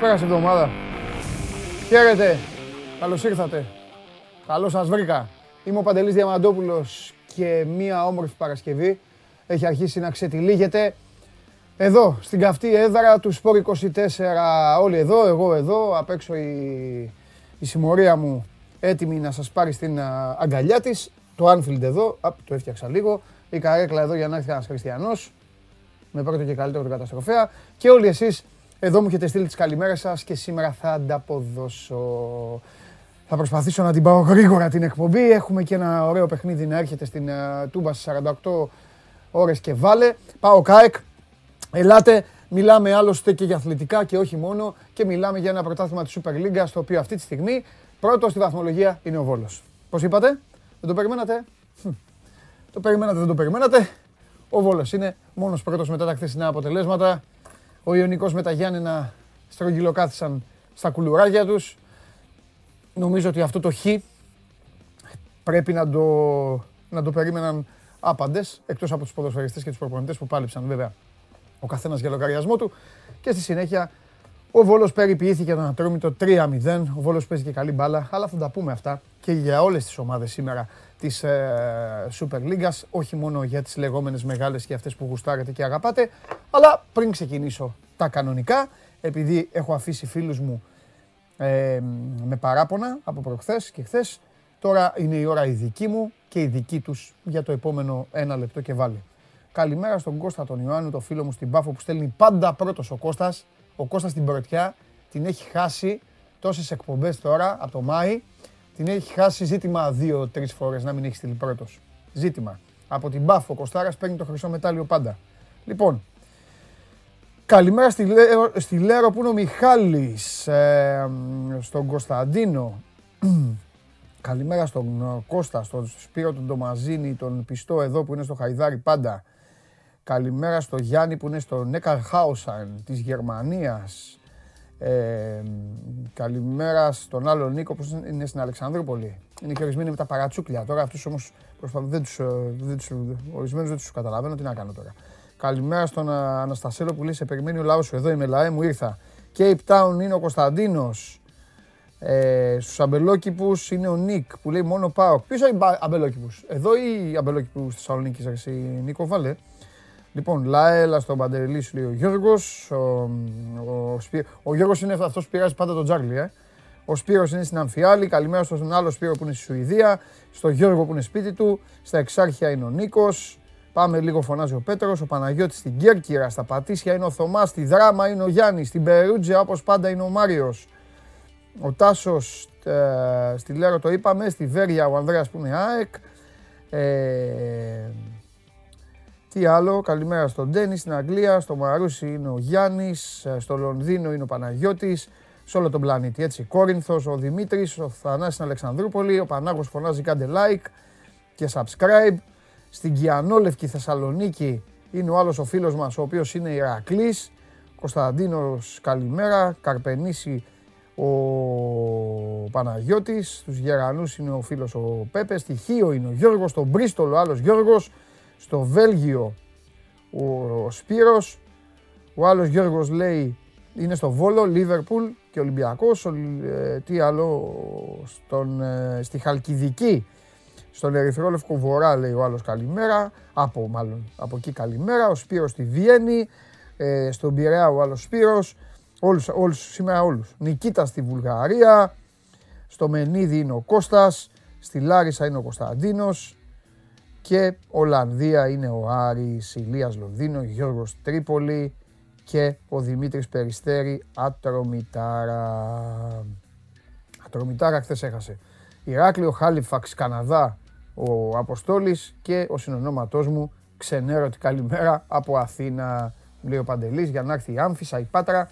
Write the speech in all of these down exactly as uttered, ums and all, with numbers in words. Πώς πέρασε η εβδομάδα? Χαίρετε. Καλώς ήρθατε. Καλώς σας βρήκα. Είμαι ο Παντελής Διαμαντόπουλος και μία όμορφη Παρασκευή έχει αρχίσει να ξετυλίγεται. Εδώ, στην καυτή έδρα του Σπόρ είκοσι τέσσερα, όλοι εδώ, εγώ εδώ, απ' έξω η, η συμμορία μου έτοιμη να σας πάρει στην α, αγκαλιά της. Το Anfield εδώ, α, το έφτιαξα λίγο, η καρέκλα εδώ για να έρθει ένας χριστιανός, με πρώτο και καλύτερο τον καταστροφέα. Και όλοι εσείς εδώ μου έχετε στείλει τις καλημέρες σας και σήμερα θα ανταποδώσω. Θα προσπαθήσω να την πάω γρήγορα την εκπομπή, έχουμε και ένα ωραίο παιχνίδι να έρχεται στην uh, Τούμπα στις σαράντα οκτώ ώρες και βάλε. Πάω ΑΕΚ. Ελάτε, μιλάμε άλλωστε και για αθλητικά και όχι μόνο, και μιλάμε για ένα πρωτάθλημα της Super League, στο οποίο αυτή τη στιγμή πρώτος στη βαθμολογία είναι ο Βόλος. Πώς είπατε? Δεν το περιμένατε? Το περιμένατε, δεν το περιμένατε. Ο Βόλος είναι μόνος πρώτος μετά τα χθεσινά αποτελέσματα. Ο Ιωνικός με τα Γιάννενα στρογγυλοκάθισαν στα κουλουράκια τους. Νομίζω ότι αυτό το χ πρέπει να το, να το περίμεναν άπαντες, εκτός από τους ποδοσφαιριστές και τους προπονητές που πάλεψαν βέβαια. Ο καθένας για λογαριασμό του, και στη συνέχεια ο Βόλος περιποιήθηκε τον Ατρόμητο τρία μηδέν. Ο Βόλος παίζει και καλή μπάλα, αλλά θα τα πούμε αυτά και για όλες τις ομάδες σήμερα της ε, Super League, όχι μόνο για τις λεγόμενες μεγάλες και αυτές που γουστάρετε και αγαπάτε. Αλλά πριν ξεκινήσω τα κανονικά, επειδή έχω αφήσει φίλους μου ε, με παράπονα από προχθές και χθες, τώρα είναι η ώρα η δική μου και η δική τους για το επόμενο ένα λεπτό και βάλει. Καλημέρα στον Κώστα τον Ιωάννου, το φίλο μου στην Πάφο που στέλνει πάντα πρώτος ο Κώστας. Ο Κώστας την πρωτιά την έχει χάσει τόσες εκπομπές τώρα από το Μάη. Την έχει χάσει ζήτημα δύο-τρεις φορές να μην έχει στείλει πρώτος. Ζήτημα. Από την Πάφο ο Κωστάρας παίρνει το χρυσό μετάλλιο πάντα. Λοιπόν, καλημέρα στη, Λέ, στη Λέρο που είναι ο Μιχάλης, ε, στον Κωνσταντίνο. Καλημέρα στον Κώστα, στον Σπύρο, τον Ντομαζίνη, τον Πιστό εδώ που είναι στο Χαϊδάρι πάντα. Καλημέρα στο Γιάννη που είναι στο Νέκαρχάουσαν της Γερμανίας. Ε, καλημέρα στον άλλο Νίκο που είναι στην Αλεξανδρούπολη. Είναι και ορισμένοι με τα παρατσούκλια. Τώρα αυτούς όμως προσπαθούν, δεν τους, δεν τους, ορισμένους δεν τους καταλαβαίνω. Τι να κάνω τώρα. Καλημέρα στον Αναστασέλο που λέει σε περιμένει ο λαός σου. Εδώ είμαι λαέ, μου ήρθα. Cape Town είναι ο Κωνσταντίνος. Ε, στους Αμπελόκυπους είναι ο Νίκ που λέει μόνο ΠΑΟΚ. Ποιος είναι οι Αμπελόκυπους? Εδώ ή οι Αμπελόκυπους της Θεσσαλονίκης, εσύ Νίκο, βάλε. Λοιπόν, Λαέλα στον Παντελή σου λέει ο Γιώργος. Ο, ο, ο Γιώργος είναι αυτός που πειράζει πάντα τον Τζάρλι. Ε. Ο Σπύρος είναι στην Αμφιάλη. Καλημέρα στον άλλο Σπύρο που είναι στη Σουηδία. Στον Γιώργο που είναι σπίτι του. Στα Εξάρχεια είναι ο Νίκος. Πάμε λίγο, φωνάζει ο Πέτρος. Ο Παναγιώτης στην Κέρκυρα. Στα Πατήσια είναι ο Θωμάς. Στη Δράμα είναι ο Γιάννης. Στην Περούτζια όπως πάντα είναι ο Μάριος. Ο Τάσος ε, στη Λέρο το είπαμε, στη Βέρεια ο Ανδρέας που είναι ΑΕΚ. Ε, τι άλλο, καλημέρα στον Ντένι στην Αγγλία, στο Μαρούσι είναι ο Γιάννης, στο Λονδίνο είναι ο Παναγιώτης, σε όλο τον πλανήτη έτσι. Κόρινθος, ο Δημήτρης, ο Θανάσης στην Αλεξανδρούπολη, ο Πανάγος φωνάζει κάντε like και subscribe. Στην Κιανόλευκη Θεσσαλονίκη είναι ο άλλος ο φίλος μας, ο οποίος είναι Ηρακλής. Κωνσταντίνος καλημέρα, Καρπενήσι ο Παναγιώτης, στους Γερανούς είναι ο φίλος ο Πέπε, στη Χίο είναι ο Γιώργος, στον Μπρίστολο ο άλλος Γιώργος, στο Βέλγιο ο Σπύρος, ο άλλος Γιώργος λέει είναι στο Βόλο, Λίβερπουλ και Ολυμπιακός, ε, τι άλλο, στον, ε, στη Χαλκιδική, στον Ερυθρόλευκο Βορρά λέει ο άλλος καλημέρα, από, μάλλον, από εκεί καλημέρα, ο Σπύρος στη Βιέννη, ε, στον Πειραιά ο άλλος Σπύρος, Όλους, όλους, σήμερα όλους. Νικήτα στη Βουλγαρία, στο Μενίδη είναι ο Κώστας, στη Λάρισα είναι ο Κωνσταντίνος και Ολλανδία είναι ο Άρης, Ηλίας Λονδίνο, Γιώργος Τρίπολη και ο Δημήτρης Περιστέρι, Ατρομητάρα. Ατρομητάρα χθες έχασε. Ηράκλειο, Χάλιφαξ, Καναδά, ο Αποστόλης και ο συνονόματός μου, ξενέρωτη καλημέρα από Αθήνα, λέει ο Παντελής, για να έρθει η Άμφισσα, η Πάτρα.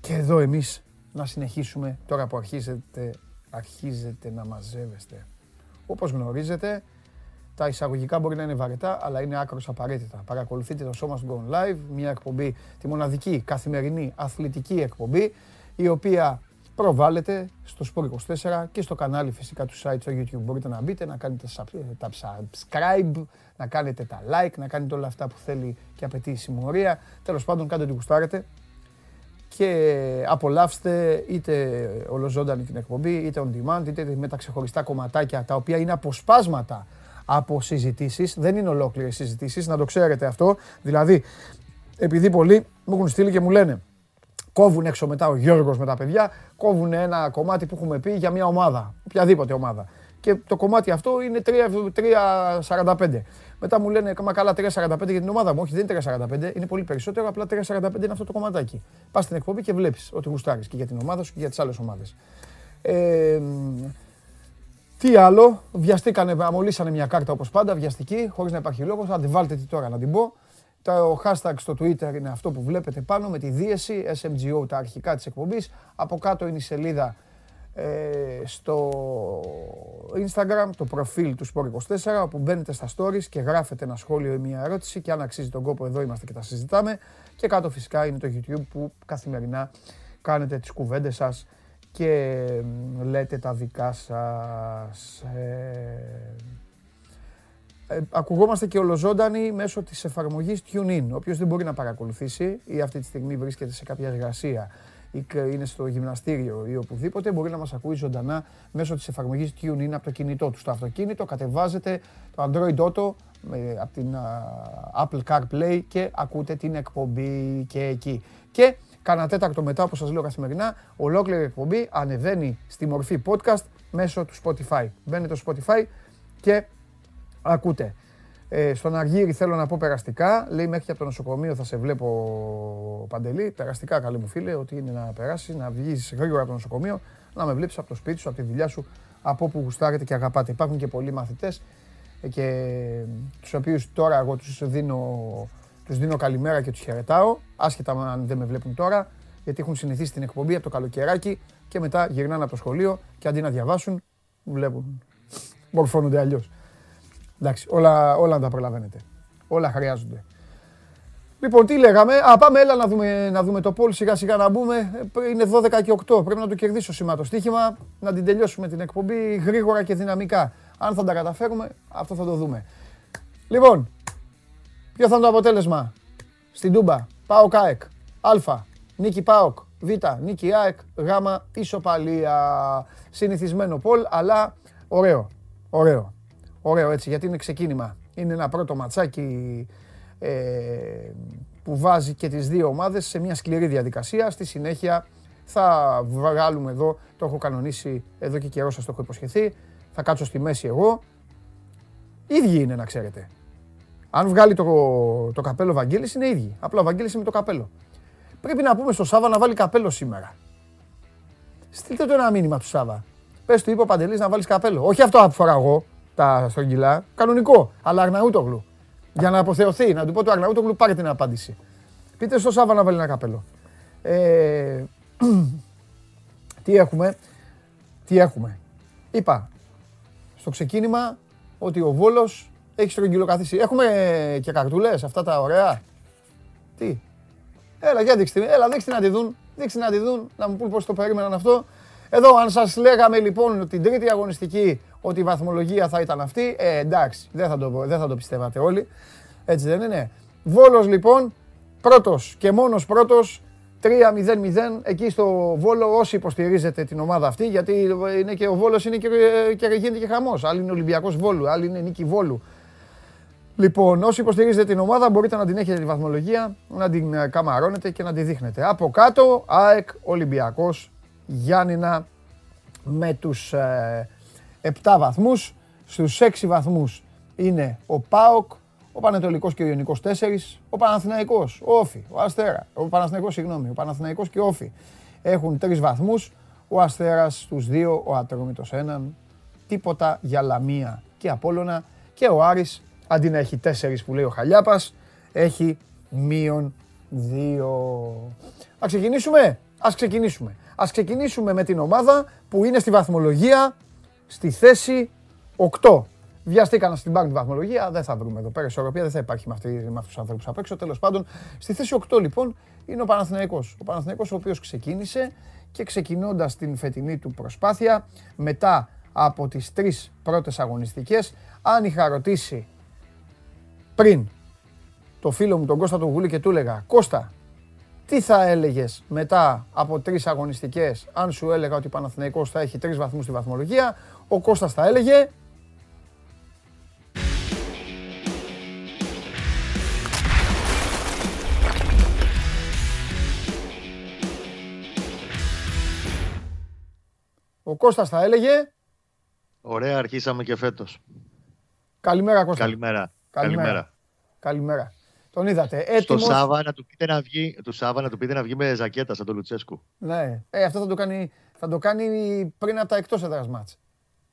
Και εδώ εμείς να συνεχίσουμε τώρα που αρχίζετε, αρχίζετε να μαζεύεστε. Όπως γνωρίζετε, τα εισαγωγικά μπορεί να είναι βαρετά, αλλά είναι άκρως απαραίτητα. Παρακολουθείτε το Σώμα Στον Go Live, μια εκπομπή, τη μοναδική, καθημερινή, αθλητική εκπομπή, η οποία προβάλλεται στο Σπόρ είκοσι τέσσερα και στο κανάλι φυσικά του site στο YouTube. Μπορείτε να μπείτε, να κάνετε τα subscribe, να κάνετε τα like, να κάνετε όλα αυτά που θέλει και απαιτεί η συμμορία. Τέλος πάντων, κάντε ό,τι γουστάρετε και απολαύστε είτε ολοζώντανη την εκπομπή, είτε on demand, είτε με τα ξεχωριστά κομματάκια τα οποία είναι αποσπάσματα από συζητήσεις. Δεν είναι ολόκληρες συζητήσεις, να το ξέρετε αυτό. Δηλαδή, επειδή πολλοί μου έχουν στείλει και μου λένε. Κόβουν έξω μετά ο Γιώργος με τα παιδιά, κόβουν ένα κομμάτι που έχουμε πει για μια ομάδα, οποιαδήποτε ομάδα. Και το κομμάτι αυτό είναι τρία σαράντα πέντε. Μετά μου λένε, μα καλά, τρία σαράντα πέντε για την ομάδα μου. Όχι, δεν είναι τρία σαράντα πέντε, είναι πολύ περισσότερο, απλά τρία σαράντα πέντε είναι αυτό το κομματάκι. Πας στην εκπομπή και βλέπεις ότι γουστάρεις και για την ομάδα σου και για τις άλλες ομάδες. Ε, τι άλλο, βιαστήκανε, αμολύσανε μια κάρτα όπως πάντα, βιαστική, χωρίς να υπάρχει λόγος, αντιβάλτε τι τώρα να την πω. Το hashtag στο Twitter είναι αυτό που βλέπετε πάνω με τη δίαιση, ες εμ τζι ο, τα αρχικά της εκπομπής. Από κάτω είναι η σελίδα ε, στο Instagram, το προφίλ του Σπορ είκοσι τέσσερα, όπου μπαίνετε στα stories και γράφετε ένα σχόλιο ή μια ερώτηση και αν αξίζει τον κόπο εδώ είμαστε και τα συζητάμε. Και κάτω φυσικά είναι το YouTube που καθημερινά κάνετε τις κουβέντες σας και λέτε τα δικά σας. Ε... Ε, ακουγόμαστε και ολοζώντανοι μέσω της εφαρμογής TuneIn. Όποιος δεν μπορεί να παρακολουθήσει ή αυτή τη στιγμή βρίσκεται σε κάποια εργασία ή είναι στο γυμναστήριο ή οπουδήποτε, μπορεί να μας ακούει ζωντανά μέσω της εφαρμογής TuneIn από το κινητό του. Στο αυτοκίνητο κατεβάζετε το Android Auto από την uh, Apple CarPlay και ακούτε την εκπομπή και εκεί. Και κάνα τέταρτο μετά, όπως σας λέω καθημερινά, ολόκληρη εκπομπή ανεβαίνει στη μορφή podcast μέσω του Spotify. Μπαίνετε στο Spotify και ακούτε. Ε, στον Αργύρι θέλω να πω περαστικά. Λέει μέχρι και από το νοσοκομείο θα σε βλέπω, Παντελή. Περαστικά, καλή μου φίλε, ότι είναι να περάσεις, να βγεις γρήγορα από το νοσοκομείο, να με βλέπεις από το σπίτι σου, από τη δουλειά σου, από όπου γουστάρετε και αγαπάτε. Υπάρχουν και πολλοί μαθητές, και τους οποίους τώρα εγώ τους δίνω, τους δίνω καλημέρα και τους χαιρετάω, άσχετα αν δεν με βλέπουν τώρα, γιατί έχουν συνηθίσει την εκπομπή από το καλοκαιράκι και μετά γυρνάνε από το σχολείο και αντί να διαβάσουν, βλέπουν. Μορφώνονται αλλιώς. Εντάξει, όλα, όλα τα προλαβαίνετε. Όλα χρειάζονται. Λοιπόν, τι λέγαμε. Α, πάμε, έλα να δούμε, να δούμε το πόλ, σιγά σιγά να μπούμε. Είναι δώδεκα και οκτώ, πρέπει να το κερδίσω σήμερα το στοίχημα, να την τελειώσουμε την εκπομπή γρήγορα και δυναμικά. Αν θα τα καταφέρουμε, αυτό θα το δούμε. Λοιπόν, ποιο θα είναι το αποτέλεσμα στην Τούμπα? ΠΑΟΚ ΑΕΚ. Α, νίκη ΠΑΟΚ. Β, νίκη ΑΕΚ. Γ, ισοπαλία. Συνηθισμένο πόλ, αλλά ωραίο. Ωραίο. Ωραίο έτσι, γιατί είναι ξεκίνημα. Είναι ένα πρώτο ματσάκι ε, που βάζει και τις δύο ομάδες σε μια σκληρή διαδικασία. Στη συνέχεια θα βγάλουμε εδώ, το έχω κανονίσει εδώ και καιρό, σας το έχω υποσχεθεί. Θα κάτσω στη μέση εγώ. Ίδιοι είναι, να ξέρετε. Αν βγάλει το, το καπέλο Βαγγέλης, είναι ίδιοι. Απλά ο Βαγγέλης είναι με το καπέλο. Πρέπει να πούμε στο Σάβα να βάλει καπέλο σήμερα. Στείλτε το ένα μήνυμα του Σάβα. Πες του, είπε ο Παντελής να βάλεις καπέλο. Όχι αυτό που φοράω εγώ. Τα στρογγυλά, κανονικό, αλλά Αρναούτογλου. Για να αποθεωθεί, να του πω του Αρναούτογλου, πάρε την απάντηση. Πείτε στο Σάββα να βάλει ένα καπέλο. Ε, τι έχουμε, τι έχουμε. Είπα στο ξεκίνημα ότι ο Βόλος έχει στρογγυλοκαθίσει. Έχουμε και καρτούλες, αυτά τα ωραία. Τι, έλα για δείξτε, έλα δείξτε να τη δουν, δείξτε να τη δουν, να μου πούν πώς το περίμεναν αυτό. Εδώ, αν σας λέγαμε λοιπόν την τρίτη αγωνιστική ότι η βαθμολογία θα ήταν αυτή, ε, εντάξει, δεν θα, το, δεν θα το πιστεύατε όλοι. Έτσι δεν είναι? Βόλος λοιπόν, πρώτος και μόνος πρώτος, τρία μηδέν μηδέν εκεί στο Βόλο, όσοι υποστηρίζετε την ομάδα αυτή, γιατί είναι και ο Βόλος είναι και, και γίνεται και χαμός. Άλλοι είναι Ολυμπιακός Βόλου, άλλοι είναι νίκη Βόλου. Λοιπόν, όσοι υποστηρίζετε την ομάδα μπορείτε να την έχετε τη βαθμολογία, να την καμαρώνετε και να τη δείχνετε. Από κάτω, ΑΕΚ, Ολυμπιακός, Γιάννενα με τους ε, επτά βαθμούς. Στους έξι βαθμούς είναι ο ΠΑΟΚ, ο Πανετολικός και ο Ιωνικός τέσσερα, ο Παναθηναϊκός, ο Όφη, ο Αστέρας, ο Παναθηναϊκός, συγγνώμη, ο Παναθηναϊκός και ο Όφη έχουν τρεις βαθμούς, ο Αστέρας στους δύο, ο Ατρόμητος ένα, τίποτα για Λαμία και Απόλλωνα και ο Άρης, αντί να έχει τέσσερα που λέει ο Χαλιάπας, έχει μείον δύο. Α ξεκινήσουμε, ας ξεκινήσουμε. Ας ξεκινήσουμε με την ομάδα που είναι στη βαθμολογία στη θέση οκτώ. Βιαστήκαν στην μπακ βαθμολογία, δεν θα βρούμε εδώ πέρα ισορροπία, δεν θα υπάρχει με αυτούς τους ανθρώπους απ' έξω. Τέλος πάντων, στη θέση οκτώ λοιπόν είναι ο Παναθηναϊκός. Ο Παναθηναϊκός ο οποίος ξεκίνησε και ξεκινώντας την φετινή του προσπάθεια, μετά από τις τρεις πρώτες αγωνιστικές, αν είχα ρωτήσει πριν το φίλο μου τον Κώστα τον Γουλή και του έλεγα «Κώστα, τι θα έλεγες μετά από τρεις αγωνιστικές αν σου έλεγα ότι ο Παναθηναϊκός θα έχει τρεις βαθμούς στη βαθμολογία», ο Κώστας θα έλεγε Ο Κώστας θα έλεγε «Ωραία, αρχίσαμε και φέτος». Καλημέρα, Κώστα. Καλημέρα. Καλημέρα. Καλημέρα. Τον είδατε. Έτοιμος. Στο Σάβα να του πείτε να βγει, του Σάβα να του πείτε να βγει με ζακέτα σαν τον Λουτσέσκου. Ναι. Ε, αυτό θα το κάνει, θα το κάνει πριν από τα εκτός έδρας μάτς.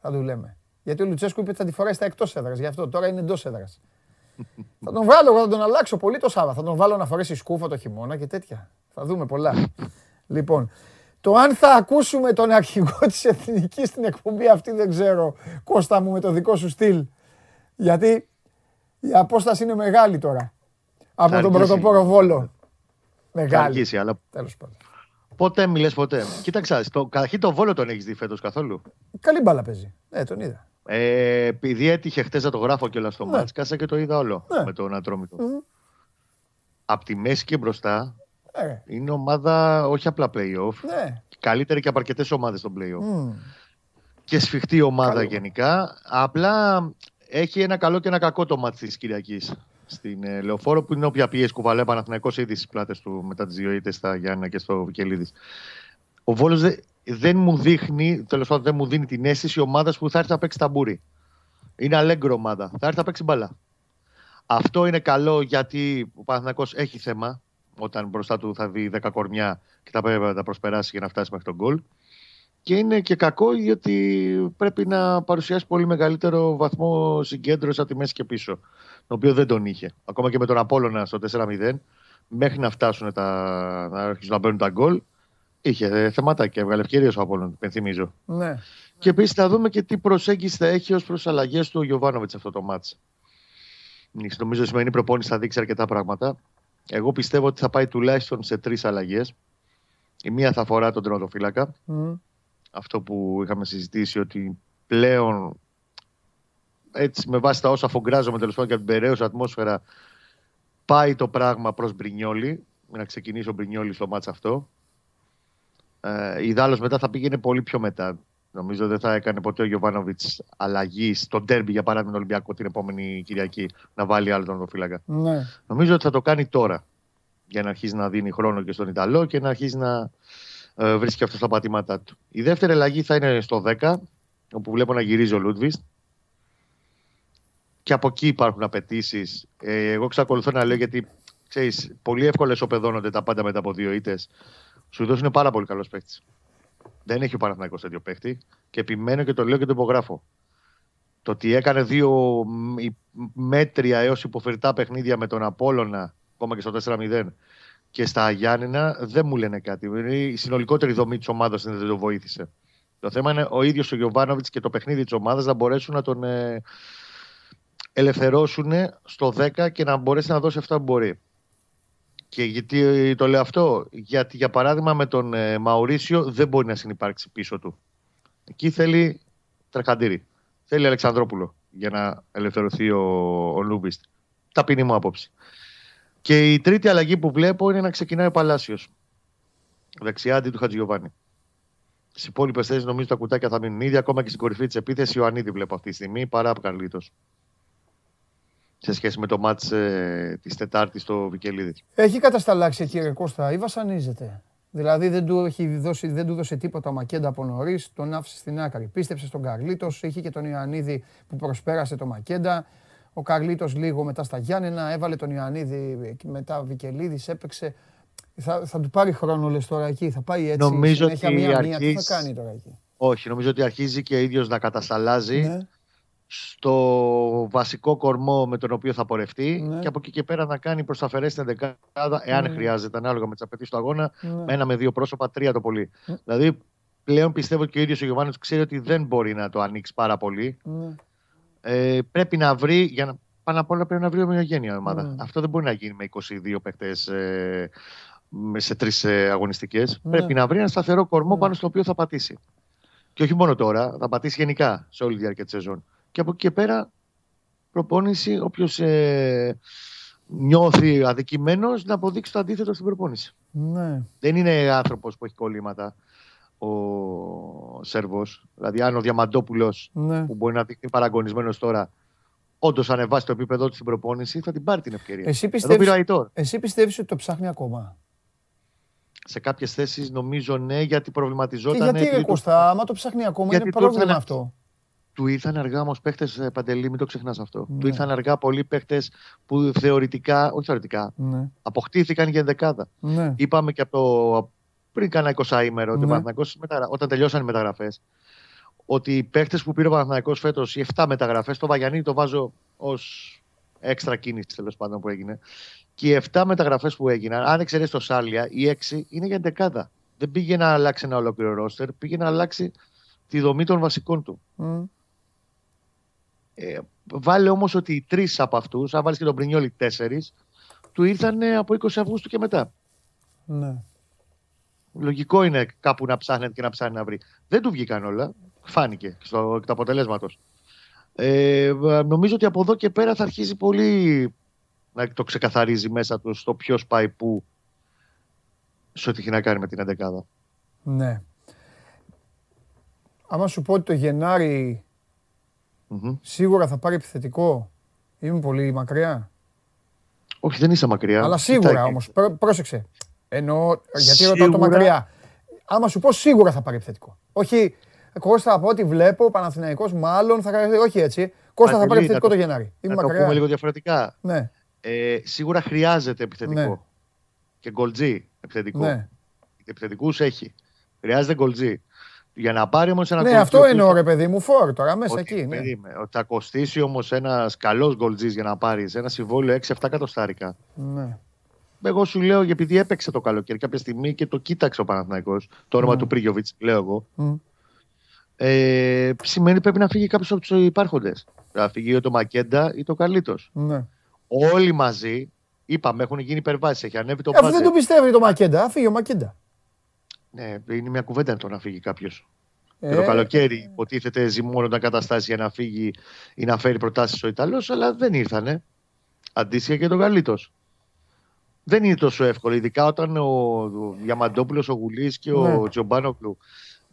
Θα του λέμε. Γιατί ο Λουτσέσκου είπε ότι θα τη φοράει στα εκτός έδρας. Γι' αυτό τώρα είναι εντός έδρας. Θα τον βάλω, θα τον αλλάξω πολύ το Σάβα. Θα τον βάλω να φορέσει σκούφα το χειμώνα και τέτοια. Θα δούμε πολλά. Λοιπόν. Το αν θα ακούσουμε τον αρχηγό της Εθνικής στην εκπομπή αυτή δεν ξέρω, Κώστα μου, με το δικό σου στυλ. Γιατί η απόσταση είναι μεγάλη τώρα. Από θα τον πρωτοπόρο Βόλο. Μεγάλη. Θα αργήσει, αλλά... Τέλος πάντων. Ποτέ μιλές ποτέ. Κοίταξα, στο... καταρχήν το Βόλο τον έχεις δει φέτος καθόλου. Καλή μπάλα παίζει. Ε, τον είδα. Ε, επειδή έτυχε χτες να το γράφω κιόλας στο ναι. μάτς, κάσα και το είδα όλο ναι. με τον Ατρόμητο. Mm-hmm. Απ' τη μέση και μπροστά... Ε. Είναι ομάδα όχι απλά play-off. Ναι. Καλύτερη και από αρκετές ομάδες στο play-off. Mm. Και σφιχτή ομάδα καλό. Γενικά. Απλά έχει ένα καλό και ένα κακό το μάτι της Κυριακής στην ε, Λεωφόρο, που είναι όποια πιέση κουβαλάει Παναθηναϊκός ήδη στις πλάτες του μετά τις δύο ήττες στα Γιάννενα και στο Βικελίδης. Ο Βόλος δε, δεν μου δείχνει, τέλος πάντων δεν μου δίνει την αίσθηση ομάδας που θα έρθει να παίξει ταμπούρι. Είναι αλέγκρο ομάδα. Θα έρθει να παίξει μπαλά. Αυτό είναι καλό γιατί ο Παναθηναϊκός έχει θέμα. Όταν μπροστά του θα δει δέκα κορμιά και θα πρέπει να τα προσπεράσει για να φτάσει μέχρι τον γκολ. Και είναι και κακό γιατί πρέπει να παρουσιάσει πολύ μεγαλύτερο βαθμό συγκέντρωση από τη μέση και πίσω. Το οποίο δεν τον είχε. Ακόμα και με τον Απόλλωνα στο τέσσερα μηδέν, μέχρι να φτάσουν τα... να αρχίσουν να παίρνουν τα γκολ, είχε θέματα και έβγαλε ευκαιρίες ο Απόλλωνα, υπενθυμίζω. Ναι. Και επίσης θα δούμε και τι προσέγγιση θα έχει ως προς αλλαγές του Γιοβάνοβιτς αυτό το μάτς. Νομίζω η σημερινή προπόνηση θα δείξει αρκετά πράγματα. Εγώ πιστεύω ότι θα πάει τουλάχιστον σε τρεις αλλαγές. Η μία θα αφορά τον τερματοφύλακα. Mm. Αυτό που είχαμε συζητήσει ότι πλέον, έτσι με βάση τα όσα φογκράζομαι τέλος πάντων και από την περαίωσα ατμόσφαιρα, πάει το πράγμα προς Μπρινιόλι. Να ξεκινήσει ο Μπρινιόλι στο μάτς αυτό. Ε, ιδάλλως μετά θα πήγαινε πολύ πιο μετά. Νομίζω δεν θα έκανε ποτέ ο Γιοβάνοβιτς αλλαγή στο ντέρμπι, για παράδειγμα τον Ολυμπιακό την επόμενη Κυριακή, να βάλει άλλο τον τερματοφύλακα. Ναι. Νομίζω ότι θα το κάνει τώρα για να αρχίσει να δίνει χρόνο και στον Ιταλό και να αρχίσει να ε, βρίσκει αυτό στα πατήματά του. Η δεύτερη αλλαγή θα είναι στο δέκα, όπου βλέπω να γυρίζει ο Λούντβιτς. Και από εκεί υπάρχουν απαιτήσεις. Ε, εγώ εξακολουθώ να λέω γιατί ξέρεις, πολύ εύκολα ισοπεδώνονται τα πάντα μετά από δύο ήττες. Σου δώσουν πάρα πολύ καλό παίκτη. Δεν έχει ο Παναθηναϊκός τέτοιο παίχτη και επιμένω και το λέω και το υπογράφω. Το ότι έκανε δύο μέτρια έως υποφερτά παιχνίδια με τον Απόλλωνα, ακόμα και στο τέσσερα μηδέν και στα Γιάννενα, δεν μου λένε κάτι. Η συνολικότερη δομή της ομάδας δεν το βοήθησε. Το θέμα είναι ο ίδιος ο Γιοβάνοβιτς και το παιχνίδι της ομάδας να μπορέσουν να τον ελευθερώσουν στο δέκα και να μπορέσει να δώσει αυτά που μπορεί. Και γιατί το λέω αυτό, γιατί για παράδειγμα με τον ε, Μαουρίσιο δεν μπορεί να συνυπάρξει πίσω του. Εκεί θέλει τρεχαντήρι, θέλει Αλεξανδρούπολο για να ελευθερωθεί ο, ο Λούμπιστ. Ταπεινή μου άποψη. Και η τρίτη αλλαγή που βλέπω είναι να ξεκινάει ο Παλάσιος, δεξιά αντί του Χατζηγιοβάνη. Στις υπόλοιπες θέσεις νομίζω τα κουτάκια θα μείνουν ίδια, ακόμα και στην κορυφή της επίθεσης Ιωαννίδη βλέπω αυτή τη στιγμή, παρά αποκαλύτως. Σε σχέση με το μάτς ε, της Τετάρτης στο Βικελίδη. Έχει κατασταλάξει κύριε Κώστα ή βασανίζεται? Δηλαδή δεν του, έχει δώσει, δεν του δώσε τίποτα ο Μακέντα από νωρίς, τον άφησε στην άκρη. Πίστεψε στον Καρλίτος, είχε και τον Ιωαννίδη που προσπέρασε το Μακέντα. Ο Καρλίτος λίγο μετά στα Γιάννενα, έβαλε τον Ιωαννίδη μετά Βικελίδης, έπαιξε. Θα, θα του πάρει χρόνο λες τώρα εκεί, θα πάει έτσι. Νομίζω ότι μία, αρχίζει... μία, τι θα κάνει τώρα εκεί? Όχι, νομίζω ότι αρχίζει και ίδιος να κατασταλάζει. Ναι. Στο βασικό κορμό με τον οποίο θα πορευτεί, ναι. Και από εκεί και πέρα να κάνει προς τα αφαιρέσει την δεκάδα, εάν ναι. χρειάζεται, ανάλογα με τις απαιτήσεις του αγώνα, ναι. με ένα με δύο πρόσωπα, τρία το πολύ. Ναι. Δηλαδή πλέον πιστεύω και ο ίδιος ο Γιοβάνοβιτς ξέρει ότι δεν μπορεί να το ανοίξει πάρα πολύ. Ναι. Ε, πρέπει να βρει, για να, πάνω απ' όλα πρέπει να βρει ομοιογένεια ομάδα. Mm. Αυτό δεν μπορεί να γίνει με είκοσι δύο παίκτες ε, σε τρεις ε, αγωνιστικές. Mm. Πρέπει να βρει ένα σταθερό κορμό mm. πάνω στο οποίο θα πατήσει. Και όχι μόνο τώρα, θα πατήσει γενικά σε όλη τη διάρκεια της σεζόν. Και από εκεί και πέρα, προπόνηση, όποιος ε, νιώθει αδικημένος, να αποδείξει το αντίθετο στην προπόνηση. Mm. Δεν είναι άνθρωπος που έχει κολλήματα ο Σέρβος. Δηλαδή, αν ο Διαμαντόπουλος, mm. που μπορεί να δείχνει παραγωνισμένος τώρα, όντως ανεβάσει το επίπεδο του στην προπόνηση, θα την πάρει την ευκαιρία. Εσύ πιστεύεις, εσύ πιστεύεις ότι το ψάχνει ακόμα? Σε κάποιες θέσεις νομίζω ναι, γιατί προβληματιζόταν. Και γιατί, ρε Κώστα, άμα το ψάχνει ακόμα, γιατί είναι πρόβλημα ήρθαν, αυτό. Του ήρθαν αργά όμως παίχτες, Παντελή, μην το ξεχνάς αυτό. Ναι. Του ήρθαν αργά πολλοί παίχτες που θεωρητικά, όχι θεωρητικά, ναι. αποκτήθηκαν για ενδεκάδα. Ναι. Είπαμε και από το, πριν κάνα εικοσάημερο, ναι. το Παναθηναϊκός, όταν τελειώσαν οι μεταγραφές, ότι οι παίχτες που πήρε ο Παναθηναϊκός φέτος, οι εφτά μεταγραφές, το Βαγιανίδη το βάζω ως έξτρα κίνηση τέλος πάντων που έγινε. Και οι εφτά μεταγραφές που έγιναν, αν εξαιρέσει το Σάλια, οι έξι είναι για εντεκάδα. Δεν πήγε να αλλάξει ένα ολόκληρο ρόστερ, πήγε να αλλάξει τη δομή των βασικών του. Mm. Ε, βάλε όμως ότι οι τρεις από αυτούς, αν βάλεις και τον Πρινιόλι τέσσερις, του ήρθαν από είκοσι Αυγούστου και μετά. Ναι. Λογικό είναι κάπου να ψάχνετε και να ψάχνει να βρει. Δεν του βγήκαν όλα. Φάνηκε στο εκ του αποτελέσματος. Ε, νομίζω ότι από εδώ και πέρα θα αρχίσει πολύ να το ξεκαθαρίζει μέσα του στο ποιος πάει πού, σε ό,τι έχει να κάνει με την εντεκάδα. Ναι. Άμα σου πω ότι το Γενάρη mm-hmm. σίγουρα θα πάρει επιθετικό, είμαι πολύ μακριά? Όχι, δεν είσαι μακριά. Αλλά σίγουρα Κοιτάει. όμως, πρόσεξε. Εννοώ, γιατί σίγουρα... ρωτάω το μακριά. Άμα σου πω σίγουρα θα πάρει επιθετικό. Όχι... Κώστα, από ό,τι βλέπω, ο Παναθηναϊκός μάλλον θα κάνει. Όχι έτσι. Κώστα, θα πάρει επιθετικό το Γενάρη. Να το πούμε λίγο διαφορετικά. Ναι. Ε, σίγουρα χρειάζεται επιθετικό. Ναι. Και γκολτζή επιθετικό. Ναι. Επιθετικούς έχει. Χρειάζεται γκολτζή. Για να πάρει όμως ένα. Ναι, γκολτζή, αυτό εννοώ, ρε παιδί μου, φόρ τώρα μέσα ότι, εκεί. Ναι. Περίμε, ότι θα κοστίσει όμως ένας καλός γκολτζής για να πάρει ένα συμβόλαιο έξι εφτά εκατοστάρικα. Ναι. Εγώ σου λέω, επειδή έπαιξε το καλοκαίρι κάποια στιγμή και το κοίταξε ο Παναθηναϊκός, το όνομα mm. του Πρίγιοβιτς, λέω εγώ. Mm. Ε, σημαίνει πρέπει να φύγει κάποιος από τους υπάρχοντες. Θα φύγει ή το Μακέντα ή το Καλίτος. Ναι. Όλοι μαζί, είπαμε, έχουν γίνει υπερβάσεις. Έχει ανέβει το μπάτζετ. Αυτό δεν το πιστεύει το Μακέντα. Θα φύγει ο Μακέντα. Ναι, είναι μια κουβέντα το να φύγει κάποιος. Ε, και το καλοκαίρι υποτίθεται ζυμώνονταν καταστάσεις για να φύγει ή να φέρει προτάσεις ο Ιταλός, αλλά δεν ήρθανε. Αντίστοιχα και το Καλίτος. Δεν είναι τόσο εύκολο, ειδικά όταν ο Διαμαντόπουλος, ο Γουλής και ο ναι. Τζομπάνοκλου.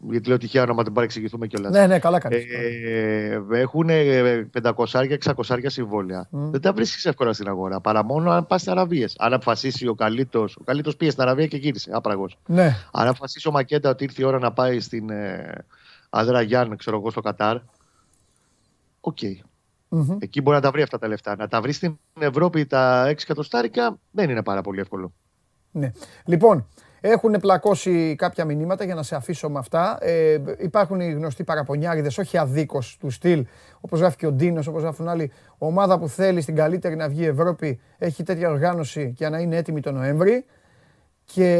Γιατί λέω τυχαία όνομα, δεν παρεξηγηθούμε κιόλας. Ναι, ναι, καλά κάνεις. Ε, έχουν πεντακόσια εξακόσια συμβόλαια. Mm. Δεν τα βρίσκεις εύκολα στην αγορά, παρά μόνο αν πας στις Αραβίες. Αν αποφασίσει ο Καλίτος, ο Καλίτος πήγε στην Αραβία και γύρισε, άπραγος. Ναι. Αν αποφασίσει ο Μακέντα ότι ήρθε η ώρα να πάει στην ε, Αζερμπαϊτζάν, ξέρω εγώ, στο Κατάρ. Οκ. Okay. Mm-hmm. Εκεί μπορεί να τα βρει αυτά τα λεφτά. Να τα βρει στην Ευρώπη τα έξι εκατοστάρικα δεν είναι πάρα πολύ εύκολο. Ναι. Λοιπόν. Έχουν πλακώσει κάποια μηνύματα για να σε αφήσω με αυτά. Ε, υπάρχουν οι γνωστοί παραπονιάριδες, όχι αδίκως του στυλ, όπως γράφει και ο Ντίνος, όπως γράφουν άλλοι. Ομάδα που θέλει στην καλύτερη να βγει η Ευρώπη έχει τέτοια οργάνωση για να είναι έτοιμη τον Νοέμβρη. Και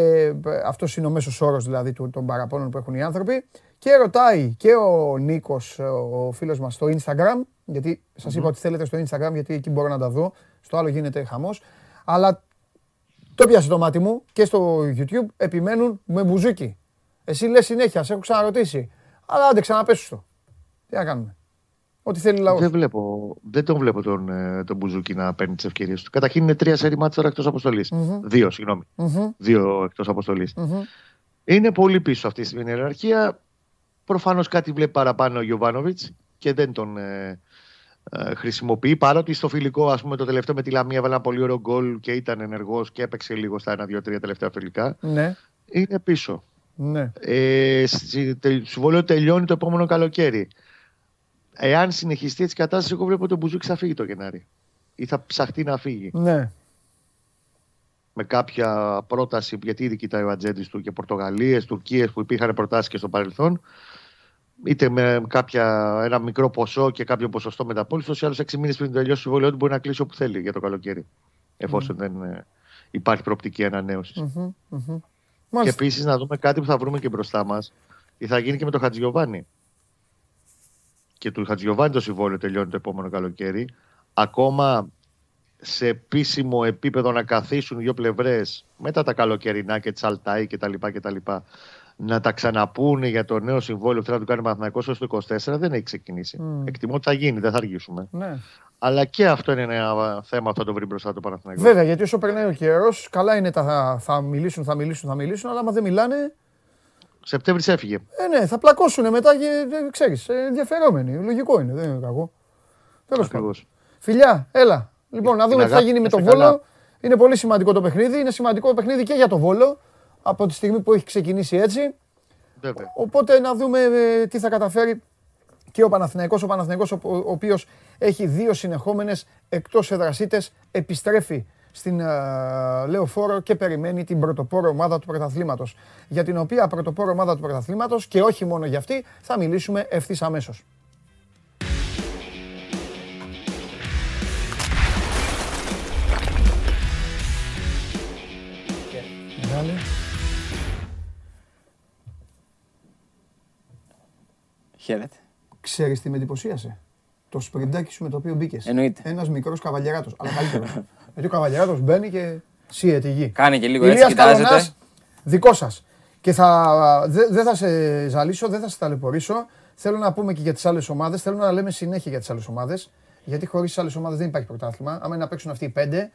αυτός είναι ο μέσος όρος δηλαδή των παραπώνων που έχουν οι άνθρωποι. Και ρωτάει και ο Νίκος, ο φίλος μας, στο Instagram, γιατί σας mm-hmm. είπα ότι θέλετε στο Instagram, γιατί εκεί μπορώ να τα δω. Στο άλλο γίνεται χαμός. Αλλά το πιάσε το μάτι μου και στο YouTube επιμένουν με μπουζούκι. Εσύ λες συνέχεια, σε έχω ξαναρωτήσει. Αλλά άντε ξαναπέσου στο. Τι να κάνουμε. Ό,τι θέλει λαός. Δεν βλέπω, δεν τον βλέπω τον, τον μπουζούκι να παίρνει τις ευκαιρίες του. Καταρχήν είναι τρία σερί μάτς τώρα εκτός αποστολής. Mm-hmm. Δύο, συγγνώμη. Mm-hmm. Δύο εκτός αποστολής. Mm-hmm. Είναι πολύ πίσω αυτή στην ιεραρχία. Προφανώς κάτι βλέπει παραπάνω ο Γιοβάνοβιτς και δεν τον... Ε, χρησιμοποιεί, παρότι στο φιλικό, ας πούμε, το τελευταίο με τη Λαμία έβαλε ένα πολύ ωραίο γκολ και ήταν ενεργός και έπαιξε λίγο στα ένα, δύο, τρία τελευταία φιλικά. Ναι. Είναι πίσω. Ναι. Ε, συμβόλαιο τελειώνει το επόμενο καλοκαίρι. Εάν συνεχιστεί έτσι η κατάσταση, εγώ βλέπω ότι ο Μπουζούκης θα φύγει το Γενάρη. Ή θα ψαχτεί να φύγει. Ναι. Με κάποια πρόταση, γιατί ήδη κοιτάει ο ατζέντης του και Πορτογαλίες, Τουρκίες που υπήρχαν προτάσεις και στο παρελθόν. Είτε με κάποια, ένα μικρό ποσό και κάποιο ποσοστό μεταπόληση, ή άλλως έξι μήνες πριν τελειώσει το συμβόλαιο του μπορεί να κλείσει όπου θέλει για το καλοκαίρι. Εφόσον mm-hmm. δεν υπάρχει προοπτική ανανέωση. Mm-hmm. Mm-hmm. Και επίσης να δούμε κάτι που θα βρούμε και μπροστά μας, τι θα γίνει και με τον Χατζηγιοβάνι. και του Χατζιωβάνη το συμβόλαιο τελειώνει το επόμενο καλοκαίρι, ακόμα σε επίσημο επίπεδο να καθίσουν δύο πλευρές μετά τα καλοκαιρινά και τσαλτάι κτλ. κτλ. Να τα ξαναπούνε για το νέο συμβόλαιο που θέλει να του κάνει ο Παναθηναϊκός έως το είκοσι τέσσερα δεν έχει ξεκινήσει. Mm. Εκτιμώ ότι θα γίνει, δεν θα αργήσουμε. Ναι. Αλλά και αυτό είναι ένα θέμα που θα το βρει μπροστά το Παναθηναϊκό. Βέβαια, γιατί όσο περνάει ο καιρός, καλά είναι τα θα, θα μιλήσουν, θα μιλήσουν, θα μιλήσουν, αλλά άμα δεν μιλάνε. Σεπτέμβρης έφυγε. Ε, ναι, θα πλακώσουν μετά και ξέρεις, ενδιαφερόμενοι. Λογικό είναι, δεν είναι κακό. Τέλος πάντων. Φιλιά, έλα. Λοιπόν, να δούμε τι θα γίνει με τον Βόλο. Είναι πολύ σημαντικό το παιχνίδι. Είναι σημαντικό το παιχνίδι και για τον Βόλο. Από τη στιγμή που έχει ξεκινήσει έτσι. Βέβαια. Οπότε να δούμε τι θα καταφέρει και ο Παναθηναϊκός. Ο Παναθηναϊκός, ο οποίος έχει δύο συνεχόμενες εκτός έδρας ήττες, επιστρέφει στην uh, Λεωφόρο και περιμένει την πρωτοπόρο ομάδα του πρωταθλήματος. Για την οποία πρωτοπόρο ομάδα του πρωταθλήματος και όχι μόνο για αυτή, θα μιλήσουμε ευθύς αμέσως. Χαίρετε. Ξέρεις τι με εντυπωσίασε? Το σπριντάκι σου με το οποίο μπήκες. Εννοείται. Ένας μικρός καβαλιεράτος, αλλά καλύτερα. Γιατί ο καβαλιεράτος μπαίνει και σύε τη γη. Κάνε και λίγο έτσι, κοιτάζεται. Δικό σας. Και θα, δεν δε θα σε ζαλίσω, δεν θα σε ταλαιπωρήσω. Θέλω να πούμε και για τις άλλες ομάδες. Θέλω να λέμε συνέχεια για τις άλλες ομάδες. Γιατί χωρίς τις άλλες ομάδες δεν υπάρχει πρωτάθλημα. Άμα είναι να παίξουν αυτοί οι πέντε.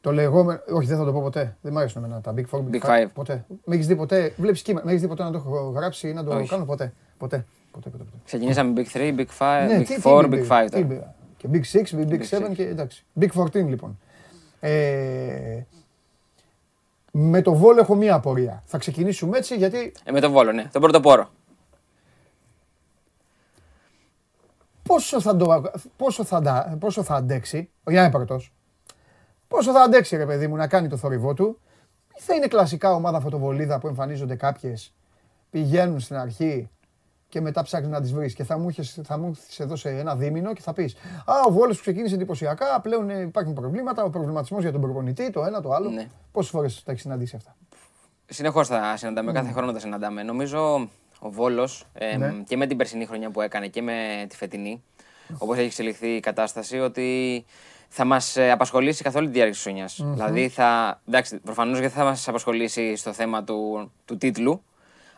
Το λεγόμενο. Όχι, δεν θα το πω ποτέ. Δεν μ' αρέσουν εμένα τα Big Four, Big Five. Ποτέ. Μ' έχεις δει ποτέ. Βλέπεις κύμα. Μ' έχεις δει ποτέ να το έχω γράψει ή να το κάνω ποτέ. Ποτέ. Ποτέ, ποτέ, ποτέ. Ξεκινήσαμε Big τρία, Big πέντε, ναι, Big τι, τέσσερα, τι, Big πέντε τώρα. Και Big έξι, Big, Big επτά six. Και εντάξει. Big δεκατέσσερα λοιπόν. Ε, με το Βόλο έχω μία απορία. Θα ξεκινήσουμε έτσι γιατί... Ε, με το Βόλο, ναι. Τον πρωτοπόρο. Πόσο θα, το, πόσο θα, πόσο θα αντέξει ο Γιάννη Παρτός. Πόσο θα αντέξει ρε παιδί μου να κάνει το θόρυβό του. Ή θα είναι κλασικά ομάδα φωτοβολίδα που εμφανίζονται κάποιες, πηγαίνουν στην αρχή... Και μετά ψάχνει να τις βρεις. Και θα μου έχεις εδώ σε ένα δίμηνο και θα πεις: Α, ο Βόλος που ξεκίνησε εντυπωσιακά, πλέον υπάρχουν προβλήματα. Ο προβληματισμός για τον προπονητή, το ένα, το άλλο. Ναι. Πόσες φορές τα έχεις συναντήσει αυτά? Συνεχώς θα συναντάμε, mm. κάθε χρόνο τα συναντάμε. Νομίζω ο Βόλος ε, ναι. και με την περσινή χρονιά που έκανε και με τη φετινή, όπως έχει εξελιχθεί η κατάσταση, ότι θα μας απασχολήσει καθ' όλη τη διάρκεια της χρονιάς. Mm-hmm. Δηλαδή, θα, εντάξει, προφανώς και θα μας απασχολήσει στο θέμα του, του τίτλου.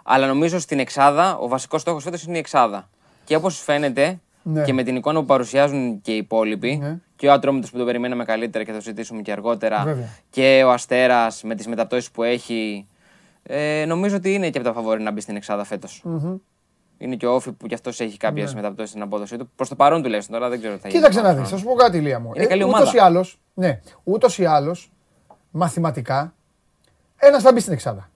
Αλλά νομίζω στην Εξάδα, ο βασικός στόχος φέτος είναι η Εξάδα. Και όπως φαίνεται, ναι. και με την εικόνα που παρουσιάζουν και οι υπόλοιποι, ναι. και ο Ατρόμητος που τον περιμέναμε καλύτερα και θα το συζητήσουμε και αργότερα, βέβαια. Και ο Αστέρας με τις μεταπτώσεις που έχει, ε, νομίζω ότι είναι και από τα φαβόρη να μπει στην Εξάδα φέτος. Mm-hmm. Είναι και ο Όφη που κι αυτός έχει κάποιες ναι. μεταπτώσεις στην απόδοσή του. Προς το παρόν τουλάχιστον, τώρα δεν ξέρω τι θα γίνει. Κοίταξε να δεις, θα σου πω κάτι, Λία μου. Ε, ούτως ή άλλως, ναι, ούτως ή άλλως, μαθηματικά, ένας θα μπει στην Εξάδα.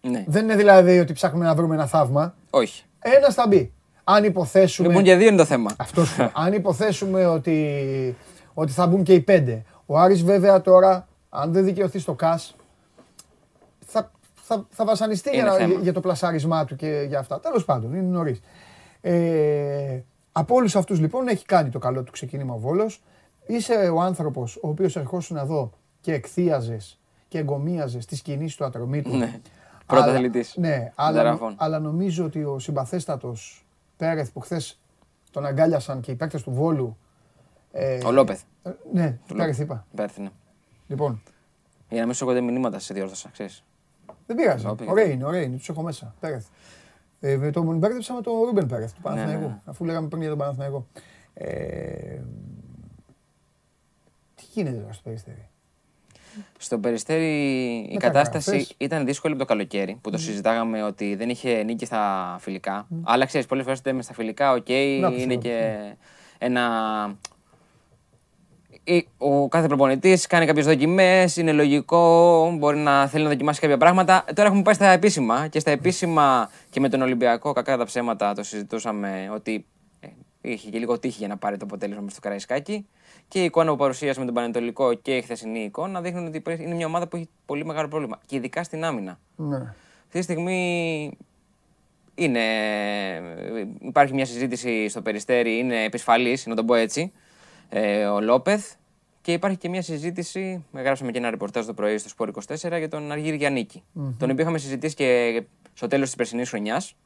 Ναι. Δεν είναι δηλαδή ότι ψάχνουμε να βρούμε ένα θαύμα. Όχι. Ένας θα μπει. Αν υποθέσουμε. Λοιπόν, και δύο είναι το θέμα. Αυτό. Αν υποθέσουμε ότι, ότι θα μπουν και οι πέντε. Ο Άρης βέβαια τώρα, αν δεν δικαιωθεί στο ΚΑΣ, θα, θα, θα βασανιστεί για, για, για το πλασάρισμά του και για αυτά. Τέλος πάντων, είναι νωρίς. Ε, από όλους αυτούς λοιπόν έχει κάνει το καλό του ξεκίνημα ο Βόλος. Είσαι ο άνθρωπος ο οποίος ερχόσουν εδώ και εκθίαζες και εγκομίαζες τις κινήσεις του Ατρομήτου. Ναι. Πρώτα θελητής. Ναι, αλλά, αλλά νομίζω ότι ο συμπαθέστατος Πέρεθ που χθες τον αγκάλιασαν και οι παίκτες του Βόλου. Ε, ο Λόπεθ. Ε, ναι, του Πέρεθ είπα. Πέρεθ, ναι. Λοιπόν. Για να μην σηκώνται μηνύματα σε διόρθωσα, ξέρεις. Δεν πειράζει. Ωραία είναι, ωραία είναι. Τους έχω μέσα. Πέρεθ. Ε, τον μπέρδεψα με τον Ρούμπεν Πέρεθ του Παναθηναϊκού. Ναι, ναι. Αφού λέγαμε πριν για τον Παναθηναϊκό. Ε, τι γίνεται τώρα στο Περιστέρι? Στο Περιστέρι η με κατάσταση γραφές. Ήταν δύσκολη από το καλοκαίρι που το mm. συζητάγαμε ότι δεν είχε νίκη στα φιλικά. Mm. Αλλά ξέρεις, πολλές φορές στα φιλικά, οκ, okay, no, είναι no, και no. ένα... Ο κάθε προπονητής κάνει κάποιες δοκιμές, είναι λογικό, μπορεί να θέλει να δοκιμάσει κάποια πράγματα. Τώρα έχουμε πάει στα επίσημα και στα επίσημα και με τον Ολυμπιακό, κακά τα ψέματα, το συζητούσαμε ότι είχε και λίγο τύχη για να πάρει το αποτέλεσμα στο Καραϊσκάκι. Και η εικόνα που παρουσίασε με τον Πανετολικό και η χθεσινή εικόνα δείχνουν ότι είναι μια ομάδα που έχει πολύ μεγάλο πρόβλημα. Και ειδικά στην άμυνα. Ναι. Αυτή τη στιγμή είναι... υπάρχει μια συζήτηση στο Περιστέρι, είναι επισφαλής, να τον πω έτσι, ε, ο Λόπεθ. Και υπάρχει και μια συζήτηση, γράψαμε και ένα ρεπορτάζ το πρωί στο Σπόρ είκοσι τέσσερα για τον Αργύρη Γιαννίκη. Mm-hmm. Τον οποίο είχαμε συζητήσει και στο τέλος της περσινής χρονιάς.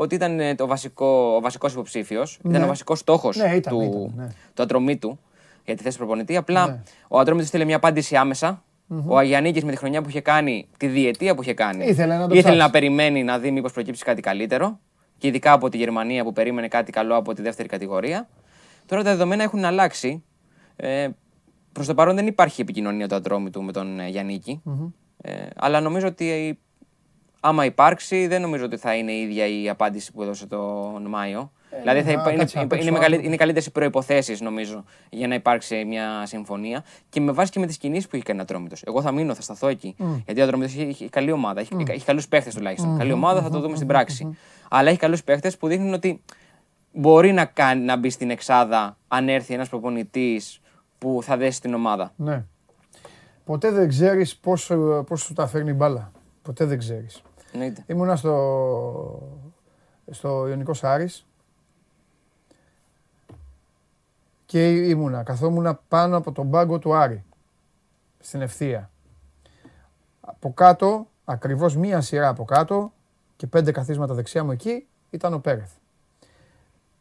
ότι ήταν το βασικό, ο βασικός υποψήφιος, ναι. ήταν ο βασικός στόχος ναι, ήταν, του, ήταν, ναι. του Ατρομήτου για τη θέση προπονητή. Απλά ναι. ο Ατρόμητος θέλει μια απάντηση άμεσα. Mm-hmm. Ο Αγιαννίκης με τη χρονιά που είχε κάνει, τη διετία που είχε κάνει, ήθελε να, ήθελε να περιμένει να δει μήπως προκύψει κάτι καλύτερο. Και ειδικά από τη Γερμανία που περίμενε κάτι καλό από τη δεύτερη κατηγορία. Τώρα τα δεδομένα έχουν αλλάξει. Ε, προς το παρόν δεν υπάρχει επικοινωνία του Ατρόμητου με τον Γιαννίκη. Mm-hmm. Ε, αλλά νομίζω ότι άμα υπάρξει, δεν νομίζω ότι θα είναι η ίδια η απάντηση που έδωσε τον Μάιο. Ε, δηλαδή θα υπά... κάτσα, είναι, είναι, μεγαλ... είναι καλύτερες οι προϋποθέσεις, νομίζω, για να υπάρξει μια συμφωνία. Και με βάση και με τις κινήσεις που έχει κάνει ο Ατρόμητος. Εγώ θα μείνω, θα σταθώ εκεί. Mm. Γιατί ο Ατρόμητος έχει, έχει καλή ομάδα. Έχει, mm. έχει καλούς παίχτες τουλάχιστον. Mm. Καλή ομάδα, mm. θα το δούμε mm. στην πράξη. Mm. Αλλά έχει καλούς παίχτες που δείχνουν ότι μπορεί να, κάνει, να μπει στην εξάδα αν έρθει ένας προπονητής που θα δέσει την ομάδα. Ναι. Ποτέ δεν ξέρεις πώς, πώς σου τα φέρνει η μπάλα. Ποτέ δεν ξέρεις. Ναι. Ήμουνα στο, στο Ιωνικός Άρης και ήμουνα, καθόμουνα πάνω από τον μπάγκο του Άρη, στην ευθεία. Από κάτω, ακριβώς μία σειρά από κάτω και πέντε καθίσματα δεξιά μου εκεί, ήταν ο Πέρεθ.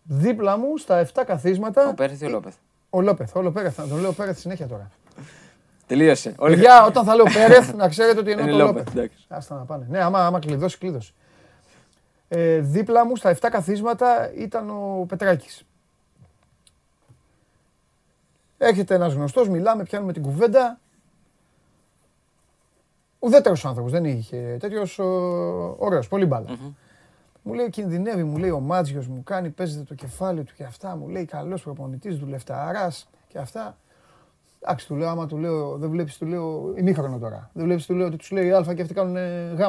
Δίπλα μου, στα εφτά καθίσματα... Ο Πέρεθ ή ο Λόπεθ. Ο Λόπεθ, ο Λόπεθ, θα τον λέω Πέρεθ συνέχεια τώρα. Τελείωσε. Για όταν θα λέω Πέρεθ, να ξέρετε ότι εννοώ τον Λόπεθ. Άστα να πάνε. Ναι, άμα, άμα κλειδώσει, κλείδωσε. Ε, δίπλα μου, στα εφτά καθίσματα, ήταν ο Πετράκης. Έρχεται ένας γνωστός, μιλάμε, πιάνουμε την κουβέντα. Ουδέτερος άνθρωπος, δεν είχε τέτοιος, ωραίος, πολύ μπάλα. Mm-hmm. Μου λέει, κινδυνεύει, μου λέει, ο Μάτζιος μου κάνει, παίζεται το κεφάλι του και αυτά. Μου λέει, καλός προπονητής, δουλευταράς και αυτά. Εντάξει, του λέω, άμα του λέω, δεν βλέπεις, του λέω, ημίχρονο τώρα. Δεν βλέπεις, του λέω, ότι τους λέει Α και αυτοί κάνουν Γ.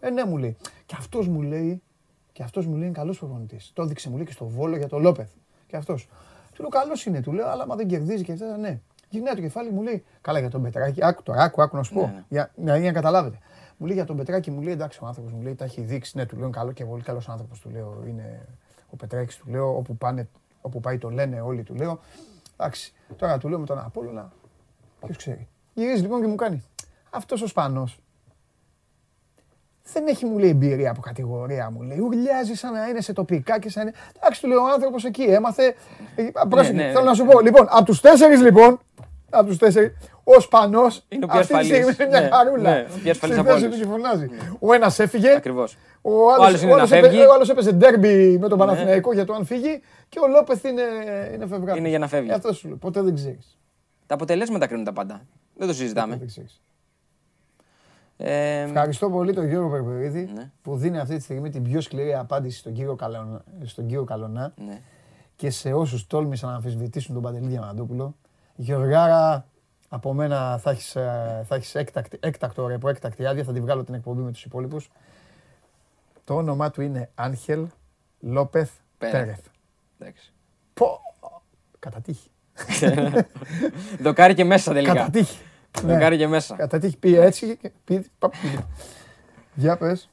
Ε, ναι, μου λέει. Και αυτός μου λέει, και αυτός μου λέει, είναι καλός προπονητής. Το έδειξε, μου λέει, και στο Βόλο για τον Λόπεθ. Και αυτός. Του λέω, καλός είναι, του λέω, αλλά άμα δεν κερδίζει και αυτά, ναι. Γυρνάει το κεφάλι, μου λέει, καλά για τον Πετράκη, άκου τώρα, άκου, άκου να σου πω, για να καταλάβετε. Μου λέει για τον Πετράκη, μου λέει, εντάξει ο άνθρωπος, μου λέει, τα έχει δείξει, ναι, του λέω, καλό και πολύ καλός άνθρωπος, του λέω, είναι ο Πετράκης, του λέω, όπου πάνε, όπου πάει το λένε όλοι, του λέω. Εντάξει, τώρα του λέω με τον Απόλλωνα, ποιος ξέρει. Γυρίζει λοιπόν και μου κάνει, αυτός ο Σπανός δεν έχει, μου λέει, εμπειρία από κατηγορία, μου λέει. Ουρλιάζει σαν να είναι σε τοπικά και σαν. Εντάξει, του λέω, ο άνθρωπος εκεί έμαθε. Πρόσεχε, θέλω να σου πω. Λοιπόν, από τους τέσσερις, λοιπόν, από τους τέσσερις, ο Σπανός αυτή τη στιγμή είναι μια χαρούλα. Στην θέση του και φωνάζει. Ο ένας έφυγε. Ο άλλος έπαιζε ντέρμπι με τον Παναθηναϊκό για το αν φύγει. Και ο Λόπεθ είναι φευγάτος. Είναι για να φεύγει. Αυτό σου λέω. Ποτέ δεν ξέρεις. Τα αποτελέσματα κρίνουν τα πάντα. Δεν το συζητάμε. Ευχαριστώ πολύ τον Γιώργο Περπερίδη, ναι, που δίνει αυτή τη στιγμή την πιο σκληρή απάντηση στον κύριο Καλονά, στον κύριο Καλονά, ναι, και σε όσους τόλμησαν να αμφισβητήσουν τον Παντελή Διαμαντόπουλο. Γιωργάρα, από μένα θα έχεις, θα έχεις έκτακτη, έκτακτο ρε, από έκτακτη άδεια, θα τη βγάλω την εκπομπή με τους υπόλοιπους. Το όνομά του είναι Άγχελ Λόπεθ Πέρεθ. Πω! Κατατύχει. Δοκάρει και μέσα τελικά. Κατατύχει. Να κάνει και μέσα. Κατά τύχη πήγε έτσι και πήγε. Για πες.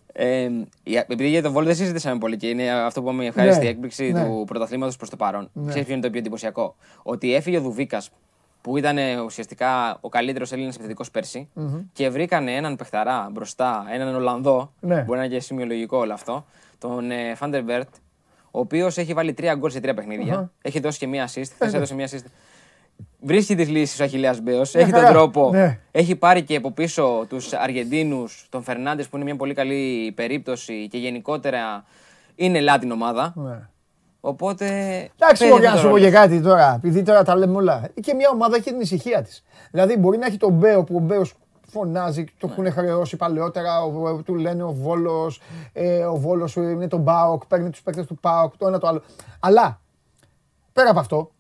Επειδή για τον Βόλο δεν συζήτησαμε πολύ και είναι αυτό που είπαμε, η ευχάριστη έκπληξη του πρωταθλήματος προς το παρόν. Ξέρεις ποιο είναι το πιο εντυπωσιακό? Ότι έφυγε ο Δουβίκας, που ήταν ουσιαστικά ο καλύτερος Έλληνας επιθετικός πέρσι, και βρήκανε έναν παιχταρά μπροστά, έναν Ολλανδό. Μπορεί να είναι και σημειολογικό όλο αυτό. Τον Φάντερμπερτ, ο οποίος έχει βάλει τρία γκολ σε τρία παιχνίδια. Έχει δώσει και μία assist. Χθες έδωσε μία assist. Βρίσκει τις λύσεις ο Αχιλλέας Μπέος, έχει τον τρόπο. Ναι. Έχει πάρει και από πίσω τους Αργεντίνους, τον Φερνάντες που είναι μια πολύ καλή περίπτωση και γενικότερα είναι Λάτιν ομάδα. Ναι. Οπότε. Εντάξει, μπορεί να σου πω και κάτι τώρα, επειδή τώρα τα λέμε όλα. Και μια ομάδα έχει την ησυχία της. Δηλαδή, μπορεί να έχει τον Μπέο που ο Μπέος φωνάζει, το έχουν χρεώσει παλαιότερα, ο, του λένε ο Βόλος, ε, ο Βόλος είναι τον ΠΑΟΚ, παίρνει τους παίκτες του ΠΑΟΚ, το ένα το άλλο. Αλλά πέρα από αυτό,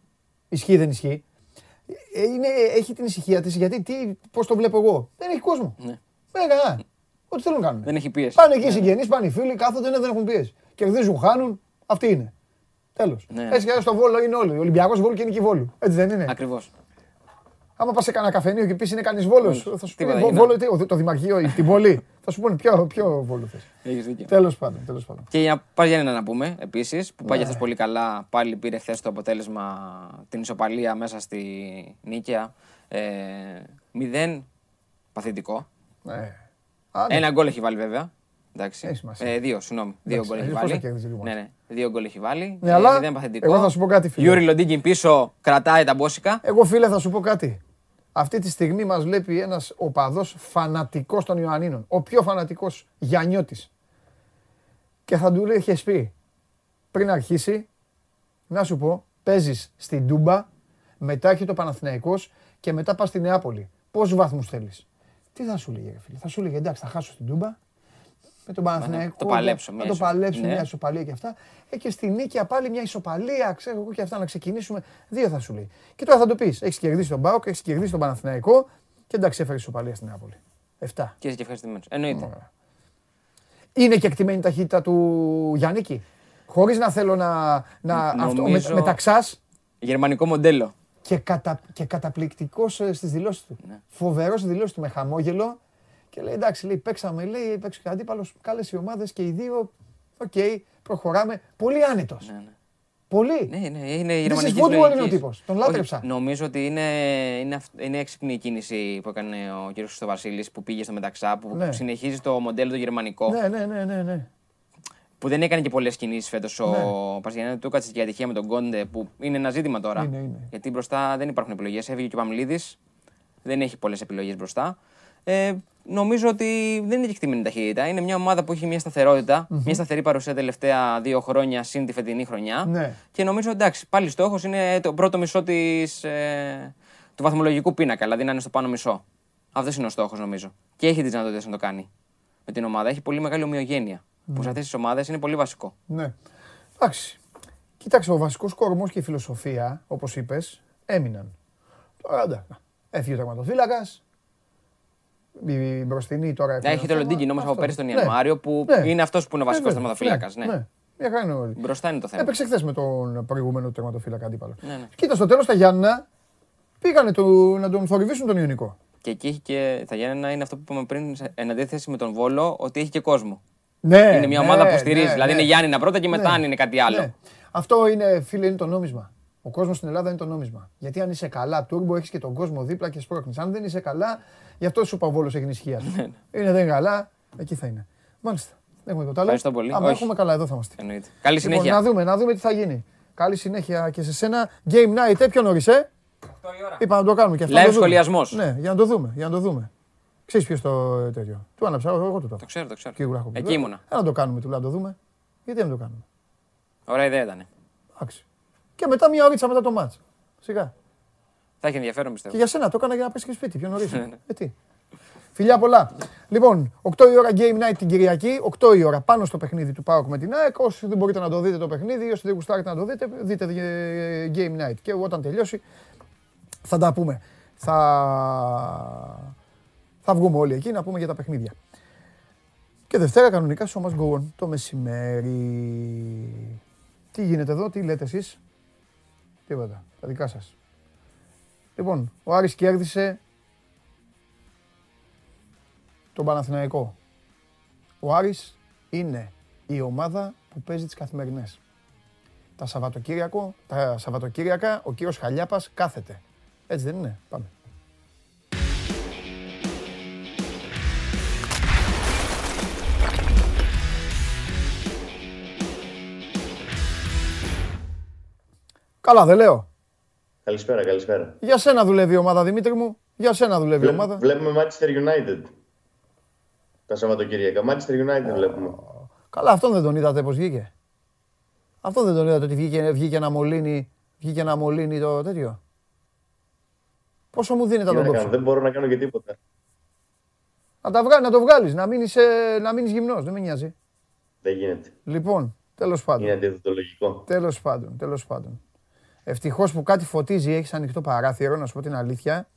ισχύει δεν ισχύει. Είναι, έχει την ησυχία της, γιατί τι, πώς το βλέπω εγώ. Δεν έχει κόσμο. Ναι. Μέγα, ό,τι θέλουν να κάνουν. Δεν έχει πίεση. Πάνε εκεί οι ναι. συγγενείς, πάνε οι φίλοι, κάθονται, ναι, δεν έχουν πίεση. Κερδίζουν, χάνουν, αυτοί είναι. Τέλος. Ναι. Έτσι και στο Βόλο είναι όλοι. Ο Ολυμπιακός Βόλου και νίκη Βόλου. Έτσι δεν είναι? Ακριβώς. Άμα πας σε κανένα καφενείο και πεις είναι κανείς Βόλος, Βόλος, θα σου πούνε Βόλο, τι, το δημαρχείο, την πόλη. Θα σου πούνε ποιο, ποιο Βόλο θες. Έχεις δίκιο. Τέλος πάντων, τέλος πάντων. Και για να πάει Γιάννενα να πούμε επίσης, που πάει yeah. χθες πολύ καλά, πάλι πήρε χθες το αποτέλεσμα, την ισοπαλία μέσα στη νίκαια. Ε, μηδέν παθητικό. Yeah. Ένα γκολ έχει βάλει βέβαια. Εντάξει. Ε, δύο, συγγνώμη. Δύο γκολ έχει βάλει. Ναι, ναι. Δύο γκολ έχει βάλει. Ναι, ε, αλλά δεν παθεντικό. Εγώ θα σου πω κάτι, φίλε. Γιούρι Λοντίγκιν πίσω κρατάει τα μπόσικα. Εγώ, φίλε, θα σου πω κάτι. Αυτή τη στιγμή μας βλέπει ένας οπαδός φανατικός των Ιωαννίνων. Ο πιο φανατικός Γιαννιώτης. Και θα του λέει, έχεις πει, πριν αρχίσει, να σου πω, παίζεις στην Τούμπα, μετά έχει το Παναθηναϊκός και μετά πας στη Νεάπολη. Πόσους βαθμούς θέλεις? Τι θα σου λέγε, φίλε? Θα σου λέγε, εντάξει, θα χάσω στην Τούμπα. Με τον Παναθηναϊκό. Το παλέψω, μια, το παλέψω ναι. Μια ισοπαλία και αυτά. Ε, και στη νίκη πάλι μια ισοπαλία, ξέρω εγώ και αυτά, να ξεκινήσουμε. Δύο θα σου λέει. Και τώρα θα το πεις. Έχεις κερδίσει τον ΠΑΟΚ, έχεις κερδίσει τον Παναθηναϊκό και εντάξει, έφερες ισοπαλία στην Νεάπολη. Εφτά. Και είσαι και ευχαριστημένος. Εννοείται. Mm. Είναι και εκτιμένη η ταχύτητα του Γιάννικη. Χωρίς να θέλω να. να νομίζω... αυτό, με, μεταξάς. Γερμανικό μοντέλο. Και, κατα, και καταπληκτικός στις δηλώσεις του. Ναι. Φοβερός στις δηλώσεις του, με χαμόγελο. Και λέει, εντάξει, λέει, παίξαμε, λέει, παίξε και αντίπαλος, καλές οι ομάδες και οι δύο, οκ, okay, προχωράμε. Πολύ άνετος. Ναι, ναι. Πολύ. Ναι, ναι, είναι η γερμανική λογική. Είναι ο τύπος. Τον λάτρεψα. Όχι, νομίζω ότι είναι, είναι, είναι έξυπνη η κίνηση που έκανε ο κ. Χρυστοβασίλης που πήγε στο Μεταξά, που, ναι. που συνεχίζει το μοντέλο το γερμανικό. Ναι, ναι, ναι, ναι, ναι. Που δεν έκανε και πολλές κινήσεις φέτος. Ναι. Ο Πασχιανίδη του έκατσε και η ατυχία με τον Κόντε, που είναι ένα ζήτημα τώρα. Είναι, είναι. Γιατί μπροστά δεν υπάρχουν επιλογές. Έφυγε και ο Παμλίδης. Δεν έχει πολλές επιλογές μπροστά. Ε, νομίζω ότι δεν είναι εκτιμένη ταχύτητα. Είναι μια ομάδα που έχει μια σταθερότητα, mm-hmm. μια σταθερή παρουσία τελευταία δύο χρόνια συν τη φετινή χρονιά. Ναι. Και νομίζω εντάξει, πάλι στόχος είναι το πρώτο μισό της, ε, του βαθμολογικού πίνακα, δηλαδή να είναι στο πάνω μισό. Αυτός είναι ο στόχος νομίζω. Και έχει τις δυνατότητες να το κάνει με την ομάδα. Έχει πολύ μεγάλη ομοιογένεια. Mm. Που σε αυτές τις ομάδες είναι πολύ βασικό. Ναι. Εντάξει. Κοίταξε, ο βασικός κορμός και η φιλοσοφία, όπως είπες, έμειναν. Τώρα έφυγε ο τερματοφύλακας. Η μπροστινή τώρα. Έχει το Λοντίγκιν όμως από πέρυσι τον Ιανουάριο που είναι αυτός που είναι ο βασικός τερματοφύλακας. Μια χαρά είναι όλοι. Μπροστά είναι το θέμα. Έπαιξε χθες με τον προηγούμενο τερματοφύλακα αντίπαλο. Κοίτα, στο τέλος τα Γιάννενα πήγανε να τον θορυβήσουν τον Ιωνικό. Και εκεί έχει και. Τα Γιάννενα είναι αυτό που είπαμε πριν, εν αντίθεση με τον Βόλο, ότι έχει και κόσμο. Είναι μια ομάδα που στηρίζει. Δηλαδή είναι Γιάννενα πρώτα και μετά αν είναι κάτι άλλο. Αυτό είναι, φίλε, είναι το νόμισμα. Ο κόσμος στην Ελλάδα είναι το νόμισμα. Γιατί αν είσαι καλά, τούρμπο, έχεις και τον κόσμο δίπλα και σπρώχνεις. Αν δεν είσαι καλά, γι' αυτό σου είπα ο Βόλος έχει νησυχία. Είναι δεν καλά, εκεί θα είναι. Μάλιστα. Έχουμε τίποτα άλλο. Ευχαριστώ πολύ. Αν έχουμε καλά, εδώ θα είμαστε. Εννοείται. Καλή συνέχεια. Λοιπόν, να δούμε, να δούμε τι θα γίνει. Καλή συνέχεια και σε σένα. Game night, πιο νωρίς, ε. οκτώ η ώρα. Είπα να το κάνουμε και αυτό. Live σχολιασμός. Ναι, για να το δούμε. Για να το δούμε. Ξέρεις ποιος το τέτοιο. Του αναψάω, εγώ το το. Το ξέρω, το ξέρω. Εκεί ήμουνα. Να το κάνουμε, τουλάχιστον το δούμε. Γιατί δεν το κάνουμε. Ωραία ιδέα ήταν. Εντάξει. Και μετά μια ωρίτσα μετά το μάτς. Σιγά. Θα έχει ενδιαφέρον, πιστεύω. Και για σένα το έκανα για να πας και σπίτι πιο νωρίς. Γιατί. Φιλιά πολλά. Λοιπόν, οκτώ η ώρα Game Night την Κυριακή, οκτώ η ώρα πάνω στο παιχνίδι του ΠΑΟΚ με την ΑΕΚ. Όσοι δεν μπορείτε να το δείτε το παιχνίδι, όσοι δεν γουστάρετε να το δείτε, δείτε Game Night. Και όταν τελειώσει θα τα πούμε. Θα, θα βγούμε όλοι εκεί να πούμε για τα παιχνίδια. Και Δευτέρα κανονικά στο Must Go On το μεσημέρι. Τι γίνεται εδώ, τι λέτε εσείς? Τίποτα, τα δικά σας. Λοιπόν, ο Άρης κέρδισε τον Παναθηναϊκό. Ο Άρης είναι η ομάδα που παίζει τις καθημερινές. Τα, τα Σαββατοκύριακα ο κύριος Χαλιάπας κάθεται. Έτσι δεν είναι? Πάμε. Καλά, δεν λέω. Καλησπέρα, καλησπέρα. Για σένα δουλεύει η ομάδα, Δημήτρη μου. Για σένα δουλεύει Βλέ, η ομάδα. Βλέπουμε Manchester United. Τα Σαββατοκύριακα. Manchester United oh. βλέπουμε. Καλά, αυτόν δεν τον είδατε πώς βγήκε. Αυτόν δεν τον είδατε ότι βγήκε, βγήκε να μολύνει, βγήκε να μολύνει το τέτοιο. Πόσο μου δίνετε τον κόψο? Δεν μπορώ να κάνω και τίποτα. Να, τα βγα, να το βγάλεις, να μείνεις, να μείνεις γυμνός. Δεν με νοιάζει. Δεν γίνεται. Λοιπόν, τέλος πάντων. Είναι αντιδοτολογικό. Τέλος πάντων, τέλος πάντων. Ευτυχώς που κάτι φωτίζει, έχεις ανοιχτό παράθυρο, να σου πω την αλήθεια.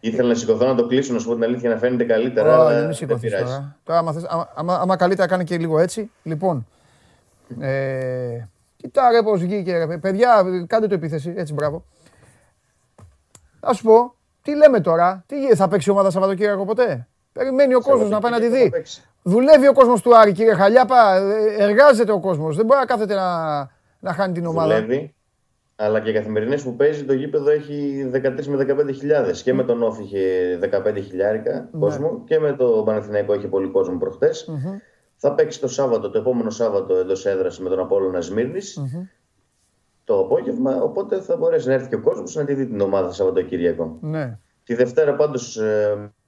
Ήθελα να σηκωθώ να το κλείσω, να σου πω την αλήθεια, να φαίνεται καλύτερα. Ω, αλλά δεν πειράζει. Τώρα, τώρα άμα, θες, άμα, άμα, άμα καλύτερα κάνει και λίγο έτσι. Λοιπόν, ε, κοιτά ρε πώς βγήκε ρε. Παιδιά, κάντε το επίθεση, έτσι μπράβο. Να σου πω, τι λέμε τώρα, τι θα παίξει η ομάδα Σαββατοκύριακο ποτέ? Περιμένει ο κόσμος να πάει να τη δει. Δουλεύει ο κόσμος του Άρη, κύριε Χαλιάπα, εργάζεται ο κόσμος. Δεν μπορεί να κάθεται να, να χάνει την ομάδα. Δουλεύει. Αλλά και οι καθημερινές που παίζει, το γήπεδο έχει δεκατρείς με δεκαπέντε χιλιάδες. Και με τον Όφη είχε δεκαπέντε χιλιάρικα κόσμο. Και με τον Παναθηναϊκό είχε πολύ κόσμο προχτές. Θα παίξει το Σάββατο, το επόμενο Σάββατο εδώ σε έδραση με τον Απόλλωνα Σμύρνης mm-hmm. το απόγευμα. Οπότε θα μπορέσει να έρθει και ο κόσμος να τη δει την ομάδα Σαββατοκύριακο. Ναι. Τη Δευτέρα πάντως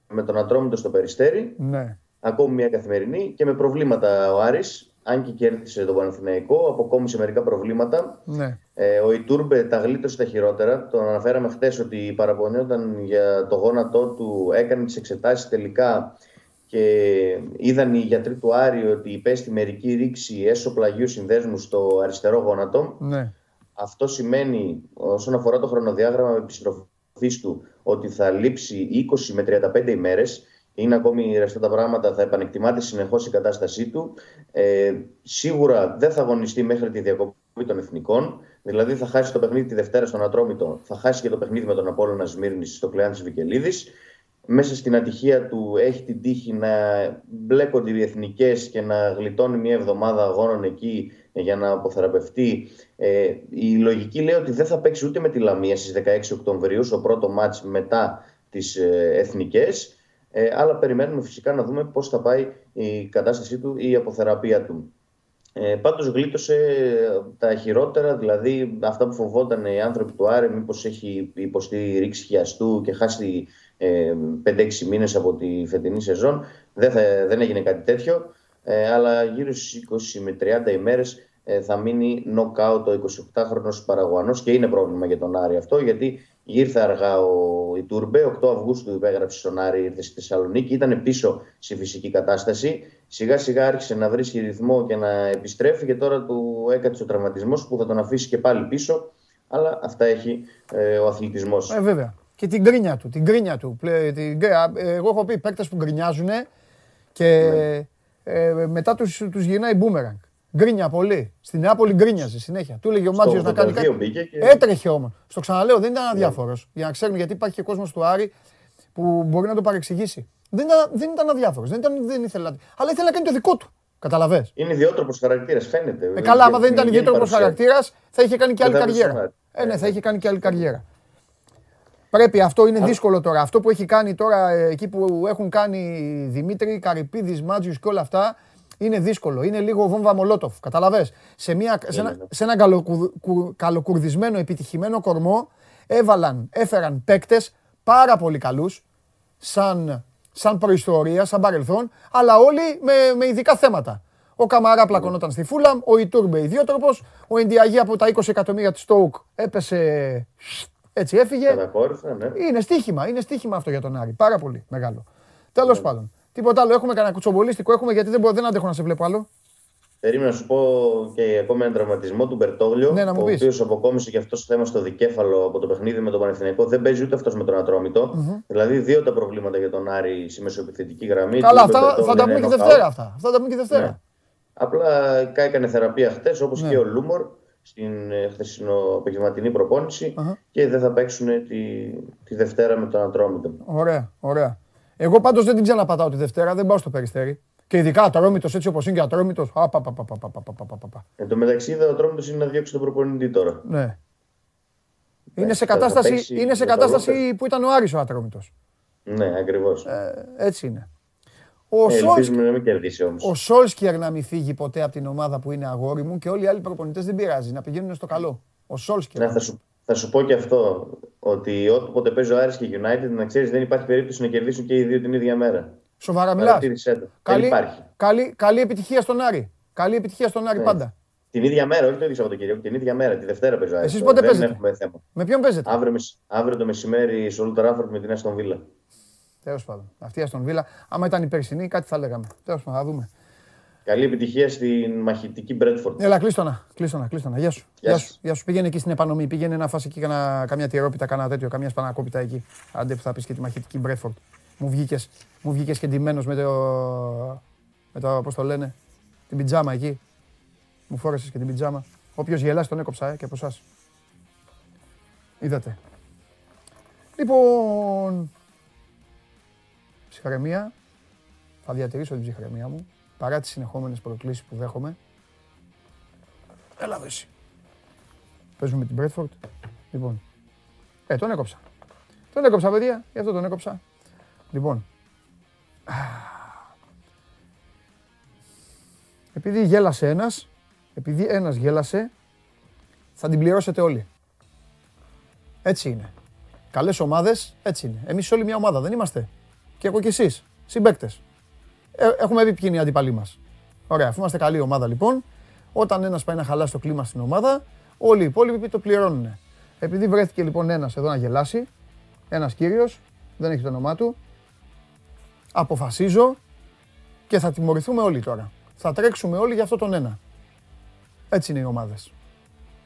με τον Ατρόμητο στο Περιστέρι. Ναι. Ακόμη μια καθημερινή και με προβλήματα ο Άρης. Αν και κέρδισε τον Παναθηναϊκό, αποκόμισε μερικά προβλήματα. Ναι. Ε, ο Ιτούρμπε τα γλίτωσε τα χειρότερα. Τον αναφέραμε χθες ότι παραπονιόταν για το γόνατό του, έκανε τις εξετάσεις τελικά. Και είδαν οι γιατροί του Άρη ότι υπέστη μερική ρήξη έσω πλαγίου συνδέσμου στο αριστερό γόνατο. Ναι. Αυτό σημαίνει, όσον αφορά το χρονοδιάγραμμα επιστροφής του, ότι θα λείψει είκοσι με τριάντα πέντε ημέρες. Είναι ακόμη ρευστά τα πράγματα, θα επανεκτιμάται συνεχώς η κατάστασή του. Ε, σίγουρα δεν θα αγωνιστεί μέχρι τη διακοπή των εθνικών. Δηλαδή θα χάσει το παιχνίδι τη Δευτέρα στον Ατρόμητο, θα χάσει και το παιχνίδι με τον Απόλλωνα Σμύρνης στο Κλεάνθης Βικελίδης. Μέσα στην ατυχία του έχει την τύχη να μπλέκονται οι εθνικές και να γλιτώνει μια εβδομάδα αγώνων εκεί για να αποθεραπευτεί. Ε, η λογική λέει ότι δεν θα παίξει ούτε με τη Λαμία στις δεκαέξι Οκτωβρίου, στο πρώτο μάτς μετά τις εθνικές. Ε, αλλά περιμένουμε φυσικά να δούμε πώς θα πάει η κατάστασή του ή η αποθεραπεία του. Ε, πάντως γλίτωσε τα χειρότερα, δηλαδή αυτά που φοβόταν οι άνθρωποι του Άρη, μήπως έχει υποστεί ρήξη χιαστού και χάσει ε, πέντε έξι μήνες από τη φετινή σεζόν. Δεν, θα, δεν έγινε κάτι τέτοιο, ε, αλλά γύρω στις είκοσι με τριάντα ημέρες ε, θα μείνει νοκάουτ ο εικοσιοκτάχρονος Παραγουανός και είναι πρόβλημα για τον Άρη αυτό, γιατί ήρθε αργά ο Ιτούρμπε, οκτώ Αυγούστου υπέγραψε στον Άρη, ήρθε στη Θεσσαλονίκη, ήταν πίσω στη φυσική κατάσταση. Σιγά σιγά άρχισε να βρίσκει ρυθμό και να επιστρέφει και τώρα του έκατσε ο τραυματισμός που θα τον αφήσει και πάλι πίσω. Αλλά αυτά έχει ε, ο αθλητισμός. Ε, βέβαια. Και την γκρίνια του. Την γκρίνια του. Την... Εγώ έχω πει παίκτες που γκρινιάζουν και ε, ε, μετά τους, τους γυρνάει μπούμεραγκ. Γκρίνια πολύ. Στην Νεάπολη γκρίνιαζε συνέχεια. Του έλεγε ο Μάτζιος να κάνει κάτι. Και... Έτρεχε όμως. Στο ξαναλέω, δεν ήταν αδιάφορος. Yeah. Για να ξέρουν, γιατί υπάρχει και κόσμος του Άρη που μπορεί να το παρεξηγήσει. Δεν ήταν, δεν ήταν αδιάφορος. Δεν, ήταν, δεν ήθελα. Αλλά ήθελε να κάνει το δικό του. Καταλαβες. Είναι ιδιότροπος χαρακτήρας, φαίνεται. Ε, καλά, άμα δεν ήταν ιδιότροπος χαρακτήρας, θα είχε κάνει και άλλη καριέρα. Ε, ναι, θα είχε κάνει και άλλη καριέρα. Πρέπει, αυτό είναι δύσκολο τώρα. Αυτό που έχει κάνει τώρα εκεί που έχουν κάνει Δημήτρη, Καρυπίδης, Μάτζιος και όλα αυτά. Είναι δύσκολο, είναι λίγο βόμβα Μολότοφ, καταλαβες. Σε, μια, σε ένα, σε ένα καλοκου, κου, καλοκουρδισμένο, επιτυχημένο κορμό έβαλαν, έφεραν παίκτες πάρα πολύ καλούς, σαν, σαν προϊστορία, σαν παρελθόν, αλλά όλοι με, με ειδικά θέματα. Ο Καμαρά πλακωνόταν στη Φούλαμ, ο Ιτούρμπε ιδιότροπος, ο Εντιαγή από τα είκοσι εκατομμύρια της Στόουκ έπεσε, έτσι έφυγε. Κατακόρυφα, ναι. Είναι στοίχημα, είναι στοίχημα αυτό για τον Άρη, πάρα πολύ μεγάλο. Τέλος πάντων. Τίποτα άλλο, έχουμε κανένα κουτσομπολίστικο, έχουμε, γιατί δεν, μπορώ, δεν αντέχω να σε βλέπω άλλο. Περίμενα να σου πω και ακόμα έναν τραυματισμό του Μπερτόγλιο, ναι, ο οποίος αποκόμισε και αυτό το θέμα στο δικέφαλο από το παιχνίδι με τον Παναθηναϊκό. Δεν παίζει ούτε αυτός με τον Ατρόμητο. Mm-hmm. Δηλαδή, δύο τα προβλήματα για τον Άρη στη μεσοεπιθετική γραμμή. Καλά, αυτά θα τα πούμε και Δευτέρα. Αυτά. Αυτά τα πούμε και Δευτέρα. Ναι. Απλά έκανε θεραπεία χτες, όπως ναι. και ο Λούμορ, στην χθεσινοπαιγματινή προπόνηση uh-huh. και δεν θα παίξουν τη, τη Δευτέρα με τον Ατρόμητο. Ωραία, ωραία. Εγώ πάντως δεν την ξαναπατάω τη Δευτέρα, δεν πάω στο Περιστέρι. Και ειδικά Ατρόμητος, έτσι όπως είναι και Ατρόμητος. Απαπαπαπαπαπαπαπαπαπα. Εν τω μεταξύ, είδα ο Ατρόμητος είναι να διώξει τον προπονητή τώρα. Ναι. Είναι σε κατάσταση, είναι σε κατάσταση που ήταν ο Άρης ο Ατρόμητος. Ναι, ακριβώς. Ε, έτσι είναι. Ο ε, Σόλσκιερ να μην κερδίσει όμως. Ο Σόλσκιερ να μην φύγει ποτέ από την ομάδα που είναι αγόρι μου και όλοι οι άλλοι προπονητές δεν πειράζει, να πηγαίνουν στο καλό. Ο Σόλσκιερ. Ναι, θα σου... Θα σου πω και αυτό, ότι όποτε παίζει ο Άρης και United, να ξέρεις δεν υπάρχει περίπτωση να κερδίσουν και οι δύο την ίδια μέρα. Σοβαρά μιλάς. Καλή, καλή, καλή επιτυχία στον Άρη. Καλή επιτυχία στον Άρη ναι. πάντα. Την ίδια μέρα, όχι το ίδιο Σαββατοκύριακο, την ίδια μέρα, τη Δευτέρα παίζει ο Άρης. Εσείς πότε δεν παίζετε? Έχουμε θέμα. Με ποιον παίζετε? Αύριο, αύριο το μεσημέρι στο Old Trafford με την Aston Villa. Τέλος πάντων. Αυτή η Aston Villa, άμα ήταν η περσινή, κάτι θα λέγαμε. Τέλος πάντων, θα δούμε. Καλή επιτυχία στην μαχητική Μπρέντφορντ. Έλα, κλείστονα, κλείστονα, κλείστονα. Γεια σου. Γεια σου. Γεια σου. Πήγαινε εκεί στην επανομή, πήγαινε να φας εκεί κανά, καμιά τυρόπιτα, κανένα τέτοιο, καμιά σπανακόπιτα εκεί. Άντε που θα πεις και τη μαχητική Μπρέντφορντ. Μου βγήκες, μου βγήκες και ντυμένος με το, με το, πώς το λένε, την πιτζάμα εκεί. Μου φόρεσες και την πιτζάμα. Όποιος γελάσει τον έκοψα ε, και από εσάς. Είδατε. Λοιπόν, ψυχραιμία. Θα διατηρήσω την ψυχραιμία μου. Παρά τις συνεχόμενες προκλήσεις που δέχομαι. Έλα εδώ εσύ. Παίζουμε με την Μπρέντφορντ. Λοιπόν. Ε, τον έκοψα. Τον έκοψα, παιδιά. Γι' αυτό τον έκοψα. Λοιπόν. Επειδή γέλασε ένας, επειδή ένας γέλασε, θα την πληρώσετε όλοι. Έτσι είναι. Καλές ομάδες, έτσι είναι. Εμείς όλοι μια ομάδα, δεν είμαστε? Και εγώ και εσείς, συμπαίκτες. Ε, έχουμε πει ποιοι είναι οι αντιπαλοί μας. Ωραία, αφού είμαστε καλή ομάδα λοιπόν, όταν ένας πάει να χαλάσει το κλίμα στην ομάδα, όλοι οι υπόλοιποι το πληρώνουν. Επειδή βρέθηκε λοιπόν ένας εδώ να γελάσει, ένας κύριος, δεν έχει το όνομά του, αποφασίζω και θα τιμωρηθούμε όλοι τώρα. Θα τρέξουμε όλοι για αυτό τον ένα. Έτσι είναι οι ομάδες.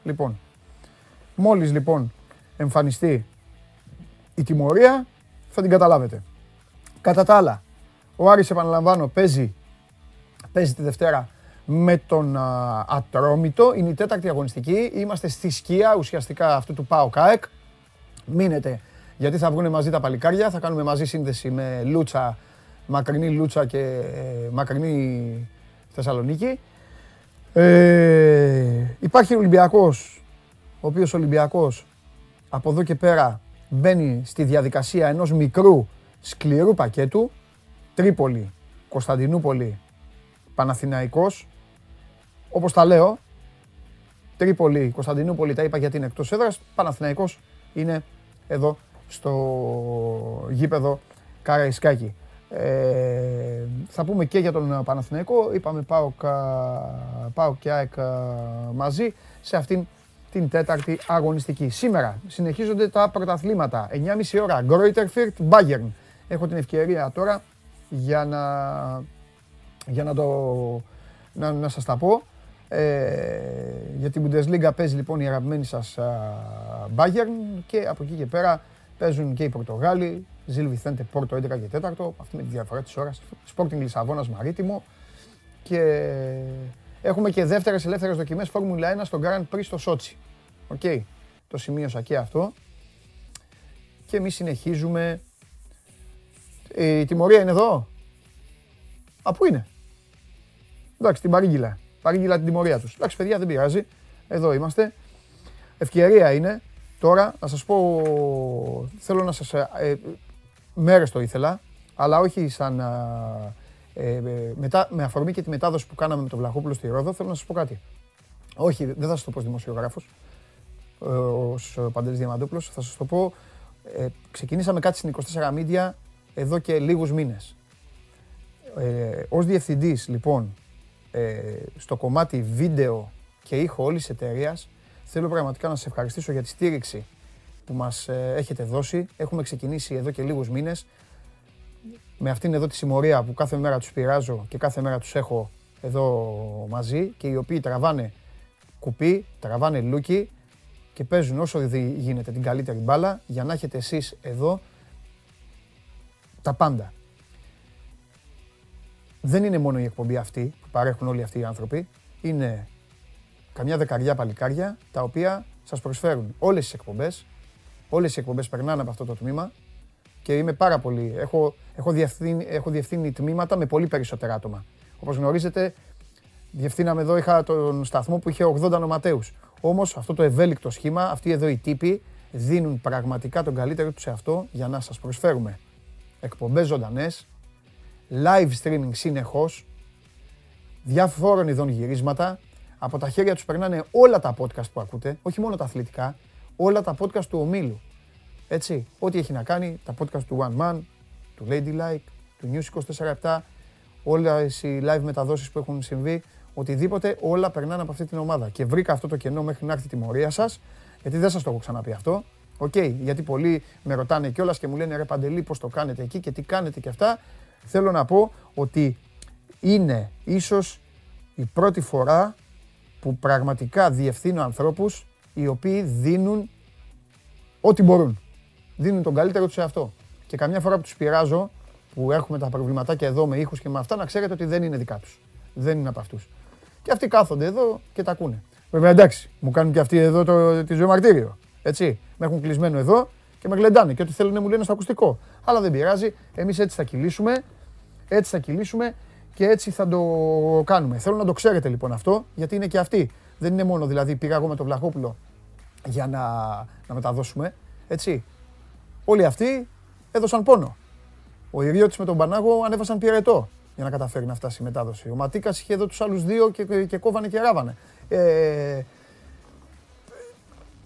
Λοιπόν, μόλις λοιπόν εμφανιστεί η τιμωρία, θα την καταλάβετε. Κατά τα άλλα, ο Άρης, επαναλαμβάνω, παίζει, παίζει τη Δευτέρα με τον α, Ατρόμητο. Είναι η τέταρτη αγωνιστική. Είμαστε στη σκιά ουσιαστικά αυτού του ΠΑΟΚ ΑΕΚ. Μείνετε, γιατί θα βγουν μαζί τα παλικάρια. Θα κάνουμε μαζί σύνδεση με Λούτσα, μακρινή Λούτσα και ε, μακρινή Θεσσαλονίκη. Ε, υπάρχει ο Ολυμπιακός, ο οποίος Ολυμπιακός από εδώ και πέρα μπαίνει στη διαδικασία ενός μικρού σκληρού πακέτου. Τρίπολη, Κωνσταντινούπολη, Παναθηναϊκός. Όπως τα λέω, Τρίπολη, Κωνσταντινούπολη τα είπα γιατί είναι εκτός έδρας. Παναθηναϊκός είναι εδώ στο γήπεδο Καραϊσκάκη. Ε, θα πούμε και για τον Παναθηναϊκό. Είπαμε ΠΑΟΚ, ΠΑΟΚ και ΑΕΚ μαζί σε αυτήν την τέταρτη αγωνιστική. Σήμερα συνεχίζονται τα πρωταθλήματα. εννιά και μισή ώρα, Γκρόιτερφιρτ, Μπάγερν. Έχω την ευκαιρία τώρα για να, για να, το, να, να σας τα πω. Ε, για την Bundesliga παίζει λοιπόν η αγαπημένη σας Bayern και από εκεί και πέρα παίζουν και οι Πορτογάλοι. Ζιλ Βιθέντε Πόρτο έντεκα και τέσσερα, αυτή με τη διαφορά της ώρας. Sporting Λισαβόνας Μαρίτιμο. Και έχουμε και δεύτερες ελεύθερες δοκιμές Φόρμουλα ένα στο Grand Prix στο Σότσι. Οκ, okay. Το σημείωσα και αυτό. Και εμείς συνεχίζουμε. Η τιμωρία είναι εδώ. Α, πού είναι? Εντάξει, την παρήγγυλα. Παρήγγυλα την τιμωρία τους. Εντάξει, παιδιά, δεν πειράζει. Εδώ είμαστε. Ευκαιρία είναι. Τώρα, να σας πω, θέλω να σας... Ε, μέρες το ήθελα, αλλά όχι σαν... Ε, μετά, με αφορμή και τη μετάδοση που κάναμε με τον Βλαχόπουλο στη Ρόδο, θέλω να σας πω κάτι. Όχι, δεν θα σας το πω ως δημοσιογράφος, ε, ως Παντελής Διαμαντόπουλος. Θα σας το πω, ε, ξεκινήσαμε κάτι στην είκοσι τέσσερα Media εδώ και λίγους μήνες. Ε, ως διευθυντής, λοιπόν, ε, στο κομμάτι βίντεο και ήχο όλης της εταιρείας, θέλω πραγματικά να σας ευχαριστήσω για τη στήριξη που μας έχετε δώσει. Έχουμε ξεκινήσει εδώ και λίγους μήνες με αυτήν εδώ τη συμμορία που κάθε μέρα τους πειράζω και κάθε μέρα τους έχω εδώ μαζί και οι οποίοι τραβάνε κουπί, τραβάνε λούκι και παίζουν όσο γίνεται την καλύτερη μπάλα για να έχετε εσείς εδώ τα πάντα. Δεν είναι μόνο η εκπομπή αυτή που παρέχουν όλοι αυτοί οι άνθρωποι, είναι καμιά δεκαριά παλικάρια, τα οποία σας προσφέρουν όλες τις εκπομπές. Όλες οι εκπομπές περνάνε από αυτό το τμήμα και είμαι πάρα πολύ... Έχω, έχω, διευθύνει, έχω διευθύνει τμήματα με πολύ περισσότερα άτομα. Όπως γνωρίζετε, διευθύναμε εδώ, είχα τον σταθμό που είχε ογδόντα νοματέους. Όμως αυτό το ευέλικτο σχήμα, αυτοί εδώ οι τύποι, δίνουν πραγματικά τον καλύτερο τους εαυτό για να σας προσφέρουμε εκπομπές ζωντανές, live streaming συνεχώς, διαφόρων ειδών γυρίσματα. Από τα χέρια τους περνάνε όλα τα podcast που ακούτε, όχι μόνο τα αθλητικά, όλα τα podcast του ομίλου. Έτσι, ό,τι έχει να κάνει, τα podcast του One Man, του Ladylike, του News είκοσι τέσσερα επτά, όλες οι live μεταδόσεις που έχουν συμβεί, οτιδήποτε, όλα περνάνε από αυτή την ομάδα. Και βρήκα αυτό το κενό μέχρι να έρθει η τιμωρία σας, γιατί δεν σας το έχω ξαναπεί αυτό. Οκ, okay, γιατί πολλοί με ρωτάνε κιόλας και μου λένε ρε Παντελή, πώς το κάνετε εκεί και τι κάνετε και αυτά. Θέλω να πω ότι είναι ίσως η πρώτη φορά που πραγματικά διευθύνω ανθρώπους οι οποίοι δίνουν ό,τι μπορούν. Δίνουν τον καλύτερο τους σε αυτό. Και καμιά φορά που τους πειράζω, που έχουμε τα προβληματάκια εδώ με ήχους και με αυτά, να ξέρετε ότι δεν είναι δικά τους. Δεν είναι από αυτούς. Και αυτοί κάθονται εδώ και τα ακούνε. Βέβαια εντάξει, μου κάνουν και αυτοί εδώ το, τη ζωή μαρτύριο. Έτσι, με έχουν κλεισμένο εδώ και με γλεντάνε. Και ό,τι θέλουν μου λένε στο ακουστικό. Αλλά δεν πειράζει, εμείς έτσι θα κυλήσουμε. Έτσι θα κυλήσουμε. Και έτσι θα το κάνουμε. Θέλω να το ξέρετε λοιπόν αυτό, γιατί είναι και αυτοί. Δεν είναι μόνο δηλαδή πήγα εγώ με τον Βλαχόπουλο για να, να μεταδώσουμε. Έτσι. Όλοι αυτοί έδωσαν πόνο. Ο Ιριώτης με τον Πανάγο ανέβασαν πυρετό. για να καταφέρει να φτάσει η μετάδοση. Ο Ματίκας είχε εδώ τους άλλους δύο και, και, και κόβανε και ράβανε. Ε,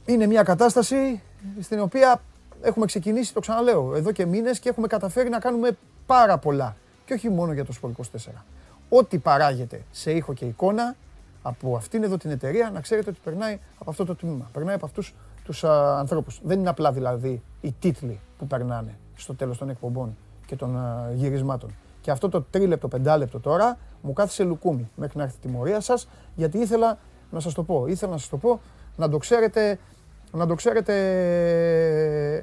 είναι μια κατάσταση στην οποία έχουμε ξεκινήσει, το ξαναλέω, εδώ και μήνες και έχουμε καταφέρει να κάνουμε πάρα πολλά. Και όχι μόνο για το Σπόρ είκοσι τέσσερα. Ό,τι παράγεται σε ήχο και εικόνα από αυτήν εδώ την εταιρεία, να ξέρετε ότι περνάει από αυτό το τμήμα. Περνάει από αυτούς τους α, ανθρώπους. Δεν είναι απλά δηλαδή οι τίτλοι που περνάνε στο τέλος των εκπομπών και των α, γυρισμάτων. Και αυτό το τρίλεπτο, πεντάλεπτο τώρα μου κάθισε λουκούμι μέχρι να έρθει η τιμωρία σας, γιατί ήθελα να σας το πω. Ήθελα να σας το πω να το ξέρετε, να το ξέρετε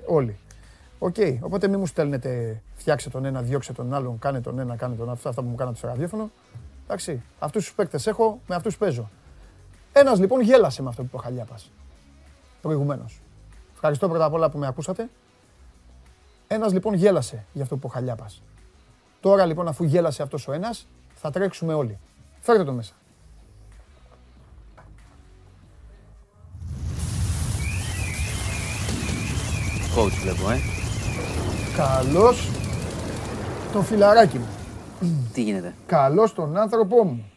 όλοι. Οκ, okay. Οπότε μην μου στέλνετε, φτιάξε τον ένα, διώξε τον άλλον, κάνε τον ένα, κάνε τον αυτό, αυτά που μου κάνατε στο ραδιόφωνο. Εντάξει, αυτούς τους παίκτες έχω, με αυτούς παίζω. Ένας λοιπόν γέλασε με αυτό που είπε ο Χαλιάπας προηγουμένως. Ευχαριστώ πρώτα απ' όλα που με ακούσατε. Ένας λοιπόν γέλασε για αυτό που είπε ο Χαλιάπας. Τώρα λοιπόν, αφού γέλασε αυτός ο ένας, θα τρέξουμε όλοι. Φέρτε το μέσα. Coach βλέπω, ε. Καλώς τον φιλαράκι μου. Τι γίνεται. Καλώς τον άνθρωπό μου.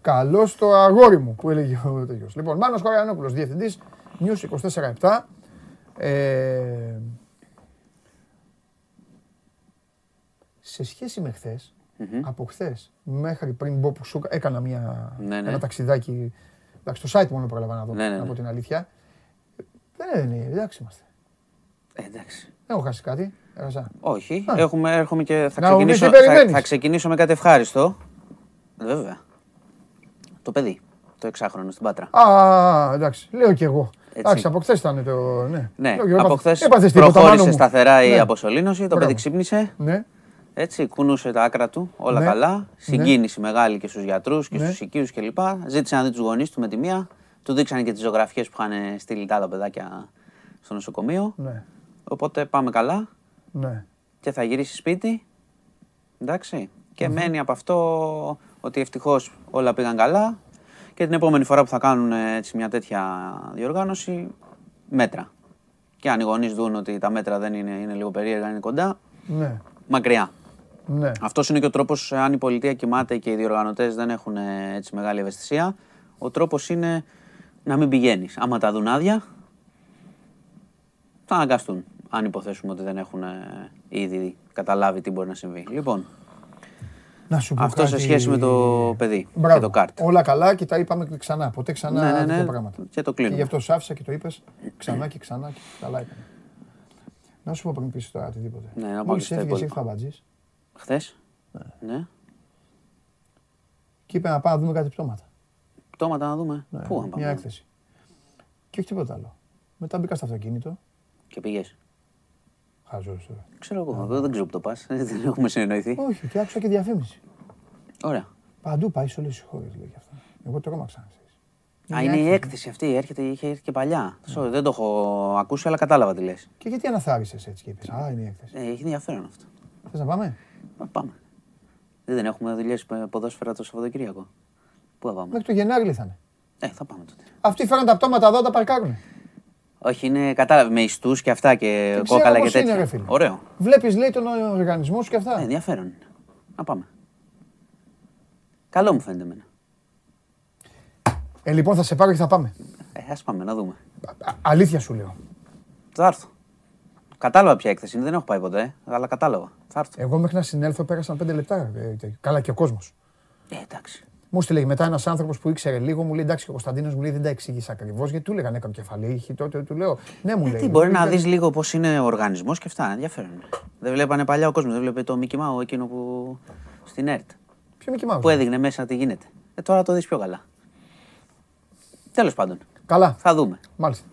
Καλώς το αγόρι μου, που έλεγε ο Τέγιος. Λοιπόν, Μάνος Χωριανόπουλος, διευθυντής News είκοσι τέσσερα επτά. Ε... Σε σχέση με χθες, mm-hmm. από χθες μέχρι πριν μπω που σου έκανα μια... ναι, ναι. ένα ταξιδάκι, εντάξει, το site μόνο πρόλαβα να δω, ναι, ναι, ναι. από την αλήθεια. Δεν είναι, εντάξει είμαστε. Ε, εντάξει. Έχω χάσει κάτι, Ραζά. Όχι, έχουμε, έρχομαι και θα ξεκινήσω, θα, θα ξεκινήσω με κάτι ευχάριστο. Βέβαια. Το παιδί, το εξάχρονο στην Πάτρα. Α, εντάξει, λέω κι εγώ. Εντάξει, από χθες ήταν το... Ναι, ναι λέω, από χθες προχώρησε σταθερά ναι. η αποσωλήνωση, το Μπράβο. παιδί ξύπνησε. Ναι. Έτσι, κουνούσε τα άκρα του, όλα ναι. καλά. Συγκίνηση ναι. μεγάλη και στους γιατρούς και ναι. στους οικείους κλπ. Ζήτησε να δει τους γονείς του με τη μία. Του δείξανε και τις ζωγραφιές που είχαν στείλει τα παιδάκια στο νοσοκομείο. Ναι. Οπότε πάμε καλά. Ναι. Και θα γυρίσει σπίτι. Εντάξει. Και mm-hmm. μένει από αυτό ότι ευτυχώς όλα πήγαν καλά. Και την επόμενη φορά που θα κάνουν έτσι, μια τέτοια διοργάνωση, μέτρα. Και αν οι γονείς δουν ότι τα μέτρα δεν είναι, είναι λίγο περίεργα, είναι κοντά, ναι. μακριά. Ναι. Αυτός είναι και ο τρόπος, αν η πολιτεία κοιμάται και οι διοργανωτές δεν έχουν έτσι, μεγάλη ευαισθησία, ο τρόπος είναι να μην πηγαίνεις. Άμα τα δουν άδεια, θα αναγκαστούν. Αν υποθέσουμε ότι δεν έχουν ήδη καταλάβει τι μπορεί να συμβεί. Λοιπόν, να σου πω αυτό κάτι... σε σχέση με το παιδί Μπράβο. και το κάρτ. Όλα καλά και τα είπαμε ξανά. Ποτέ ξανά ναι, ναι, ναι. τέτοια πράγματα. Και το κλείνω. Και γι' αυτό σ' άφησα και το είπες ξανά και ξανά και καλά έκανε. Να σου πω πριν πεις τώρα οτιδήποτε. Ναι, να πάω και έφυγες, ήρθα Μπατζής. Χθες. Ναι. ναι. Και είπε να πάμε να δούμε κάτι πτώματα. Πτώματα να δούμε. Ναι, πού να πάμε. Μια έκθεση. Και όχι τίποτα άλλο. Μετά μπήκα στο αυτοκίνητο. Και πήγες. Χαζός. Ξέρω εγώ. Δεν ξέρω που το πας. Δεν έχουμε συνεννοηθεί. Όχι. Και άκουσα και διαφήμιση. Ωραία. Παντού πάει σε όλες τις χώρες. Εγώ τρόμαξα. Α, είναι η έκθεση αυτή. Έρχεται, είχε έρθει και παλιά. Δεν το έχω ακούσει, αλλά κατάλαβα τι λες. Και γιατί αναθάρισες έτσι και είπες. Α, είναι η έκθεση. Έχει ενδιαφέρον αυτό. Θες να πάμε. Πάμε. Δεν έχουμε δουλειές ποδόσφαιρα το Σαββατοκύριακο. Πού θα πάμε. Μέχρι το Γενάρη θα είναι. Ε, θα πάμε τότε. Αυτοί φέραν τα πτώματα εδώ, τα παρκάρουν. Όχι, είναι κατάλαβε με ιστούς και αυτά και Την κόκαλα και τέτοια. Είναι, ρε, Ωραίο. Βλέπεις, λέει, τον οργανισμό σου και αυτά. Ε, ενδιαφέρον είναι. Να πάμε. Καλό μου φαίνεται εμένα. Ε, λοιπόν, θα σε πάρω και θα πάμε. Ε, ας πάμε, να δούμε. Α, αλήθεια σου λέω. Θα έρθω. Κατάλαβα ποια έκθεση είναι, δεν έχω πάει ποτέ, αλλά κατάλαβα. Θα έρθω. Εγώ μέχρι να συνέλθω πέρασαν πέντε λεπτά. Καλά και ο κόσμος. Ε, εντάξει. Μου στείλε μετά ένας άνθρωπος που ήξερε λίγο, μου λέει εντάξει, ο Κωνσταντίνος μου λέει δεν τα εξήγησε ακριβώς, γιατί του λέγανε έκανε κεφαλή, τότε του λέω ναι, μου λέει. Τι μπορεί να δεις λίγο πώς είναι ο οργανισμός και αυτά, ενδιαφέρον. Δεν βλέπανε παλιά ο κόσμος, δεν βλέπε το Mickey Mouse εκείνο που στην ΕΡΤ. Ποιο Mickey Mouse. Που έδειχνε μέσα τι γίνεται. Ε, τώρα το δεις πιο καλά. Τέλος πάντων. Καλά. Θα δούμε. Μάλιστα.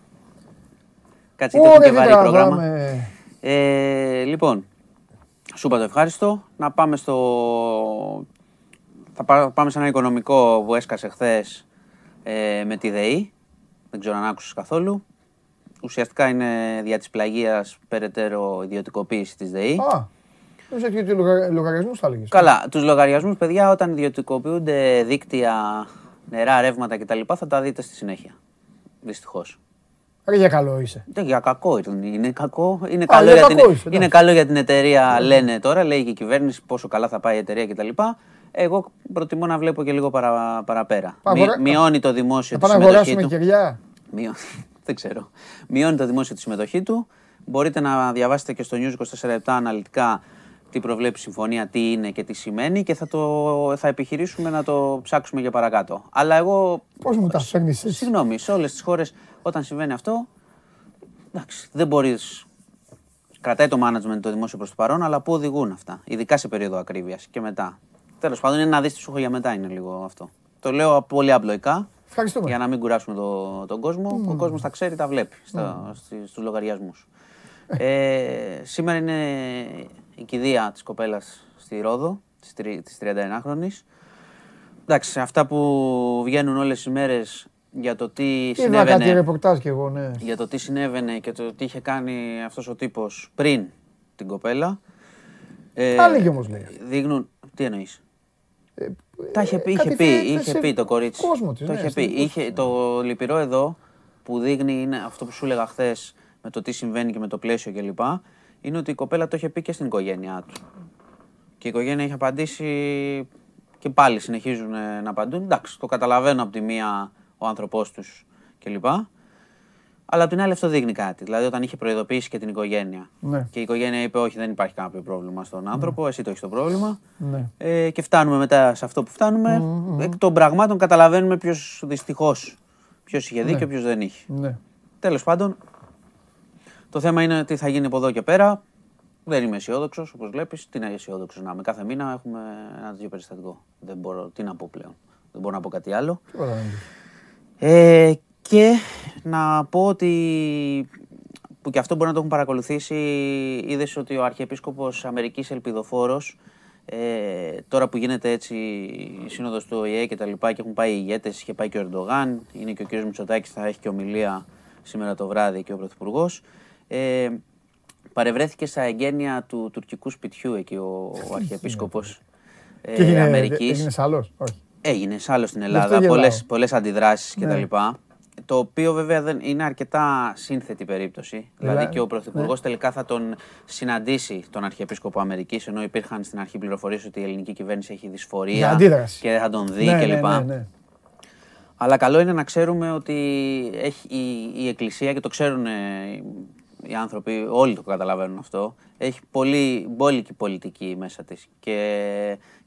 Κάτσε και βαρύ πρόγραμμα. Ε, λοιπόν, σου είπα το ευχάριστο. Να πάμε στο... Θα πάμε σε ένα οικονομικό που έσκασε χθες ε, με τη ΔΕΗ. Δεν ξέρω αν άκουσες καθόλου. Ουσιαστικά είναι δια της πλαγίας περαιτέρω ιδιωτικοποίηση της ΔΕΗ. Α, ουσιαστικά και τους λογα... λογαριασμούς θα έλεγες. Καλά, τους λογαριασμούς, παιδιά, όταν ιδιωτικοποιούνται δίκτυα, νερά, ρεύματα κτλ. Θα τα δείτε στη συνέχεια. Δυστυχώς. Δεν για καλό είσαι. Δεν για κακό ήταν. Είναι κακό. Είναι, Α, καλό, για την... είσαι, είναι καλό για την εταιρεία, mm. λένε τώρα. Λέει και η κυβέρνηση πόσο καλά θα πάει η εταιρεία κτλ. Εγώ προτιμώ να βλέπω και λίγο παρα... παραπέρα. Μει... Αγορά... Μειώνει το δημόσιο τη συμμετοχή του. Μειώνει... Δεν ξέρω. Μειώνει το δημόσιο τη συμμετοχή του. Μπορείτε να διαβάσετε και στο News είκοσι τέσσερα επτά αναλυτικά τι προβλέπει η συμφωνία, τι είναι και τι σημαίνει και θα, το, θα επιχειρήσουμε να το ψάξουμε για παρακάτω. Αλλά εγώ... Πώς μου τα φέρνεις εσύ? Συγγνώμη, σε όλες τις χώρες όταν συμβαίνει αυτό, εντάξει, δεν μπορείς... Κρατάει το management το δημόσιο προς το παρόν, αλλά πού οδηγούν αυτά, ειδικά σε περίοδο ακρίβειας και μετά. Τέλος πάντων, είναι να δεις τι σου έχω για μετά, είναι λίγο αυτό. Το λέω πολύ απλοϊκά, για να μην κουράσουμε το, τον κόσμο. Mm. Ο κόσμος τα ξέρει, τα βλέπει στα, mm. στους λογαριασμούς. Ε, σήμερα είναι η κηδεία της κοπέλας στη Ρόδο, της τριανταενάχρονης. Εντάξει, αυτά που βγαίνουν όλες τις μέρες για το τι συνέβαινε, κάτι ρεπορτάζ και εγώ, ναι. για το τι συνέβαινε και το τι είχε κάνει αυτός ο τύπος πριν την κοπέλα. Τα λέγει όμως, λέει. Δείχνουν... Τι εννοείς? Ε, τα είχε πει, είχε πει, είχε πει το κορίτσι. Της, το ναι, είχε πει. Είχε, το λυπηρό εδώ που δείχνει είναι αυτό που σου έλεγα χθες, με το τι συμβαίνει και με το πλαίσιο κλπ. Είναι ότι η κοπέλα το είχε πει και στην οικογένειά του. Και η οικογένεια είχε απαντήσει και πάλι συνεχίζουν να απαντούν. Εντάξει, το καταλαβαίνω από τη μία ο άνθρωπός τους κλπ. Αλλά από την άλλη αυτό δείχνει κάτι. Δηλαδή όταν είχε προειδοποιήσει και την οικογένεια. Ναι. Και η οικογένεια είπε όχι, δεν υπάρχει κάποιο πρόβλημα στον άνθρωπο, ναι. εσύ το έχεις το πρόβλημα. Ναι. Ε, και φτάνουμε μετά σε αυτό που φτάνουμε. Mm-hmm. Εκ των πραγμάτων καταλαβαίνουμε ποιος δυστυχώς ποιος είχε δει ναι. και ποιος δεν είχε. Ναι. Τέλος πάντων, το θέμα είναι τι θα γίνει από εδώ και πέρα. Δεν είμαι αισιόδοξος, όπως βλέπεις. Τι να είμαι αισιόδοξος να είμαι? Κάθε μήνα έχουμε ένα τέτοιο περιστατικό. Δεν μπορώ, τι να πω πλέον. Δεν μπορώ να πω κάτι άλλο. Ε, και να πω ότι, που και αυτό μπορεί να το έχουν παρακολουθήσει, είδες ότι ο Αρχιεπίσκοπος Αμερικής Ελπιδοφόρος, ε, τώρα που γίνεται έτσι η σύνοδος του Ο Ε Ε και τα λοιπά και έχουν πάει οι ηγέτες, είχε πάει και ο Ερντογάν, είναι και ο κ. Μητσοτάκης, θα έχει και ομιλία σήμερα το βράδυ και ο Πρωθυπουργός. Ε, παρευρέθηκε στα εγγένεια του τουρκικού σπιτιού εκεί ο, ο Αρχιεπίσκοπος ε, Αμερικής. Έγινε σάλος? Όχι. Έγινε σάλος στην Ελλάδα, πολλές, πολλές αντιδράσεις ναι. κτλ. Το οποίο βέβαια δεν, είναι αρκετά σύνθετη περίπτωση. Δηλαδή, δηλαδή και ο Πρωθυπουργός ναι. τελικά θα τον συναντήσει τον Αρχιεπίσκοπο Αμερικής, ενώ υπήρχαν στην αρχή πληροφορίες ότι η ελληνική κυβέρνηση έχει δυσφορία και θα τον δει ναι, κλπ. Ναι, ναι, ναι. Αλλά καλό είναι να ξέρουμε ότι έχει η, η Εκκλησία, και το ξέρουν οι άνθρωποι, όλοι το καταλαβαίνουν αυτό, έχει πολύ μπόλικη πολιτική μέσα της και,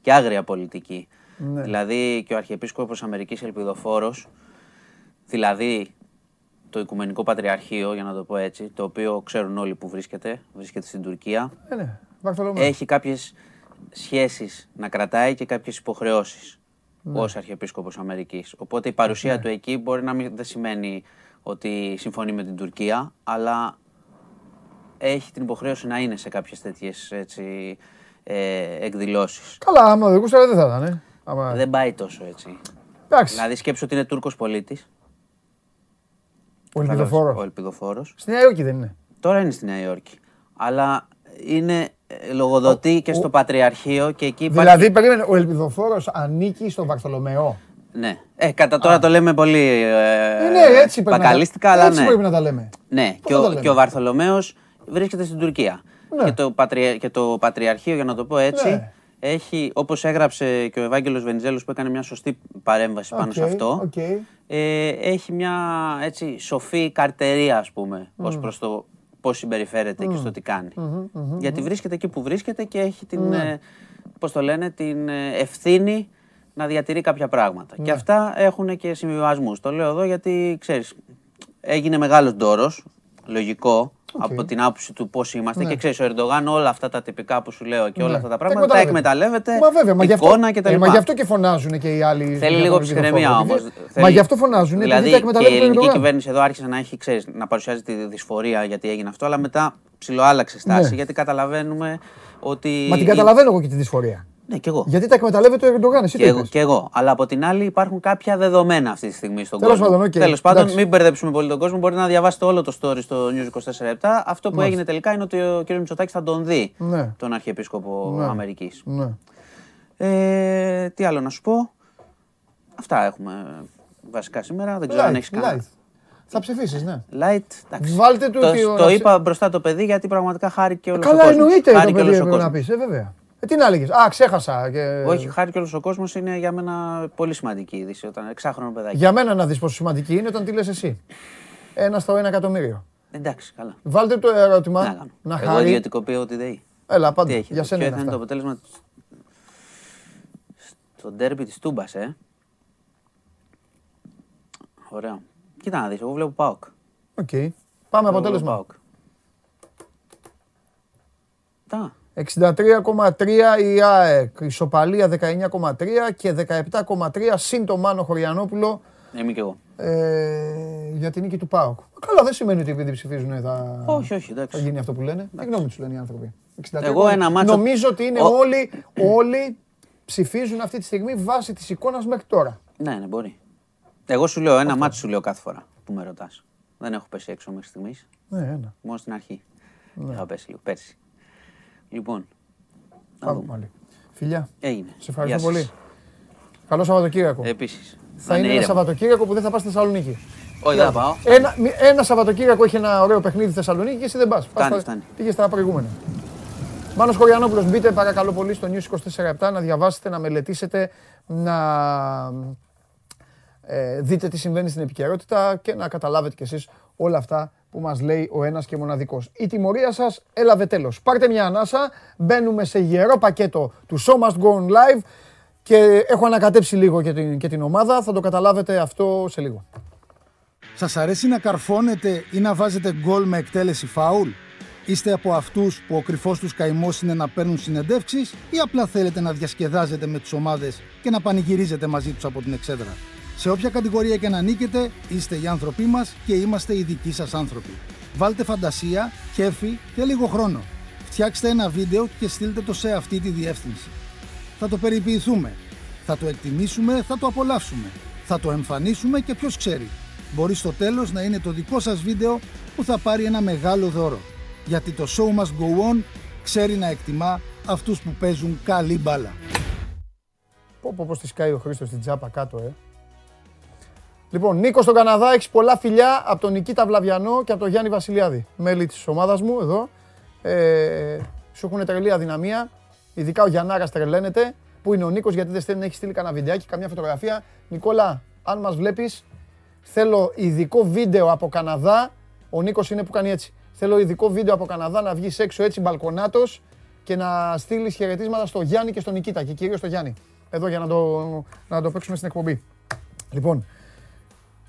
και άγρια πολιτική. Ναι. Δηλαδή και ο Αρχιεπίσκοπος Αμερικής Ελπιδοφόρος, δηλαδή το Οικουμενικό Πατριαρχείο, για να το πω έτσι, το οποίο ξέρουν όλοι που βρίσκεται, βρίσκεται στην Τουρκία, ε, ναι. έχει κάποιες σχέσεις να κρατάει και κάποιες υποχρεώσεις. Ναι. Ως Αρχιεπίσκοπος Αμερικής. Οπότε η παρουσία ναι. του εκεί μπορεί να μην δεν σημαίνει ότι συμφωνεί με την Τουρκία, αλλά έχει την υποχρέωση να είναι σε κάποιες τέτοιες έτσι, ε, εκδηλώσεις. Καλά, άμα δεν κούσταρα δεν θα ήταν. Ε. Άμα... Δεν πάει τόσο έτσι. Εντάξει. Δηλαδή σκέψου ότι είναι Τούρκος πολίτης. Ο Ελπιδοφόρος. Ο Ελπιδοφόρος. Στη Νέα Υόρκη δεν είναι? Τώρα είναι στη Νέα Υόρκη. Αλλά είναι... λογοδοτεί και στο Πατριαρχείο και εκεί υπάρχει... Δηλαδή, περίμενε, ο Ελπιδοφόρος ανήκει στον Βαρθολομαίο. Ναι. Ε, κατά τώρα το λέμε πολύ μπακαλίστικα, αλλά ναι. Έτσι πρέπει να τα λέμε. Ναι, και ο Βαρθολομαίος βρίσκεται στην Τουρκία. Και το Πατριαρχείο, για να το πω έτσι, έχει, όπως έγραψε και ο Ευάγγελος Βενιζέλος που έκανε μια σωστή παρέμβαση πάνω σε αυτό, έχει μια σοφή καρτερία, ας πούμε, ως προς το... πώς συμπεριφέρεται mm. και στο τι κάνει. Mm-hmm, mm-hmm, Γιατί mm-hmm. βρίσκεται εκεί που βρίσκεται και έχει την, mm. ε, πώς το λένε, την ευθύνη να διατηρεί κάποια πράγματα. Mm. Και αυτά έχουν και συμβιβασμούς. Το λέω εδώ γιατί, ξέρεις, έγινε μεγάλος ντόρος, λογικό, okay. από την άποψη του πώς είμαστε. Mm. Και ξέρεις, ο Ερντογάν όλα αυτά τα τυπικά που σου λέω και όλα mm. αυτά τα πράγματα τα εκμεταλλεύεται, μα βέβαια, μα εικόνα κτλ. Ε, μα γι' αυτό και φωνάζουν και οι άλλοι. Θέλει λίγο ψυχραιμία όμως. Θέλει... Μα γι' αυτό φωνάζουν. Δηλαδή και η ελληνική κυβέρνηση εδώ άρχισε να, έχει, ξέρεις, να παρουσιάζει τη δυσφορία γιατί έγινε αυτό, αλλά μετά ψιλοάλλαξε στάση ναι. γιατί καταλαβαίνουμε ότι. Μα την καταλαβαίνω εγώ και τη δυσφορία. Ναι, και εγώ. Γιατί τα εκμεταλλεύεται ο Ερντογάν, εσύ το και εγώ. Αλλά από την άλλη υπάρχουν κάποια δεδομένα αυτή τη στιγμή στον Τέλος κόσμο. Πάντων, okay. Τέλος πάντων, εντάξει. Μην μπερδέψουμε πολύ τον κόσμο. Μπορείτε να διαβάσετε όλο το story στο News είκοσι τέσσερα επτά. Αυτό που Μάλιστα. έγινε τελικά είναι ότι ο κ. Μητσοτάκης θα τον δει ναι. τον Αρχιεπίσκοπο ναι. Αμερικής. Ναι. Ε, τι άλλο να σου πω. Αυτά έχουμε βασικά σήμερα. Δεν ξέρω light, αν έχεις κάνει. Θα ψηφίσεις, ναι. Light, βάλτε το, το, το, το είπα μπροστά το παιδί γιατί πραγματικά χάρηκε όλος ο κόσμος. Καλά εννοείται το παιδί πρέπει να πεις, ε, βέβαια. Ε, τι να έλεγες, α, ξέχασα. Και... Όχι, χάρηκε όλος ο κόσμος είναι για μένα πολύ σημαντική είδηση όταν εξάχρονο παιδάκι. Για μένα να δεις πόσο σημαντική είναι όταν τη λες εσύ. Ένα στο ένα εκατομμύριο. Εντάξει, καλά. Βάλτε το ερώτημα να, να χάρει. Εγώ ιδιωτικοποιώ τη ΔΕΗ. Έλα, πάντα. Για σένα είναι αυτά. Ήταν το αποτέλεσμα στο ντέρμπι της Τούμπας, ε. Ωραία. Κοίτα να δεις, εγώ βλέπω ΠΑΟΚ. Οκ. Okay. Πάμε εγώ αποτέλεσμα. Τα. εξήντα τρία κόμμα τρία η ΑΕΚ, ισοπαλία δεκαεννιά κόμμα τρία και δεκαεπτά κόμμα τρία συν το Μάνο Χωριανόπουλο. Είμαι και εγώ. Ε, για την νίκη του ΠΑΟΚ. Καλά, δεν σημαίνει ότι επειδή ψηφίζουν θα, όχι, όχι, θα γίνει αυτό που λένε. Η γνώμη τους λένε οι άνθρωποι. Εγώ ένα μάτσο... Νομίζω ότι είναι ο... όλοι, όλοι ψηφίζουν αυτή τη στιγμή βάσει της εικόνας μέχρι τώρα. Ναι, ναι, μπορεί. Εγώ σου λέω ένα μάτσο σου λέω κάθε φορά που με ρωτάς. Δεν έχω πέσει έξω μέχρι στιγμής. Ναι, ένα. Μόνο στην αρχή. Ναι. Είχα πέσει λίγο πέρσι. Λοιπόν. Πάμε πάλι. Φιλιά. Έγινε. Σε ευχαριστώ πολύ. Καλό Σαββατοκύριακο. Επίσης. Θα είναι ένα Σαββατοκύριακο που δεν θα πας στη Θεσσαλονίκη. Όχι, δεν θα πάω. Ένα, ένα Σαββατοκύριακο είχε ένα ωραίο παιχνίδι στη Θεσσαλονίκη και εσύ δεν πας. Φτάνει, φτάνει. Πήγες στα προηγούμενα. Μάνος Χωριανόπουλος, μπείτε παρακαλώ πολύ στο News είκοσι τέσσερα επτά να διαβάσετε, να μελετήσετε, να ε, δείτε τι συμβαίνει στην επικαιρότητα και να καταλάβετε κι εσείς όλα αυτά που μας λέει ο ένας και μοναδικός. Η τιμωρία σας έλαβε τέλος. Πάρτε μια ανάσα, μπαίνουμε σε γερό πακέτο του Show Must Go On Live. Και έχω ανακατέψει λίγο και την, και την ομάδα, θα το καταλάβετε αυτό σε λίγο. Σας αρέσει να καρφώνετε ή να βάζετε γκολ με εκτέλεση φάουλ? Είστε από αυτούς που ο κρυφός τους καημός είναι να παίρνουν συνεντεύξεις ή απλά θέλετε να διασκεδάζετε με τις ομάδες και να πανηγυρίζετε μαζί τους από την εξέδρα? Σε όποια κατηγορία και να νίκετε, είστε οι άνθρωποι μας και είμαστε οι δικοί σας άνθρωποι. Βάλτε φαντασία, χέφι και λίγο χρόνο. Φτιάξτε ένα βίντεο και στείλτε το σε αυτή τη διεύθυνση. Θα το περιποιηθούμε, θα το εκτιμήσουμε, θα το απολαύσουμε, θα το εμφανίσουμε και ποιος ξέρει. Μπορεί στο τέλος να είναι το δικό σας βίντεο που θα πάρει ένα μεγάλο δώρο. Γιατί το Show Must Go On ξέρει να εκτιμά αυτούς που παίζουν καλή μπάλα. Πω πω πως τη σκάει ο Χρήστος στην τσάπα κάτω, ε. Λοιπόν, Νίκο στον Καναδά, έχεις πολλά φιλιά από τον Νικήτα Βλαβιανό και από τον Γιάννη Βασιλιάδη. Μέλη της ομάδας μου εδώ. Ε, σου έχουν τρελή αδυναμία. Ειδικά ο Γιαννάρας τρελαίνεται. Πού είναι ο Νίκος, γιατί δεν έχει στείλει κανένα βιντεάκι, καμιά φωτογραφία. Νικόλα, αν μας βλέπεις, θέλω ειδικό βίντεο από Καναδά. Ο Νίκος είναι που κάνει έτσι. Θέλω ειδικό βίντεο από Καναδά να βγεις έξω έτσι μπαλκονάτος και να στείλεις χαιρετίσματα στο Γιάννη και στον Νικήτα. Και κυρίως στο Γιάννη. Εδώ για να το, να το παίξουμε στην εκπομπή. Λοιπόν,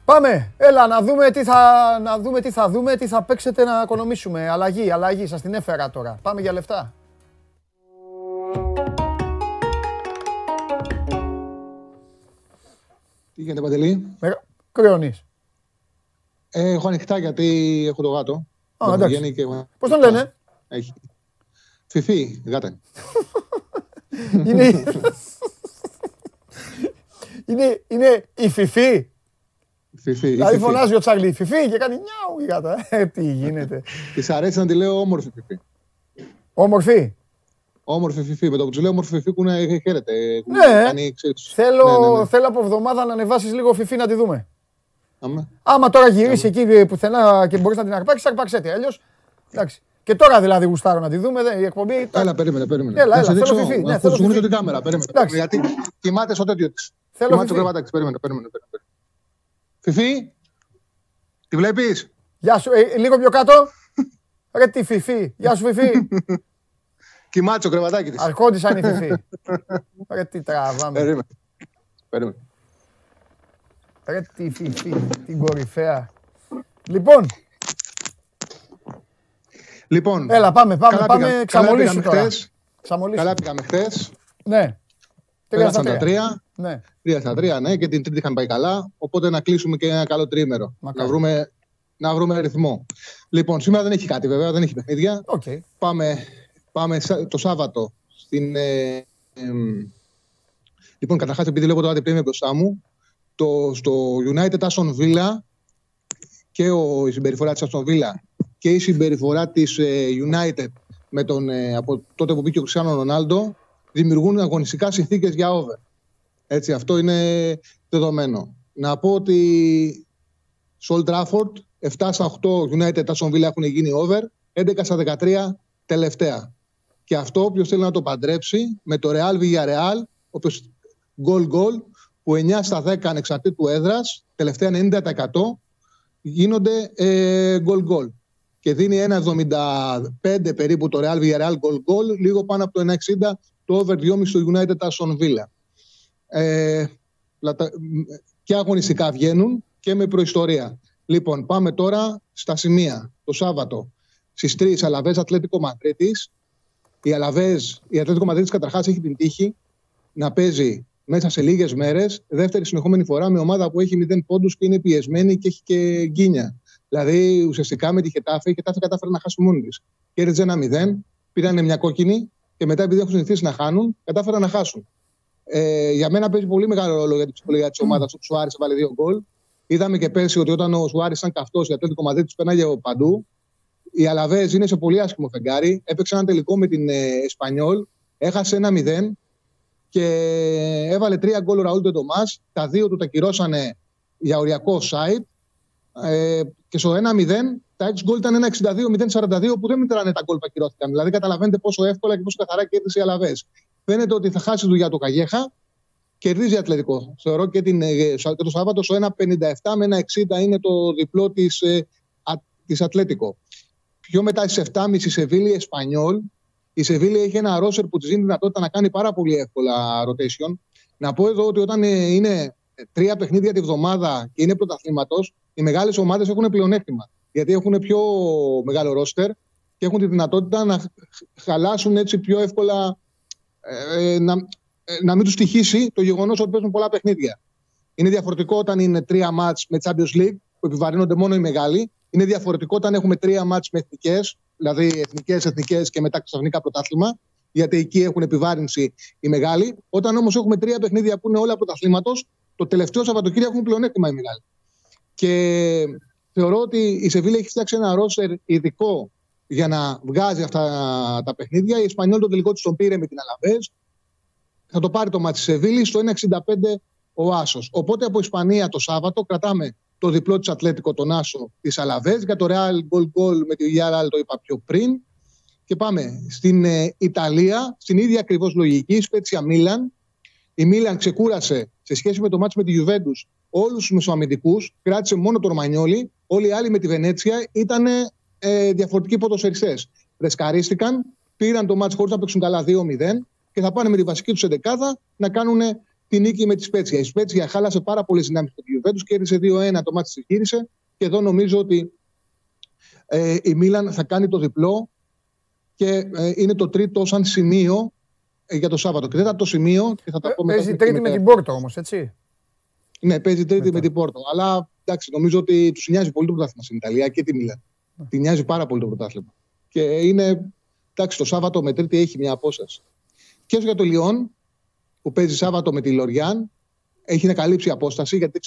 πάμε. Έλα να δούμε τι θα, να δούμε, τι θα δούμε, τι θα παίξετε να οικονομήσουμε. Αλλαγή, αλλαγή. Σας την έφερα τώρα. Πάμε για λεφτά. Τι γίνεται, Παντελή? Κρυώνεις. Ε, έχω ανοιχτά γιατί έχω το γάτο. Α, εντάξει. Και... Πώς τον λένε? Έχει. Φιφί, γάτα. είναι... είναι... είναι η Φιφί. Φιφί. Δηλαδή φωνάζει ο Τσάρλι Φιφί και κάνει νιάου η γάτα. Τι γίνεται. Της αρέσει να τη λέω όμορφη Φιφί. Όμορφη. Όμορφη Φιφί, με το που τους λέω όμορφη Φιφί κουνά χαίρεται. Ναι, κάνει, ξέρεις, θέλω, ναι, ναι, ναι. Θέλω από εβδομάδα να ανεβάσεις λίγο Φιφί να τη δούμε. Άμα, Άμα τώρα γυρίσεις εκεί πουθενά και μπορείς να την αρπάξεις, αρπάξε τη. Αλλιώς, εντάξει. Και τώρα δηλαδή γουστάρω να τη δούμε, δε, η εκπομπή... Έλα, περίμενε, περίμενε. Έλα, έλα, θέλω Φιφί. Ναι, θέλω Φιφί. Την κάμερα, περίμενε. Εντάξει. Γιατί κοιμάται στο τέτοιο της. Θέλω Φιφί. Περίμενε, περίμενε. Φιφί, τη βλέπεις? Γεια σου, ε, λίγο πιο κάτω. Ρε τη Φιφί, γεια σου Φιφί. Κοιμάτσο κρεβατάκι της. Αρχόντισαν οι Φιφί. Ρε τι τραβάμε. Περίμενε. Περίμενε. Ρε τι Φιφί, την κορυφαία. Λοιπόν. Λοιπόν. Έλα πάμε, πάμε, καλά πάμε. Ξαμολύσου τώρα. Ξαμολύσου. Καλά πήγαμε χθες. Ναι. Τρία στα τρία. Ναι. Τρία στα τρία, ναι. Και την τρίτη είχαν πάει καλά. Οπότε να κλείσουμε και ένα καλό τρίμερο. Να βρούμε, να βρούμε ρυθμό. Λοιπόν, σήμερα δεν έχει κάτι βέβαια, δεν έχει παιχνίδια. Okay. Πάμε... Πάμε το Σάββατο. Στην, ε, ε, λοιπόν, καταρχάς, επειδή λέγω το Α Τ Π είμαι μπροστά μου, το, στο United Aston Villa και ο, η συμπεριφορά της Aston Villa και η συμπεριφορά της ε, United με τον, ε, από τότε που μπήκε ο Κριστιάνο Ρονάλντο δημιουργούν αγωνιστικά συνθήκες για over. Έτσι, αυτό είναι δεδομένο. Να πω ότι Old Trafford, επτά στα οκτώ United, Aston Villa έχουν γίνει over, έντεκα στα δεκατρία τελευταία. Και αυτό όποιος θέλει να το παντρέψει με το Real Villarreal, όποιος goal-goal, που εννιά στα δέκα ανεξαρτήτου έδρας, τελευταία ενενήντα τοις εκατό γίνονται ε, goal-goal. Και δίνει ένα εβδομήντα πέντε περίπου το Real Villarreal goal-goal, λίγο πάνω από το ένα εξήντα το over δυόμισι του United Aston Villa. Ε, και αγωνιστικά βγαίνουν και με προϊστορία. Λοιπόν, πάμε τώρα στα σημεία. Το Σάββατο στις τρεις Αλαβές Ατλέτικο Μαδρίτης. Η Αλαβές, η Ατλέτικο Μαδρίτης καταρχάς έχει την τύχη να παίζει μέσα σε λίγες μέρες, δεύτερη συνεχόμενη φορά με ομάδα που έχει μηδέν πόντους και είναι πιεσμένη και έχει και γκίνια. Δηλαδή ουσιαστικά με τη Χετάφη, η Χετάφη κατάφερε να χάσει μόνη της. Κέρδιζε ένα μηδέν, πήρανε μια κόκκινη και μετά επειδή έχουν συνηθίσει να χάνουν, κατάφεραν να χάσουν. Ε, για μένα παίζει πολύ μεγάλο ρόλο για την ψυχολογία της ομάδας. Ο Σουάρης βάλει δύο γκολ. Είδαμε και πέρσι ότι όταν ο Σουάρης ήταν καυτός, η Ατλέτικο Μαδρίτης περνάει από παντού. Οι Αλαβές είναι σε πολύ άσχημο φεγγάρι. Έπαιξε ένα τελικό με την Εσπανιόλ, έχασε ένα μηδέν και έβαλε τρία γκολ ο Ραούλ Ντεντομάς. Τα δύο του τα κυρώσανε για οριακό offside. Ε, και στο ένα μηδέν τα έξι γκολ ήταν ένα εξήντα δύο μηδέν σαράντα δύο που δεν μετράνε τα γκολ που ακυρώθηκαν. Δηλαδή καταλαβαίνετε πόσο εύκολα και πόσο καθαρά κέρδισε οι Αλαβές. Φαίνεται ότι θα χάσει δουλειά το Καγέχα. Κερδίζει Ατλετικό. Θεωρώ και, την, και το Σάββατο στο ένα πενήντα επτά με ένα εξήντα είναι το διπλό της, ε, της Ατλέτικο. Πιο μετά στις επτά και μισή η Σεβίλη Εσπανιόλ. Η Σεβίλη έχει ένα ρόσερ που της δίνει δυνατότητα να κάνει πάρα πολύ εύκολα rotation. Να πω εδώ ότι όταν είναι τρία παιχνίδια τη βδομάδα και είναι πρωταθλήματος, οι μεγάλες ομάδες έχουν πλεονέκτημα. Γιατί έχουν πιο μεγάλο ρόστερ και έχουν τη δυνατότητα να χαλάσουν έτσι πιο εύκολα. Ε, να, να μην τους τυχήσει το γεγονός ότι παίζουν πολλά παιχνίδια. Είναι διαφορετικό όταν είναι τρία μάτς με Champions League που επιβαρύνονται μόνο οι μεγάλοι. Είναι διαφορετικό όταν έχουμε τρία μάτς με εθνικές, δηλαδή εθνικές, εθνικές και μετά ξαφνικά πρωτάθλημα, γιατί εκεί έχουν επιβάρυνση οι μεγάλοι. Όταν όμως έχουμε τρία παιχνίδια που είναι όλα πρωταθλήματος, το τελευταίο Σαββατοκύριακο έχουν πλεονέκτημα οι μεγάλοι. Και θεωρώ ότι η Σεβίλη έχει φτιάξει ένα ρόστερ ειδικό για να βγάζει αυτά τα παιχνίδια. Η Εσπανιόλ το τελικό της τον πήρε με την Αλαβές. Θα το πάρει το μάτι της Σεβίλης στο ένα εξήντα πέντε ο Άσος. Οπότε από Ισπανία το Σάββατο κρατάμε το διπλό της Ατλέτικο, τον Άσο της Αλαβές. Για το Real Goal Goal με τη Villarreal το είπα πιο πριν. Και πάμε στην ε, Ιταλία, στην ίδια ακριβώς λογική, Σπέτσια Μίλαν. Η Μίλαν ξεκούρασε σε σχέση με το μάτι με τη Γιουβέντους όλους τους μεσοαμυντικούς. Κράτησε μόνο τον Ρωμανιόλη. Όλοι οι άλλοι με τη Βενέτσια ήταν ε, διαφορετικοί ποδοσφαιριστές. Ρεσκαρίστηκαν, πήραν το μάτι χωρίς να παίξουν καλά δύο μηδέν. Και θα πάνε με τη βασική τους εντεκάδα να κάνουν τη νίκη με τη Σπέτσια. Η Σπέτσια χάλασε πάρα πολλές δυνάμεις του Γιουβέντους, κέρδισε δύο ένα το μάτι της γύρισε. Και εδώ νομίζω ότι ε, η Μίλαν θα κάνει το διπλό και ε, είναι το τρίτο σαν σημείο ε, για το Σάββατο. Και τέταρτο σημείο. Και θα τα πω παίζει μετά, τρίτη μετά. Με την Πόρτο όμως, έτσι. Ναι, παίζει τρίτη μετά. Με την Πόρτο. Αλλά εντάξει, νομίζω ότι τους νοιάζει πολύ το πρωτάθλημα στην Ιταλία και τη Μίλαν. Yeah. Την νοιάζει πάρα πολύ το πρωτάθλημα. Και είναι εντάξει, το Σάββατο με τρίτη έχει μια απόσταση. Και για το Λιόν, που παίζει Σάββατο με τη Λοριάν, έχει να καλύψει απόσταση. Γιατί...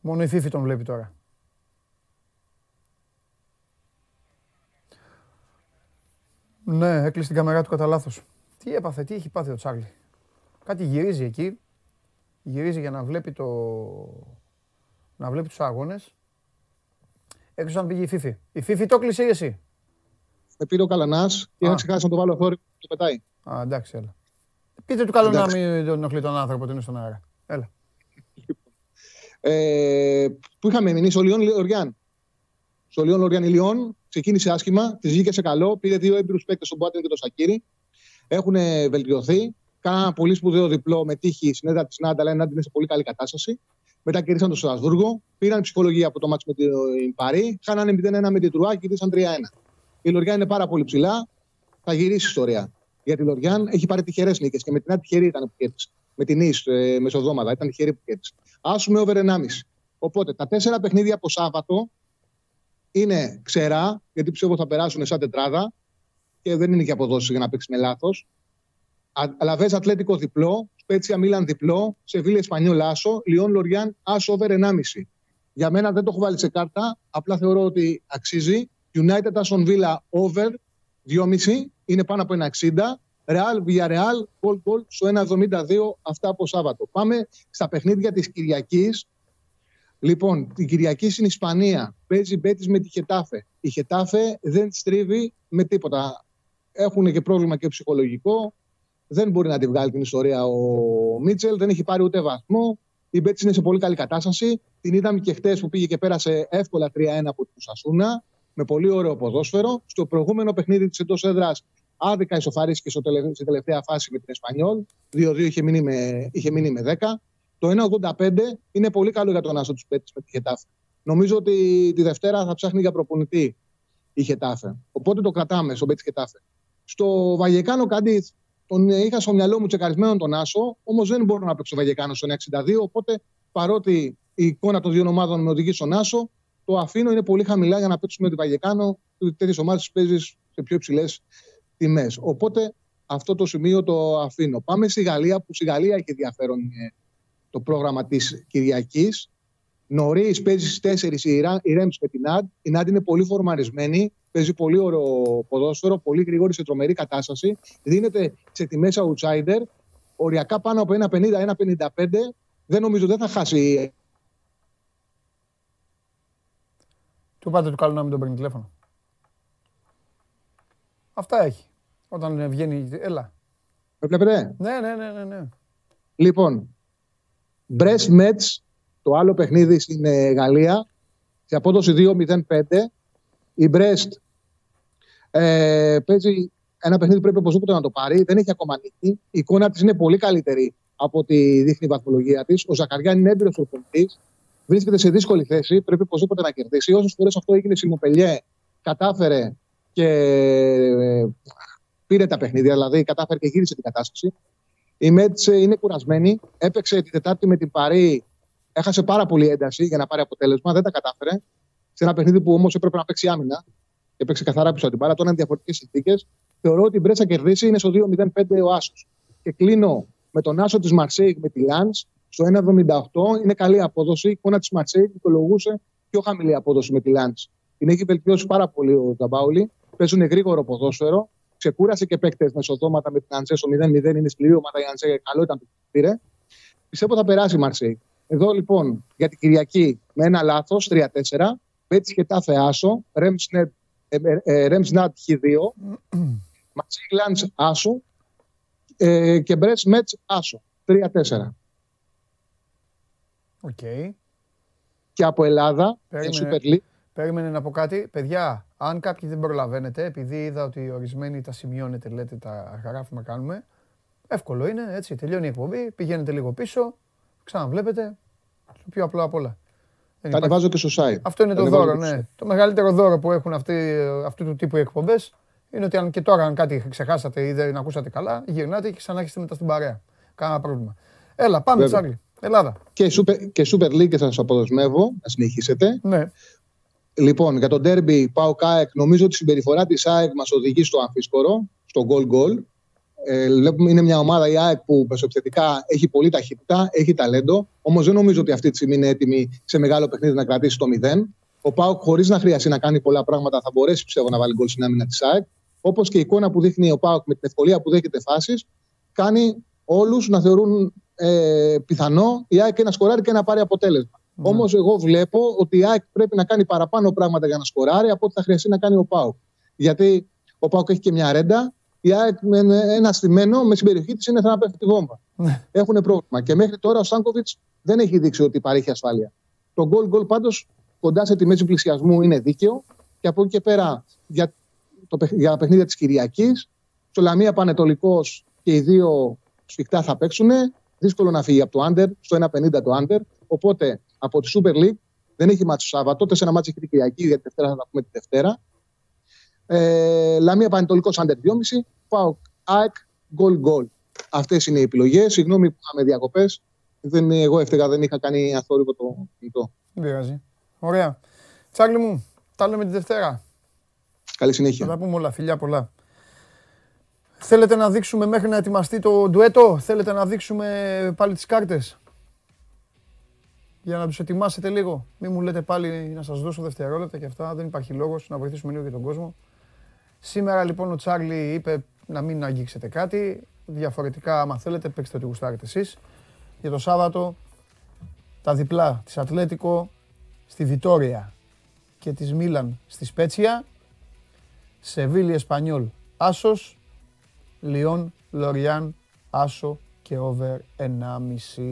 Μόνο η Φίφη τον βλέπει τώρα. Ναι, έκλεισε την καμερά του κατά λάθος. Τι έπαθε, τι έχει πάθει ο Τσάρλι. Κάτι γυρίζει εκεί. Γυρίζει για να βλέπει, το... να βλέπει τους αγώνες. Έκλεισε αν πήγε η Φίφη. Η Φίφη το κλείσε ή εσύ. Με πήρε ο Καλανάς και είχα ξεχάσει να το βάλω θόρυβο και το πετάει. Α, εντάξει, έλα. Πείτε του καλό να μην ενοχλεί τον άνθρωπο που είναι στον αέρα. Έλα. Ε, που είχαμε μείνει, στο Λιόν Λοριάν. Στο Λιόν Λοριάν η Λιόν ξεκίνησε άσχημα, τη βγήκε σε καλό, πήρε δύο έμπειρους παίκτες, τον Μπουάτεν και τον Σακίρι. Έχουν βελτιωθεί. Κάναν ένα πολύ σπουδαίο διπλό με τύχη στην έδρα της Νάντα, αλλά η Νάντα είναι σε πολύ καλή κατάσταση. Μετά κερδίσαν το Στρασβούργο, πήραν ψυχολογία από το μάτς με την Παρί, χάνανε μηδέν ένα με την Τρουά και κερδίσαν τρία ένα. Η Λοριάν είναι πάρα πολύ ψηλά. Θα γυρίσει η ιστορία. Γιατί η Λοριάν έχει πάρει τυχερές νίκες και με την άλλη τυχερή ήταν που κέρδισε. Με την Ίσο ε, μεσοδόματα ήταν τυχερή που κέρδισε. Άσουμε over ενάμιση. Οπότε τα τέσσερα παιχνίδια από Σάββατο είναι ξερά, γιατί πιστεύω θα περάσουν σαν τετράδα και δεν είναι και αποδόσεις για να παίξουν λάθος. Αλαβές Ατλέτικο διπλό, Σπέτσια Μίλαν διπλό, Σεβίλη Εσπανιόλ Άσο, Λιόν Λοριάν Άσο over ενάμιση. Για μένα δεν το έχω βάλει σε κάρτα, απλά θεωρώ ότι αξίζει. United Aston Villa over δύο κόμμα πέντε είναι πάνω από ένα εξήντα. Ρεάλ, Villarreal, γκολ γκολ στο ένα εβδομήντα δύο, αυτά από Σάββατο. Πάμε στα παιχνίδια της Κυριακής. Λοιπόν, την Κυριακή στην Ισπανία παίζει Μπέτις με τη Χετάφε. Η Χετάφε δεν στρίβει με τίποτα. Έχουν και πρόβλημα και ψυχολογικό. Δεν μπορεί να τη βγάλει την ιστορία ο Μίτσελ, δεν έχει πάρει ούτε βαθμό. Η Μπέτις είναι σε πολύ καλή κατάσταση. Την είδαμε και χτες που πήγε και πέρασε εύκολα τρία ένα από την Οσασούνα. Με πολύ ωραίο ποδόσφαιρο. Στο προηγούμενο παιχνίδι της εντός έδρας άδικα ισοφαρίστηκε στη τελευταία φάση με την Εσπανιόλ. δύο δύο είχε μείνει με, είχε μείνει με δέκα. Το ένα ογδόντα πέντε είναι πολύ καλό για τον άσο της Μπέτις με τη Χετάφε. Νομίζω ότι τη Δευτέρα θα ψάχνει για προπονητή η Χετάφε. Οπότε το κρατάμε στο Μπέτις Χετάφε. Στο Βαγεκάνο Καντίθ τον είχα στο μυαλό μου τσεκαρισμένο τον άσο, όμως δεν μπορώ να παίξω το Βαγεκάνο στον εξήντα δύο. Οπότε παρότι η εικόνα των δύο ομάδων με οδηγεί στον άσο, το αφήνω, είναι πολύ χαμηλά για να παίξουμε τον Βαγεκάνο. Τέτοιες ομάδες παίζει σε πιο υψηλές τιμές. Οπότε αυτό το σημείο το αφήνω. Πάμε στη Γαλλία, που στη Γαλλία έχει ενδιαφέρον το πρόγραμμα της Κυριακής. Νωρίς παίζει στις τέσσερις η Ρεμς με την Άντ. Η Άντ είναι πολύ φορμαρισμένη, παίζει πολύ ωραίο ποδόσφαιρο, πολύ γρήγορη, σε τρομερή κατάσταση. Δίνεται σε τιμές outsider, οριακά πάνω από ένα πενήντα με ένα πενήντα πέντε. Δεν νομίζω δεν θα χάσει. Του πάτε του καλό να μην τον παίρνει τηλέφωνο. Αυτά έχει. Όταν βγαίνει, έλα. Με βλέπετε. Ναι, ναι, ναι, ναι, ναι. Λοιπόν, Μπρες Μέτς, το άλλο παιχνίδι στην Γαλλία, σε απόδοση δύο μηδέν πέντε. Η Μπρέστ ε, παίζει ένα παιχνίδι που πρέπει οπωσδήποτε να το πάρει. Δεν έχει ακόμα νίκη. Η εικόνα της είναι πολύ καλύτερη από ό,τι δείχνει η βαθμολογία της. Ο Ζακαριάν είναι έμπειρος προπονητής. Βρίσκεται σε δύσκολη θέση. Πρέπει οπωσδήποτε να κερδίσει. Όσες φορές αυτό έγινε στη Μοπελιέ, κατάφερε και πήρε τα παιχνίδια. Δηλαδή, κατάφερε και γύρισε την κατάσταση. Η Μέτς είναι κουρασμένη. Έπαιξε τη Τετάρτη με την Παρί. Έχασε πάρα πολύ ένταση για να πάρει αποτέλεσμα. Δεν τα κατάφερε. Σε ένα παιχνίδι που όμως έπρεπε να παίξει άμυνα και παίξει καθαρά πίσω την μπάλα. Τώρα είναι διαφορετικές συνθήκες. Θεωρώ ότι η Μπρέτσα κερδίσει, είναι στο δύο μηδέν πέντε ο άσος. Και κλείνω με τον άσο της Μαρσέιγ με τη Λάνς στο ένα εβδομήντα οκτώ. Είναι καλή απόδοση. Η εικόνα της Μαρσέιγ δικαιολογούσε πιο χαμηλή απόδοση με τη Λάνς. Την έχει βελτιώσει πάρα πολύ ο Τζαμπάουλη. Παίζουν γρήγορο ποδόσφαιρο. Ξεκούρασε και παίκτες μεσοδόματα με την Αντζέ στο μηδέν μηδέν. Είναι σκληρή ομάδα η Αντζέ. Καλό ήταν που πήρε. Πιστεύω θα περάσει η Μαρσέιγ. Εδώ λοιπόν για την Κυριακή με ένα λάθος τρία τέσσερα. Μπέτις Χετάφε άσο, Ρεμς Ναντ χ δύο, Μαρσέιγ Λάνς άσο ε, και Μπρες Μέτς άσο, τρία τέσσερα. Okay. Και από Ελλάδα, περίμενε, Super League. Περίμενε να πω κάτι. Παιδιά, αν κάποιοι δεν προλαβαίνετε, επειδή είδα ότι ορισμένοι τα σημειώνετε, λέτε τα γράφουμε, κάνουμε, εύκολο είναι, έτσι, τελειώνει η εκπομπή, πηγαίνετε λίγο πίσω, ξαναβλέπετε, πιο απλό απ' όλα. Τα ανεβάζω και στο site. Αυτό είναι το δώρο, ναι. Το μεγαλύτερο δώρο που έχουν αυτοί, αυτού του τύπου οι εκπομπές είναι ότι αν και τώρα αν κάτι ξεχάσατε ή δεν ακούσατε καλά, γυρνάτε και ξανάρχεστε μετά στην παρέα. Κάνα πρόβλημα. Έλα, πάμε Τσάρλι. Ελλάδα. Και Super, και Super League θα σας αποδεσμεύω, να συνεχίσετε. Ναι. Λοιπόν, για το ντέρμπι ΠΑΟΚ ΑΕΚ, νομίζω ότι η συμπεριφορά της ΑΕΚ μας οδηγεί στο αμφίσπορο, στο goal goal. Ε, είναι μια ομάδα η ΑΕΚ που προσωπικά έχει πολύ ταχύτητα, έχει ταλέντο. Όμως δεν νομίζω ότι αυτή τη στιγμή είναι έτοιμη σε μεγάλο παιχνίδι να κρατήσει το μηδέν. Ο ΠΑΟΚ, χωρίς να χρειαστεί να κάνει πολλά πράγματα, θα μπορέσει πιστεύω να βάλει γκολ στην άμυνα της ΑΕΚ. Όπως και η εικόνα που δείχνει ο ΠΑΟΚ με την ευκολία που δέχεται φάσεις, κάνει όλους να θεωρούν ε, πιθανό η ΑΕΚ να σκοράρει και να πάρει αποτέλεσμα. Mm. Όμως εγώ βλέπω ότι η ΑΕΚ πρέπει να κάνει παραπάνω πράγματα για να σκοράρει από ό,τι θα χρειαστεί να κάνει ο ΠΑΟΚ. Γιατί ο ΠΑΟΚ έχει και μια ρέντα. Η ΑΕΚ με ένα στημένο με στην περιοχή της είναι θα να πέφτει τη βόμβα. Ναι. Έχουν πρόβλημα. Και μέχρι τώρα ο Σάνκοβιτς δεν έχει δείξει ότι παρέχει ασφάλεια. Το γκολ-γκολ πάντως κοντά σε τιμές πλησιασμού είναι δίκαιο. Και από εκεί και πέρα για, το, για τα παιχνίδια της Κυριακής, στο Λαμία Πανετολικός και οι δύο σφιχτά θα παίξουν. Δύσκολο να φύγει από το άντερ, στο ένα πενήντα το άντερ. Οπότε από τη Super League δεν έχει μάτσο Σάββατο, τέσσερα μάτσο έχει την Κυριακή, γιατί Δευτέρα θα τα πούμε τη Δευτέρα. Ε, Λαμία Πανετολικός άντερ δυόμισι. ΠΑΟΚ, ΑΕΚ, γκολ γκολ. Αυτές είναι οι επιλογές. Συγγνώμη που είχαμε διακοπές. Δεν, εγώ εύθεγα, δεν είχα κάνει αθόρυβο το κινητό. Δεν πειράζει. Ωραία. Τσάκλι μου, τα λέμε τη Δευτέρα. Καλή συνέχεια. Θα τα πούμε όλα. Φιλιά πολλά. Θέλετε να δείξουμε μέχρι να ετοιμαστεί το ντουέτο, θέλετε να δείξουμε πάλι τις κάρτες. Για να τους ετοιμάσετε λίγο. Μην μου λέτε πάλι να σας δώσω δευτερόλεπτα και αυτά. Δεν υπάρχει λόγος να βοηθήσουμε λίγο και τον κόσμο. Σήμερα λοιπόν ο Τσάρλι είπε να μην αγγίξετε κάτι. Διαφορετικά, άμα θέλετε, παίξτε ό,τι γουστάρετε εσείς. Για το Σάββατο, τα διπλά της Ατλέτικο στη Βιτόρια και της Μίλαν στη Σπέτσια. Σεβίλη Εσπανιόλ άσος, Λιόν Λοριάν άσο και over ενάμιση.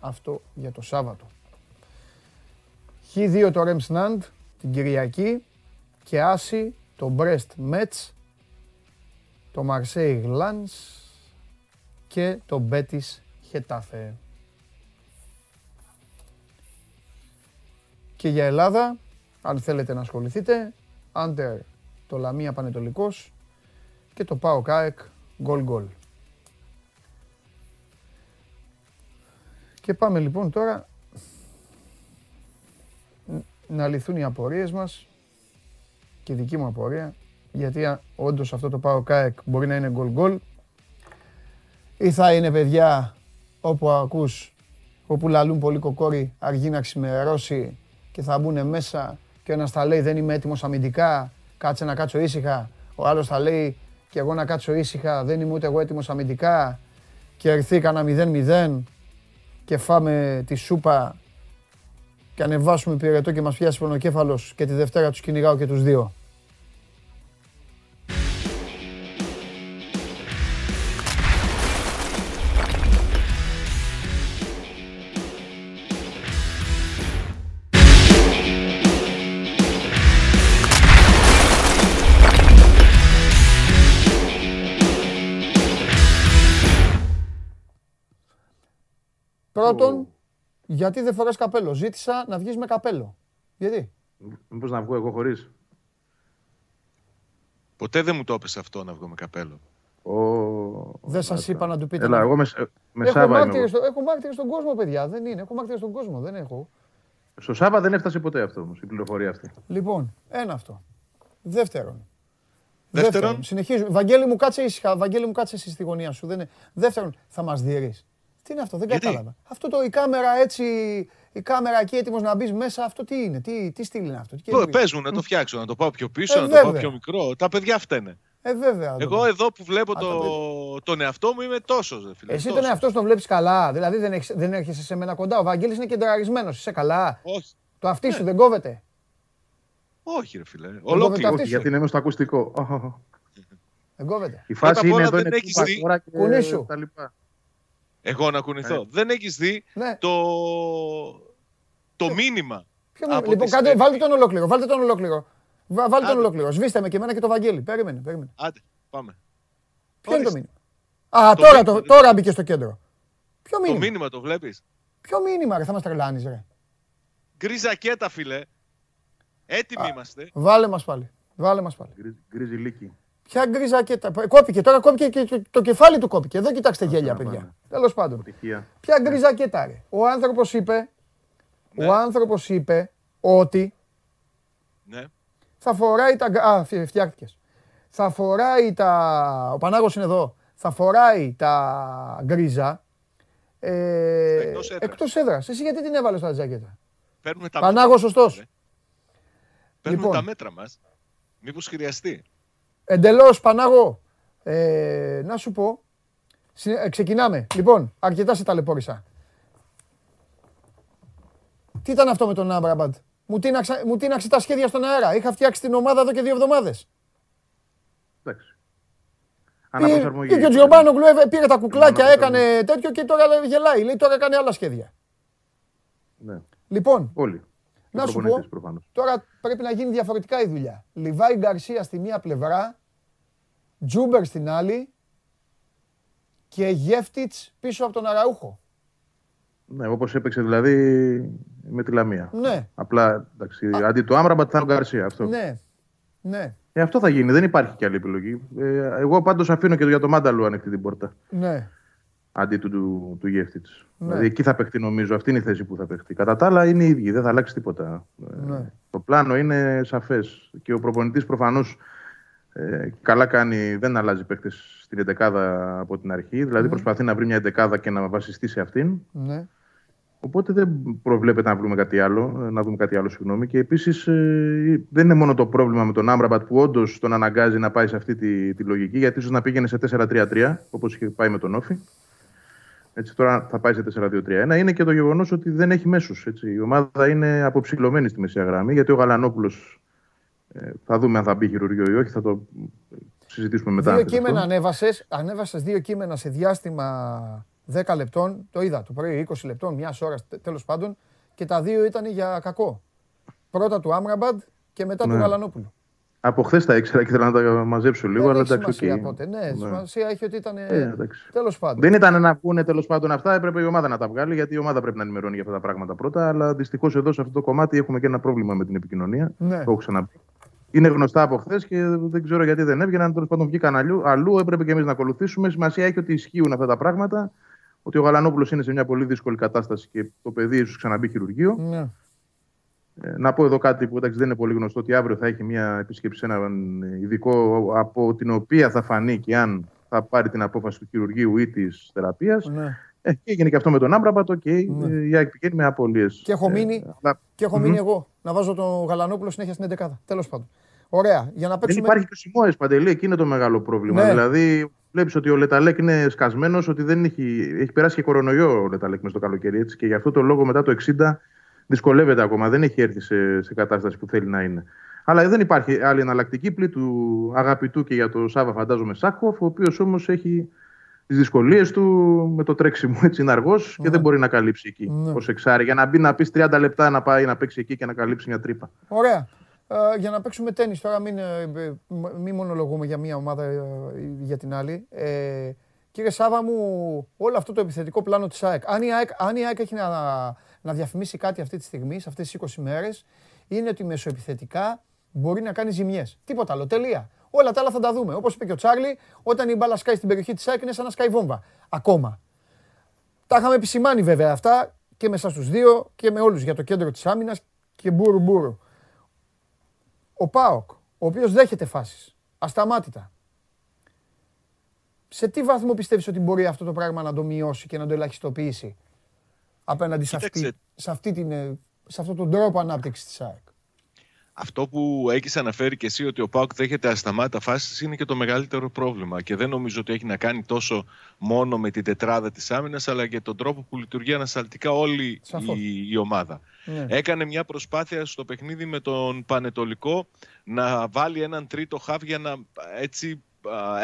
Αυτό για το Σάββατο. Χ δύο το Ρεμς Ναντ την Κυριακή και άση το Μπρεστ Μέτς, το Μαρσέιγ Λανς και το Μπέτις Χετάφε. Και για Ελλάδα, αν θέλετε να ασχοληθείτε, Άντερ το Λαμία Πανετολικός και το ΠΑΟΚ ΑΕΚ γκολ γκολ. Και πάμε λοιπόν τώρα να λυθούν οι απορίες μας και η δική μου απορία, γιατί όντως αυτό το ΠΑΟΚ ΑΕΚ μπορεί να είναι γκολ γκολ ή θα είναι, παιδιά, όπου ακούς, όπου λαλούν πολύ κοκόρι, αργεί να ξημερώσει και θα μπουν μέσα και ο ένας θα λέει δεν είμαι έτοιμος αμυντικά, κάτσε να κάτσω ήσυχα, ο άλλος θα λέει και εγώ να κάτσω ήσυχα, δεν είμαι ούτε εγώ έτοιμος αμυντικά και έρθει κανένα μηδέν μηδέν και φάμε τη σούπα και ανεβάσουμε πυρετό και μας πιάσει πονοκέφαλος και τη Δευτέρα τους κυνηγάω και τους δύο. Πρώτον, γιατί δεν φοράς καπέλο. Ζήτησα να βγεις με καπέλο. Γιατί? Μήπως να βγω εγώ χωρίς? Ποτέ δεν μου το έπεσε αυτό να βγω με καπέλο. Δεν σας είπα να του πείτε. Έλα, εγώ με Σάβα είμαι. Έχω μάρτυρες στον κόσμο, παιδιά. Δεν είναι. Έχω μάρτυρες στον κόσμο. Δεν έχω. Στο Σάβα δεν έφτασε ποτέ αυτό όμως, η πληροφορία αυτή. Λοιπόν, ένα αυτό. Δεύτερον. Δεύτερον. Συνεχίζουμε. Βαγγέλη μου, κάτσε ήσυχα. Βαγγέλη μου, κάτσε εσύ στη γωνία σου. Δεύτερον, θα μας διαιρείς. Τι είναι αυτό, δεν κατάλαβα. Αυτό το η κάμερα έτσι, η κάμερα εκεί έτοιμος να μπεις μέσα, αυτό τι είναι, τι, τι στυλ είναι αυτό. Το, πες μου να το φτιάξω, να το πάω πιο πίσω, ε, να βέβαια. το πάω πιο μικρό. Τα παιδιά φταίνε. Ε, βέβαια. Εγώ το... εδώ που βλέπω Α, το... τον εαυτό μου είμαι τόσο, δε φίλε. Εσύ τόσο. τον εαυτό τον βλέπεις καλά, δηλαδή δεν, έχεις, δεν έρχεσαι σε μένα κοντά. Ο Βαγγέλης είναι κεντραρισμένος, είσαι καλά. Όχι. Το αυτί σου ε. δεν κόβεται. Όχι, ρε φίλε. Ολόκληρο. Γιατί είναι στο ακουστικό. Δεν κόβεται. Η φάση είναι εδώ, είναι κουνήσου. Εγώ να κουνηθώ. Yeah. Δεν έχεις δει yeah. το, το yeah. μήνυμα. Yeah. Από λοιπόν, κάντε, βάλτε τον ολόκληρο. Βάλτε τον ολόκληρο. Βα, βάλτε Άντε. τον ολόκληρο. Σβήστε με και εμένα και το Βαγγέλη. Περίμενε, περίμενε. Άντε, πάμε. Ποιο Ορίστε. είναι το μήνυμα? Α, το τώρα, μήνυμα. Το, τώρα μπήκε στο κέντρο. Ποιο μήνυμα? Το μήνυμα το βλέπεις. Ποιο μήνυμα, ρε, θα μας τρελάνεις, ρε. Γκριζακέτα, φίλε. Έτοιμοι Α, είμαστε. Βάλε μας πάλι. Βάλε μας πάλι. Γκριζιλίκι. Ποια γκριζακέτα. Κόπηκε, τώρα κόπηκε και το κεφάλι του κόπηκε. Εδώ κοιτάξτε γέλια, παιδιά. Τέλος πάντων. Ποια γκριζακέτα, ρε. Ο άνθρωπος είπε, ναι. ο άνθρωπος είπε ότι ναι. θα φοράει τα... Α, φτιάχτηκες. Θα φοράει τα... Ο Πανάγος είναι εδώ. Θα φοράει τα γκρίζα ε... εκτός, έδρας. εκτός έδρας. Εσύ γιατί την έβαλες τα τζακέτα? Παίρνουμε τα Πανάγος, σωστός. Παίρνουμε λοιπόν. τα μέτρα μας. Μήπως χρειαστεί. Εντελώς, Πανάγο, ε, να σου πω, ε, ξεκινάμε. Λοιπόν, αρκετά σε ταλαιπώρησα. Τι ήταν αυτό με τον Άμπραμπαντ? Μου τίναξε, μου τίναξε τα σχέδια στον αέρα. Είχα φτιάξει την ομάδα εδώ και δύο εβδομάδες. Εντάξει. Αναπροσαρμογή. Και ο Τζιομπάνογλου πήρε τα κουκλάκια, έκανε τέτοιο και τώρα γελάει. Λέει τώρα κάνει άλλα σχέδια. Ναι. Λοιπόν. Όλοι. Να σου πω, τώρα πρέπει να γίνει διαφορετικά η δουλειά. Λιβάι Γκαρσία στη μία πλευρά, Τζούμπερ στην άλλη και Γεύτιτς πίσω από τον Αραούχο. Ναι, όπως έπαιξε δηλαδή με τη Λαμία. Ναι. Απλά, εντάξει, Α... αντί του Άμραμπατ θα είναι ο Γκαρσία. Αυτό. Ναι, ναι. Ε, αυτό θα γίνει, δεν υπάρχει κι άλλη επιλογή. Ε, εγώ πάντως αφήνω και για το Μάνταλο ανοιχτή την πόρτα. Ναι. Αντί του, του, του Γεύτιτς. Ναι. Δηλαδή εκεί θα παιχτεί, νομίζω. Αυτή είναι η θέση που θα παιχτεί. Κατά τα άλλα είναι οι ίδιοι, δεν θα αλλάξει τίποτα. Ναι. Ε, το πλάνο είναι σαφές. Και ο προπονητής προφανώς ε, καλά κάνει, δεν αλλάζει παίκτες στην εντεκάδα από την αρχή. Δηλαδή ναι. προσπαθεί να βρει μια εντεκάδα και να βασιστεί σε αυτήν. Ναι. Οπότε δεν προβλέπεται να βρούμε κάτι άλλο, να δούμε κάτι άλλο, συγγνώμη. Και επίσης ε, δεν είναι μόνο το πρόβλημα με τον Άμραμπατ που όντως τον αναγκάζει να πάει σε αυτή τη, τη λογική, γιατί ίσως να πήγαινε σε τέσσερα τρία τρία, όπως είχε πάει με τον Όφη. Έτσι, τώρα θα πάει σε τέσσερα δύο τρία ένα. Είναι και το γεγονός ότι δεν έχει μέσους. Έτσι. Η ομάδα είναι αποψηλωμένη στη μεσαία γραμμή, γιατί ο Γαλανόπουλος ε, θα δούμε αν θα μπει χειρουργείο ή όχι, θα το συζητήσουμε μετά. Δύο κείμενα ανέβασες, ανέβασες δύο κείμενα σε διάστημα δέκα λεπτών, το είδα το πρωί, είκοσι λεπτών, μιας ώρας τέλος πάντων, και τα δύο ήταν για κακό. Πρώτα του Άμραμπαντ και μετά ναι. του Γαλανόπουλου. Από χθες τα ήξερα και ήθελα να τα μαζέψω λίγο, δεν αλλά εντάξει. Σημασία okay. Τότε, ναι, ναι, σημασία έχει ότι ήταν. Ε, τέλος πάντων. Δεν ήταν να πούνε τέλος πάντων αυτά, έπρεπε η ομάδα να τα βγάλει, γιατί η ομάδα πρέπει να ενημερώνει για αυτά τα πράγματα πρώτα. Αλλά δυστυχώς εδώ σε αυτό το κομμάτι έχουμε και ένα πρόβλημα με την επικοινωνία. Ναι. Το έχω ξαναπεί. Είναι γνωστά από χθες και δεν ξέρω γιατί δεν έβγαιναν. Τέλος πάντων βγήκαν αλλού, αλλού έπρεπε και εμείς να ακολουθήσουμε. Σημασία έχει ότι ισχύουν αυτά τα πράγματα. Ότι ο Γαλανόπουλος είναι σε μια πολύ δύσκολη κατάσταση και το παιδί ίσως ξαναμπεί χειρουργείο. Ναι. Να πω εδώ κάτι που εντάξει, δεν είναι πολύ γνωστό, ότι αύριο θα έχει μια επίσκεψη σε έναν ειδικό, από την οποία θα φανεί και αν θα πάρει την απόφαση του χειρουργείου ή της θεραπείας. Ναι. Ε, και έγινε και αυτό με τον Άμπραμπατο και ναι. ε, η ΑΕΚ πηγαίνει με απώλειες. Και έχω μείνει, ε, αλλά... και έχω μείνει mm-hmm. εγώ να βάζω τον Γαλανόπουλο συνέχεια στην έντεκα. Τέλος πάντων. Ωραία. Για να παίξουμε... Δεν υπάρχει και ο Σιμόες, Παντελή, εκεί είναι το μεγάλο πρόβλημα. Ναι. Δηλαδή, βλέπει ότι ο Λεταλέκ είναι σκασμένο, ότι δεν έχει, έχει περάσει και κορονοϊό ο Λεταλέκ μες το καλοκαίρι. Έτσι, και γι' αυτό το λόγο μετά το εξήντα. Δυσκολεύεται ακόμα, δεν έχει έρθει σε, σε κατάσταση που θέλει να είναι. Αλλά δεν υπάρχει άλλη εναλλακτική πλή του αγαπητού και για το Σάβα, φαντάζομαι, Σάκοφ, ο οποίος όμως έχει τις δυσκολίες του με το τρέξιμο. Έτσι είναι αργός και mm. δεν μπορεί να καλύψει εκεί mm. ως εξάρι. Για να μπει να πει τριάντα λεπτά να πάει να παίξει εκεί και να καλύψει μια τρύπα. Ωραία. Ε, για να παίξουμε τένις τώρα, μην, μην μονολογούμε για μια ομάδα για την άλλη. Ε, κύριε Σάβα μου, όλο αυτό το επιθετικό πλάνο της ΑΕΚ, αν η ΑΕΚ, αν η ΑΕΚ έχει να. να διαφημίσει κάτι αυτή τη στιγμή, σε αυτές τις είκοσι μέρες, είναι ότι μεσοεπιθετικά μπορεί να κάνει ζημιές. Τίποτα άλλο, τελεία. Όλα τα άλλα θα τα δούμε. Όπως είπε και ο Τσάρλι, όταν η μπάλα σκάει στην περιοχή της ΑΕΚ είναι σαν να σκάει βόμβα. Ακόμα. Τα είχαμε επισημάνει βέβαια αυτά και μέσα στους δύο και με όλους για το κέντρο της άμυνας και μπούρου μπούρου. Ο ΠΑΟΚ, ο οποίος δέχεται φάσεις, ασταμάτητα. Σε τι βάθμο πιστεύεις ότι μπορεί αυτό το πράγμα να το μειώσει και να το ελαχιστοποιήσει απέναντι σε, αυτή, σε, αυτή την, σε αυτόν τον τρόπο ανάπτυξης της ΑΕΚ? Αυτό που έχεις αναφέρει και εσύ, ότι ο ΠΑΟΚ δέχεται ασταμάτα φάσεις, είναι και το μεγαλύτερο πρόβλημα. Και δεν νομίζω ότι έχει να κάνει τόσο μόνο με την τετράδα της άμυνας, αλλά και τον τρόπο που λειτουργεί ανασταλτικά όλη η, η ομάδα. Ναι. Έκανε μια προσπάθεια στο παιχνίδι με τον Πανετολικό να βάλει έναν τρίτο χαφ για να έτσι,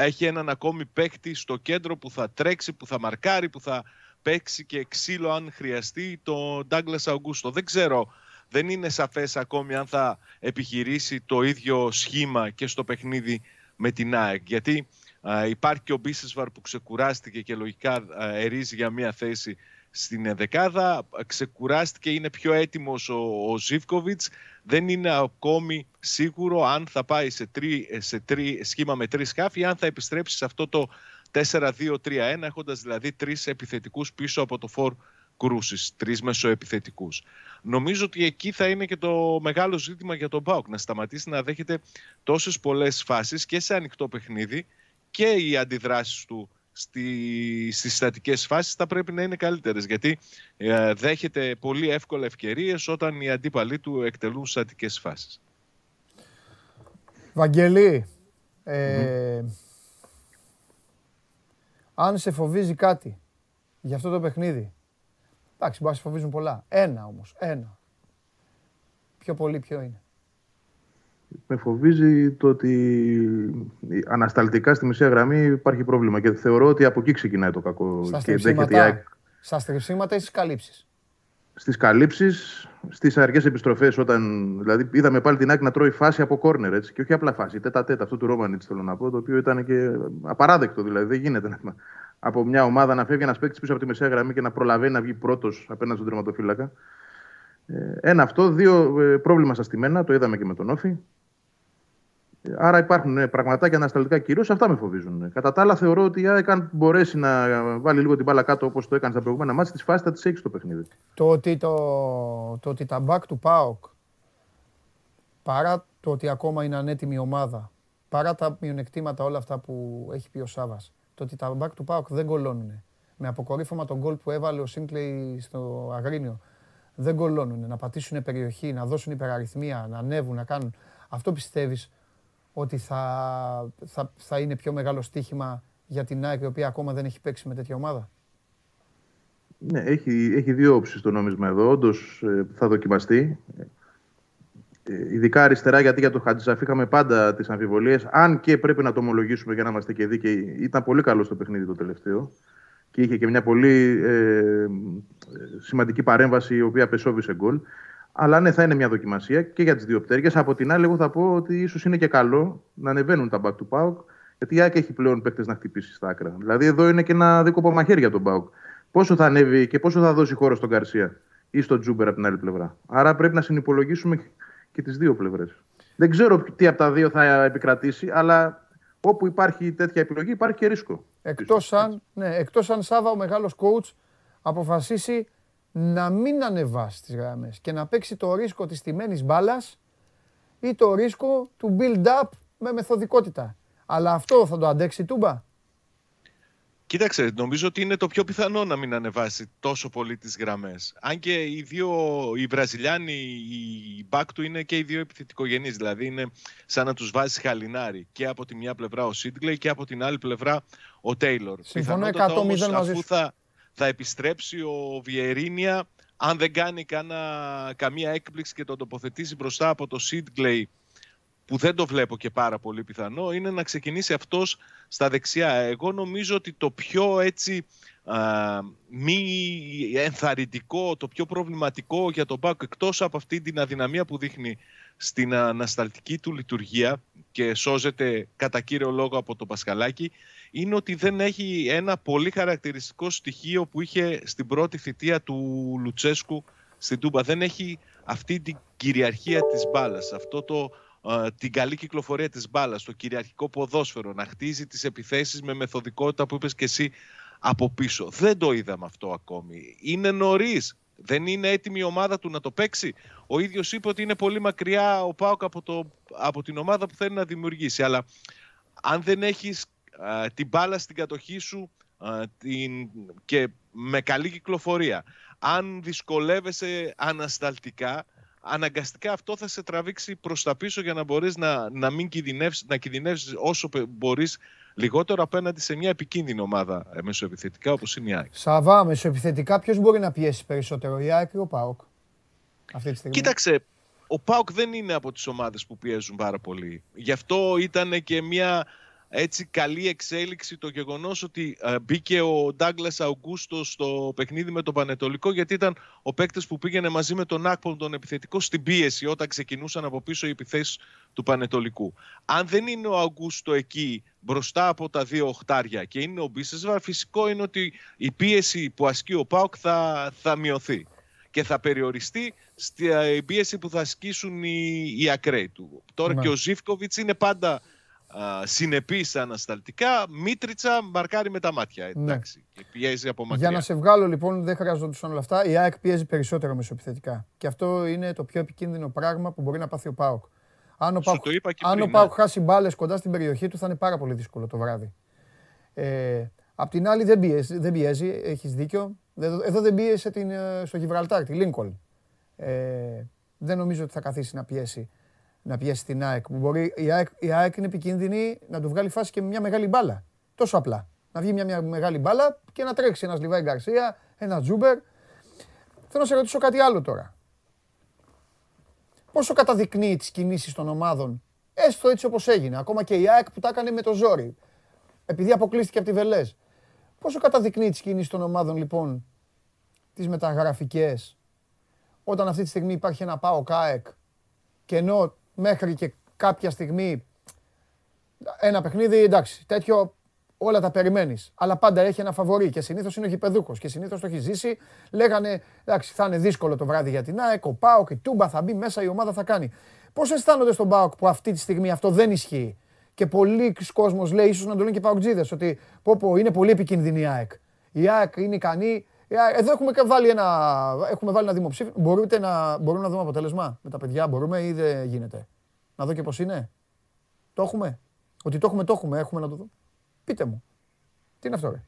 έχει έναν ακόμη παίκτη στο κέντρο που θα τρέξει, που θα μαρκάρει, που θα παίξει και ξύλο αν χρειαστεί, τον Ντάγκλας Αουγκούστο. Δεν ξέρω, δεν είναι σαφές ακόμη αν θα επιχειρήσει το ίδιο σχήμα και στο παιχνίδι με την ΑΕΚ. Γιατί α, υπάρχει και ο Μπίσεσβαρ που ξεκουράστηκε και λογικά α, ερίζει για μία θέση στην ενδεκάδα. Ξεκουράστηκε, είναι πιο έτοιμος ο, ο Ζίβκοβιτς. Δεν είναι ακόμη σίγουρο αν θα πάει σε, τρί, σε τρί, σχήμα με τρεις χάφ ή αν θα επιστρέψει σε αυτό το τέσσερα δύο τρία ένα, έχοντας δηλαδή τρεις επιθετικούς πίσω από το φορ κρούσης, τρεις μεσοεπιθετικούς. Νομίζω ότι εκεί θα είναι και το μεγάλο ζήτημα για τον ΠΑΟΚ, να σταματήσει να δέχεται τόσες πολλές φάσεις και σε ανοιχτό παιχνίδι, και οι αντιδράσεις του στις στατικές φάσεις θα πρέπει να είναι καλύτερες, γιατί ε, δέχεται πολύ εύκολα ευκαιρίες όταν οι αντίπαλοι του εκτελούν στατικές φάσεις. Βαγγελή, ε... mm-hmm. αν σε φοβίζει κάτι για αυτό το παιχνίδι, εντάξει, μπορεί να σε φοβίζουν πολλά. Ένα όμως, ένα. Πιο πολύ ποιο είναι? Με φοβίζει το ότι ανασταλτικά στη μεσαία γραμμή υπάρχει πρόβλημα και θεωρώ ότι από εκεί ξεκινάει το κακό. Στα στριψίματα, στα στριψίματα ή στις καλύψεις? Στις καλύψεις, στις αργές επιστροφές, όταν δηλαδή είδαμε πάλι την ΑΕΚ να τρώει φάση από κόρνερ, έτσι, και όχι απλά φάση, τέτα τέτα, αυτό του Ρόμανιτς θέλω να πω, το οποίο ήταν και απαράδεκτο, δηλαδή δεν γίνεται να, από μια ομάδα να φεύγει ένας παίκτης πίσω από τη μεσαία γραμμή και να προλαβαίνει να βγει πρώτος απέναντι στον τερματοφύλακα. Ένα αυτό, δύο πρόβλημα στα στημένα, το είδαμε και με τον Όφη. Άρα υπάρχουν πραγματάκια ανασταλτικά, κυρίως αυτά με φοβίζουν. Κατά τα άλλα, θεωρώ ότι αν μπορέσει να βάλει λίγο την μπάλα κάτω όπως το έκανε στα προηγούμενα μάτς, τις φάσεις θα τις έχει στο παιχνίδι. Το ότι, το, το ότι τα μπακ του ΠΑΟΚ, παρά το ότι ακόμα είναι ανέτοιμη ομάδα, παρά τα μειονεκτήματα όλα αυτά που έχει πει ο Σάβας, το ότι τα μπακ του ΠΑΟΚ δεν κολλώνουν με αποκορύφωμα τον γκολ που έβαλε ο Σίνκλεϊ στο Αγρίνιο. Δεν κολώνουν, να πατήσουν περιοχή, να δώσουν υπεραριθμία, να ανέβουν, να κάνουν. Αυτό πιστεύεις ότι θα, θα, θα είναι πιο μεγάλο στοίχημα για την ΑΕΚ, η οποία ακόμα δεν έχει παίξει με τέτοια ομάδα? Ναι, έχει, έχει δύο όψεις το νόμισμα εδώ. Όντως ε, θα δοκιμαστεί. Ε, ειδικά αριστερά, γιατί για τον Χατζησαφή είχαμε πάντα τις αμφιβολίες. Αν και πρέπει να το ομολογήσουμε για να είμαστε και δίκαιοι, ήταν πολύ καλό στο παιχνίδι το τελευταίο. Και είχε και μια πολύ ε, σημαντική παρέμβαση, η οποία πεσόβησε γκολ. Αλλά ναι, θα είναι μια δοκιμασία και για τις δύο πτέρυγες. Από την άλλη, εγώ θα πω ότι ίσως είναι και καλό να ανεβαίνουν τα μπακ του ΠΑΟΚ, γιατί η ΑΕΚ έχει πλέον παίκτες να χτυπήσει στα άκρα. Δηλαδή, εδώ είναι και ένα δίκοπο μαχαίρι για τον ΠΑΟΚ. Πόσο θα ανέβει και πόσο θα δώσει χώρο στον Γκαρσία ή στον Τζούμπερ από την άλλη πλευρά. Άρα πρέπει να συνυπολογίσουμε και τις δύο πλευρές. Δεν ξέρω τι από τα δύο θα επικρατήσει, αλλά όπου υπάρχει τέτοια επιλογή υπάρχει και ρίσκο. Εκτός αν, ναι, εκτός αν Σάβα, ο μεγάλος coach, αποφασίσει να μην ανεβάσει τις γραμμές και να παίξει το ρίσκο της τιμένης μπάλας ή το ρίσκο του build-up με μεθοδικότητα. Αλλά αυτό θα το αντέξει η Τούμπα? Κοίταξε, νομίζω ότι είναι το πιο πιθανό να μην ανεβάσει τόσο πολύ τις γραμμές. Αν και οι δύο, οι Βραζιλιάνοι, οι μπακ του είναι και οι δύο επιθετικογενείς. Δηλαδή είναι σαν να τους βάζει χαλινάρι. Και από τη μια πλευρά ο Σίτγκλεϊ και από την άλλη πλευρά ο Τέιλορ. Συμφωνώ εκατό τοις εκατό όμως, αφού θα, θα επιστρέψει ο Βιερίνια, αν δεν κάνει κανά, καμία έκπληξη και τον τοποθετήσει μπροστά από το Σίτγκλεϊ, που δεν το βλέπω και πάρα πολύ πιθανό, είναι να ξεκινήσει αυτός στα δεξιά. Εγώ νομίζω ότι το πιο έτσι α, μη ενθαρρυντικό, το πιο προβληματικό για τον ΠΑΟΚ, εκτός από αυτή την αδυναμία που δείχνει στην ανασταλτική του λειτουργία και σώζεται κατά κύριο λόγο από τον Πασχαλάκη, είναι ότι δεν έχει ένα πολύ χαρακτηριστικό στοιχείο που είχε στην πρώτη θητεία του Λουτσέσκου στην Τούμπα. Δεν έχει αυτή την κυριαρχία της μπάλας, αυτό το την καλή κυκλοφορία της μπάλας, το κυριαρχικό ποδόσφαιρο, να χτίζει τις επιθέσεις με μεθοδικότητα που είπες και εσύ από πίσω. Δεν το είδαμε αυτό ακόμη. Είναι νωρίς. Δεν είναι έτοιμη η ομάδα του να το παίξει. Ο ίδιος είπε ότι είναι πολύ μακριά ο ΠΑΟΚ από, το, από την ομάδα που θέλει να δημιουργήσει. Αλλά αν δεν έχεις α, την μπάλα στην κατοχή σου α, την, και με καλή κυκλοφορία, αν δυσκολεύεσαι ανασταλτικά, αναγκαστικά αυτό θα σε τραβήξει προς τα πίσω για να μπορείς να, να μην κινδυνεύσεις, να κινδυνεύσεις όσο μπορείς λιγότερο απέναντι σε μια επικίνδυνη ομάδα μεσοεπιθετικά όπως είναι η ΑΕΚ. Σαββά, μεσοεπιθετικά ποιος μπορεί να πιέσει περισσότερο, η ΑΕΚ ή ο ΠΑΟΚ αυτή τη στιγμή? Κοίταξε, ο ΠΑΟΚ δεν είναι από τις ομάδες που πιέζουν πάρα πολύ. Γι' αυτό ήταν και μια έτσι καλή εξέλιξη το γεγονός ότι ε, μπήκε ο Ντάγκλας Αουγκούστο στο παιχνίδι με τον Πανετολικό, γιατί ήταν ο παίκτης που πήγαινε μαζί με τον Άκπον τον επιθετικό στην πίεση όταν ξεκινούσαν από πίσω οι επιθέσεις του Πανετολικού. Αν δεν είναι ο Αουγκούστο εκεί μπροστά από τα δύο οχτάρια και είναι ο Μπίσεσβαρ, φυσικό είναι ότι η πίεση που ασκεί ο ΠΑΟΚ θα, θα μειωθεί και θα περιοριστεί στην πίεση που θα ασκήσουν οι, οι ακραίοι του. Τώρα ναι. Και ο Ζίβκοβιτς είναι πάντα συνεπής ανασταλτικά, Μίτριτσα μαρκάρει με τα μάτια. Εντάξει, ναι. Και πιέζει από μακριά. Για να σε βγάλω λοιπόν, δεν χρειαζόντουσαν όλα αυτά, η ΑΕΚ πιέζει περισσότερο μεσοεπιθετικά. Και αυτό είναι το πιο επικίνδυνο πράγμα που μπορεί να πάθει ο ΠΑΟΚ. Αν ο ΠΑΟΚ, αν πριν, ο ΠΑΟΚ ναι. χάσει μπάλες κοντά στην περιοχή του, θα είναι πάρα πολύ δύσκολο το βράδυ. Ε, απ' την άλλη δεν πιέζει, δεν πιέζει, έχεις δίκιο. Εδώ δεν πίεσε την, στο Γιβραλτάρ, τη Λίνκολν. Ε, δεν νομίζω ότι θα καθίσει να πιέσει. Να πιέσει την ΑΕΚ. Μπορεί, η, ΑΕΚ, η ΑΕΚ είναι επικίνδυνη να του βγάλει φάση και μια μεγάλη μπάλα. Τόσο απλά. Να βγει μια, μια μεγάλη μπάλα και να τρέξει ένας Λιβάι Γκαρσία, ένας Τζούμπερ. Θέλω να σε ρωτήσω κάτι άλλο τώρα. Πόσο καταδεικνύει τις κινήσεις των ομάδων, έστω έτσι όπως έγινε, ακόμα και η ΑΕΚ που τα έκανε με το ζόρι, επειδή αποκλείστηκε από τη Βελές. Πόσο καταδεικνύει τις κινήσεις των ομάδων λοιπόν, τις μεταγραφικές, όταν αυτή τη στιγμή υπάρχει ένα ΠΑΟΚ ΑΕΚ και ενώ μέχρι και κάποια στιγμή ένα παιχνίδι, εντάξει, τέτοιο όλα τα περιμένεις. Αλλά πάντα έχει ένα φαβορί και συνήθως είναι ο γηπεδούχος και συνήθως το έχει ζήσει. Λέγανε, εντάξει, θα είναι δύσκολο το βράδυ για την ΑΕΚ, ο ΠΑΟΚ και η Τούμπα θα μπει μέσα, η ομάδα θα κάνει. Πώς αισθάνονται στον ΠΑΟΚ που αυτή τη στιγμή αυτό δεν ισχύει? Και πολλοί κόσμος λέει, ίσως να το λένε και ΠΑΟΚτζίδες, ότι πω, πω, είναι πολύ επικίνδυνη η ΑΕΚ. Η ΑΕΚ είναι ικανή. Εδώ έχουμε βάλει ένα, έχουμε βάλει ένα δημοψήφισμα. Μπορείτε να, μπορούμε να δούμε αποτέλεσμα με τα παιδιά, μπορούμε ή δεν γίνεται? Να δω και πώς είναι. Το έχουμε. Ότι το έχουμε, το έχουμε. Έχουμε να το δούμε. Πείτε μου. Τι είναι αυτό, ρε?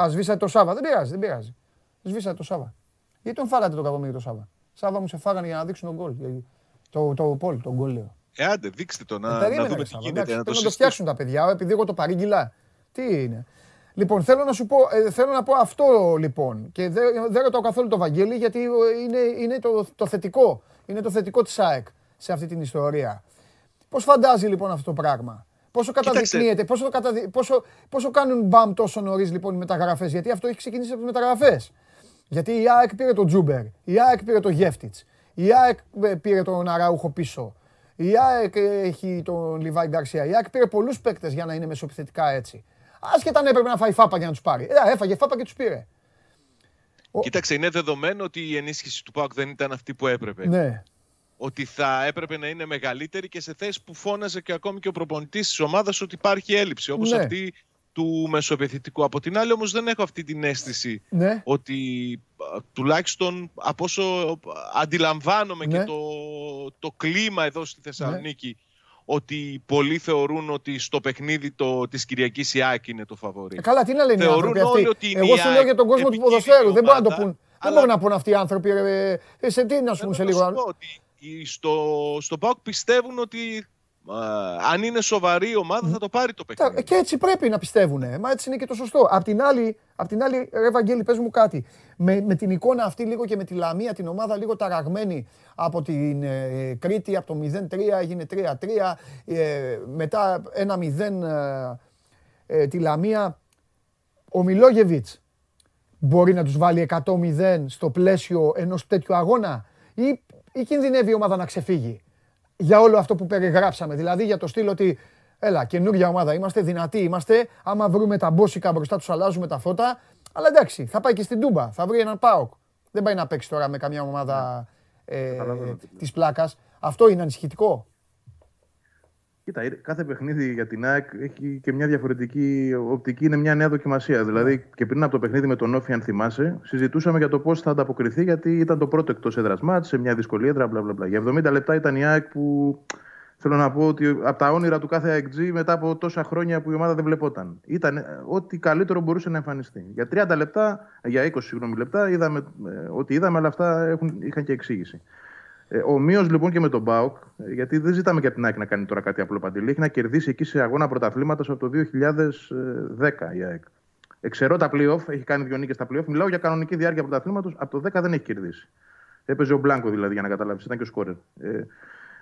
Α, σβήσατε το Σάββα. Δεν πειράζει, δεν πειράζει. Σβήσατε το Σάββα. Γιατί τον φάγατε τον Κακομοίρη το Σάββα? Σάββα μου, σε φάγανε για να δείξουν τον γκολ. Το, το πόλ, τον γκολ λέω. Ε, άντε, δείξτε το να, ε, να δούμε τι γίνεται. Πρέπει να το, το φτιάξουν τα παιδιά, επειδή εγώ το παρήγγυλα. Τι είναι. Λοιπόν, θέλω να σου πω, ε, θέλω να πω αυτό λοιπόν. Και δεν δε ρωτάω καθόλου το Βαγγέλη, γιατί είναι, είναι το, το θετικό. Είναι το θετικό της ΑΕΚ σε αυτή την ιστορία. Πώς φαντάζει λοιπόν αυτό το πράγμα? Πόσο καταδεικνύεται, πόσο, καταδει... πόσο, πόσο κάνουν μπαμ τόσο νωρίς λοιπόν οι μεταγραφές? Γιατί αυτό έχει ξεκινήσει από τις μεταγραφές. Γιατί η ΑΕΚ πήρε τον Τζούμπερ, η ΑΕΚ πήρε τον Γεύτιτς, η ΑΕΚ πήρε τον Αραούχο πίσω, η ΑΕΚ έχει τον Λιβάι Γκαρσία, η ΑΕΚ πήρε πολλούς παίκτες για να είναι μεσοπιθετικά έτσι. Άσχετα αν έπρεπε να φάει φάπα για να τους πάρει. Ε, έφαγε φάπα και τους πήρε. Κοίταξε, είναι δεδομένο ότι η ενίσχυση του ΠΑΟΚ δεν ήταν αυτή που έπρεπε. Ναι. Ότι θα έπρεπε να είναι μεγαλύτερη και σε θέση που φώναζε και ακόμη και ο προπονητής της ομάδας ότι υπάρχει έλλειψη, όπως ναι. αυτή του μεσοπιθετικού. Από την άλλη όμως δεν έχω αυτή την αίσθηση ναι. ότι τουλάχιστον από όσο αντιλαμβάνομαι ναι. και το, το κλίμα εδώ στη Θεσσαλονίκη ναι. ότι πολλοί θεωρούν ότι στο παιχνίδι το, της Κυριακής η ΑΕΚ είναι το φαβορί. Ε, καλά, τι να λένε οι άνθρωποι αυτοί. Εγώ σου λέω για τον κόσμο του ποδοσφαίρου, δεν μπορώ να το πούν. Αλλά... Δεν μπορούν να πούν αυτοί οι άνθρωποι, ε, ε, σε τι να σου πούν σε λίγο. Θέλω να σου πω ότι στο, στο ΠΑΟΚ πιστεύουν ότι α, αν είναι σοβαρή η ομάδα θα το πάρει το παιχνίδι. Και έτσι πρέπει να πιστεύουνε, μα έτσι είναι και το σωστό. Απ' την άλλη, απ' την άλλη ρε Βαγγέλη, πες μου κάτι. Με, με την εικόνα αυτή λίγο και με τη Λαμία, την ομάδα λίγο ταραγμένη από την ε, Κρήτη, από το μηδέν τρία έγινε τρία τρία, ε, μετά ένα μηδέν ε, ε, τη Λαμία, ο Μιλόγεβιτς. Μπορεί να τους βάλει εκατό μηδέν στο πλαίσιο ενός τέτοιου αγώνα ή, ή κινδυνεύει η ομάδα να ξεφύγει? Για όλο αυτό που περιγράψαμε, δηλαδή για το στυλ ότι έλα, καινούργια ομάδα είμαστε, δυνατοί είμαστε, άμα βρούμε τα μπόσικα μπροστά τους αλλάζουμε τα φώτα, αλλά εντάξει, θα πάει και στην Τούμπα, θα βρει έναν ΠΑΟΚ. Δεν πάει να παίξει τώρα με καμιά ομάδα ε, της πλάκας. Αυτό είναι ανησυχητικό. Κοίτα, κάθε παιχνίδι για την ΑΕΚ έχει και μια διαφορετική οπτική, είναι μια νέα δοκιμασία. Δηλαδή, και πριν από το παιχνίδι με τον Όφη, αν θυμάσαι, συζητούσαμε για το πώς θα ανταποκριθεί, γιατί ήταν το πρώτο εκτός έδρας μάτς, σε μια δύσκολη έδρα, μπλα μπλα μπλα. Για εβδομήντα λεπτά ήταν η ΑΕΚ που θέλω να πω ότι από τα όνειρα του κάθε ΑΕΚ μετά από τόσα χρόνια που η ομάδα δεν βλεπόταν. Ήταν ό,τι καλύτερο μπορούσε να εμφανιστεί. Για τριάντα λεπτά, για είκοσι συγγνώμη, λεπτά, είδαμε ό,τι είδαμε, αλλά αυτά έχουν, είχαν και εξήγηση. Ομοίως λοιπόν και με τον ΠΑΟΚ, γιατί δεν ζητάμε και από την ΑΕΚ να κάνει τώρα κάτι απλό, Παντελή. Έχει να κερδίσει εκεί σε αγώνα πρωταθλήματος από το δύο χιλιάδες δέκα η ΑΕΚ. Εξαιρώ τα play-off, έχει κάνει δύο νίκες στα play-off. Μιλάω για κανονική διάρκεια πρωταθλήματος, από το δέκα δεν έχει κερδίσει. Έπαιζε ο Μπλάνκο δηλαδή, για να καταλάβεις, ήταν και ο σκόρερ. Ε,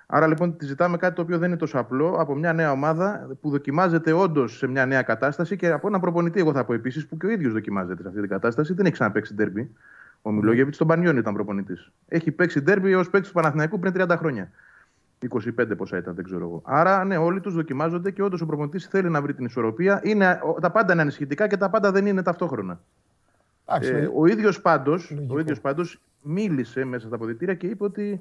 άρα λοιπόν τη ζητάμε κάτι το οποίο δεν είναι τόσο απλό από μια νέα ομάδα που δοκιμάζεται όντως σε μια νέα κατάσταση και από έναν προπονητή, εγώ θα πω επίσης, που και ο ίδιος δοκιμάζεται σε αυτή την κατάσταση, δεν έχει ξαναπαίξει ντέρμπι. Ο Μιλόγεβιτς στον Πανιόνι ήταν προπονητής. Έχει παίξει ντέρμπι ως παίκτης του Παναθηναϊκού πριν τριάντα χρόνια. είκοσι πέντε πόσα ήταν, δεν ξέρω εγώ. Άρα, ναι, όλοι τους δοκιμάζονται και όντως ο προπονητής θέλει να βρει την ισορροπία. Είναι, τα πάντα είναι ανησυχητικά και τα πάντα δεν είναι ταυτόχρονα. Άξι, ε, ο ίδιος πάντως, ο ίδιος πάντως μίλησε μέσα στα αποδυτήρια και είπε ότι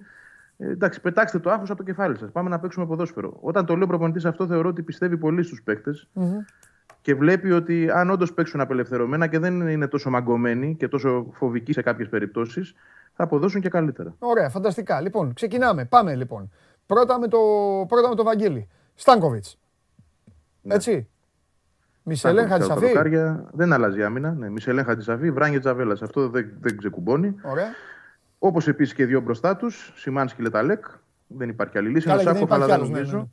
ε, εντάξει, πετάξτε το άγχος από το κεφάλι σας. Πάμε να παίξουμε ποδόσφαιρο. Όταν το λέω προπονητής αυτό, θεωρώ ότι πιστεύει πολύ στους παίκτες. Mm-hmm. Και βλέπει ότι αν όντως παίξουν απελευθερωμένα και δεν είναι τόσο μαγκωμένοι και τόσο φοβικοί σε κάποιες περιπτώσεις, θα αποδώσουν και καλύτερα. Ωραία, φανταστικά. Λοιπόν, ξεκινάμε. Πάμε λοιπόν. Πρώτα με το, πρώτα με το Βαγγέλη. Στάνκοβιτς. Ναι. Έτσι. Μισελέν Χατζησαφή. Δεν αλλάζει άμυνα. Ναι. Μισελέν Χατζησαφή, Βράνιε Τζαβέλας. Αυτό δεν, δεν ξεκουμπώνει. Όπως επίσης και δύο μπροστά τους. Σιμάνσκι, Λεταλέκ. Δεν υπάρχει άλλη λύση. Καλά, ο Σάκοφ, αλλά δεν νομίζω. Ναι, ναι, ναι.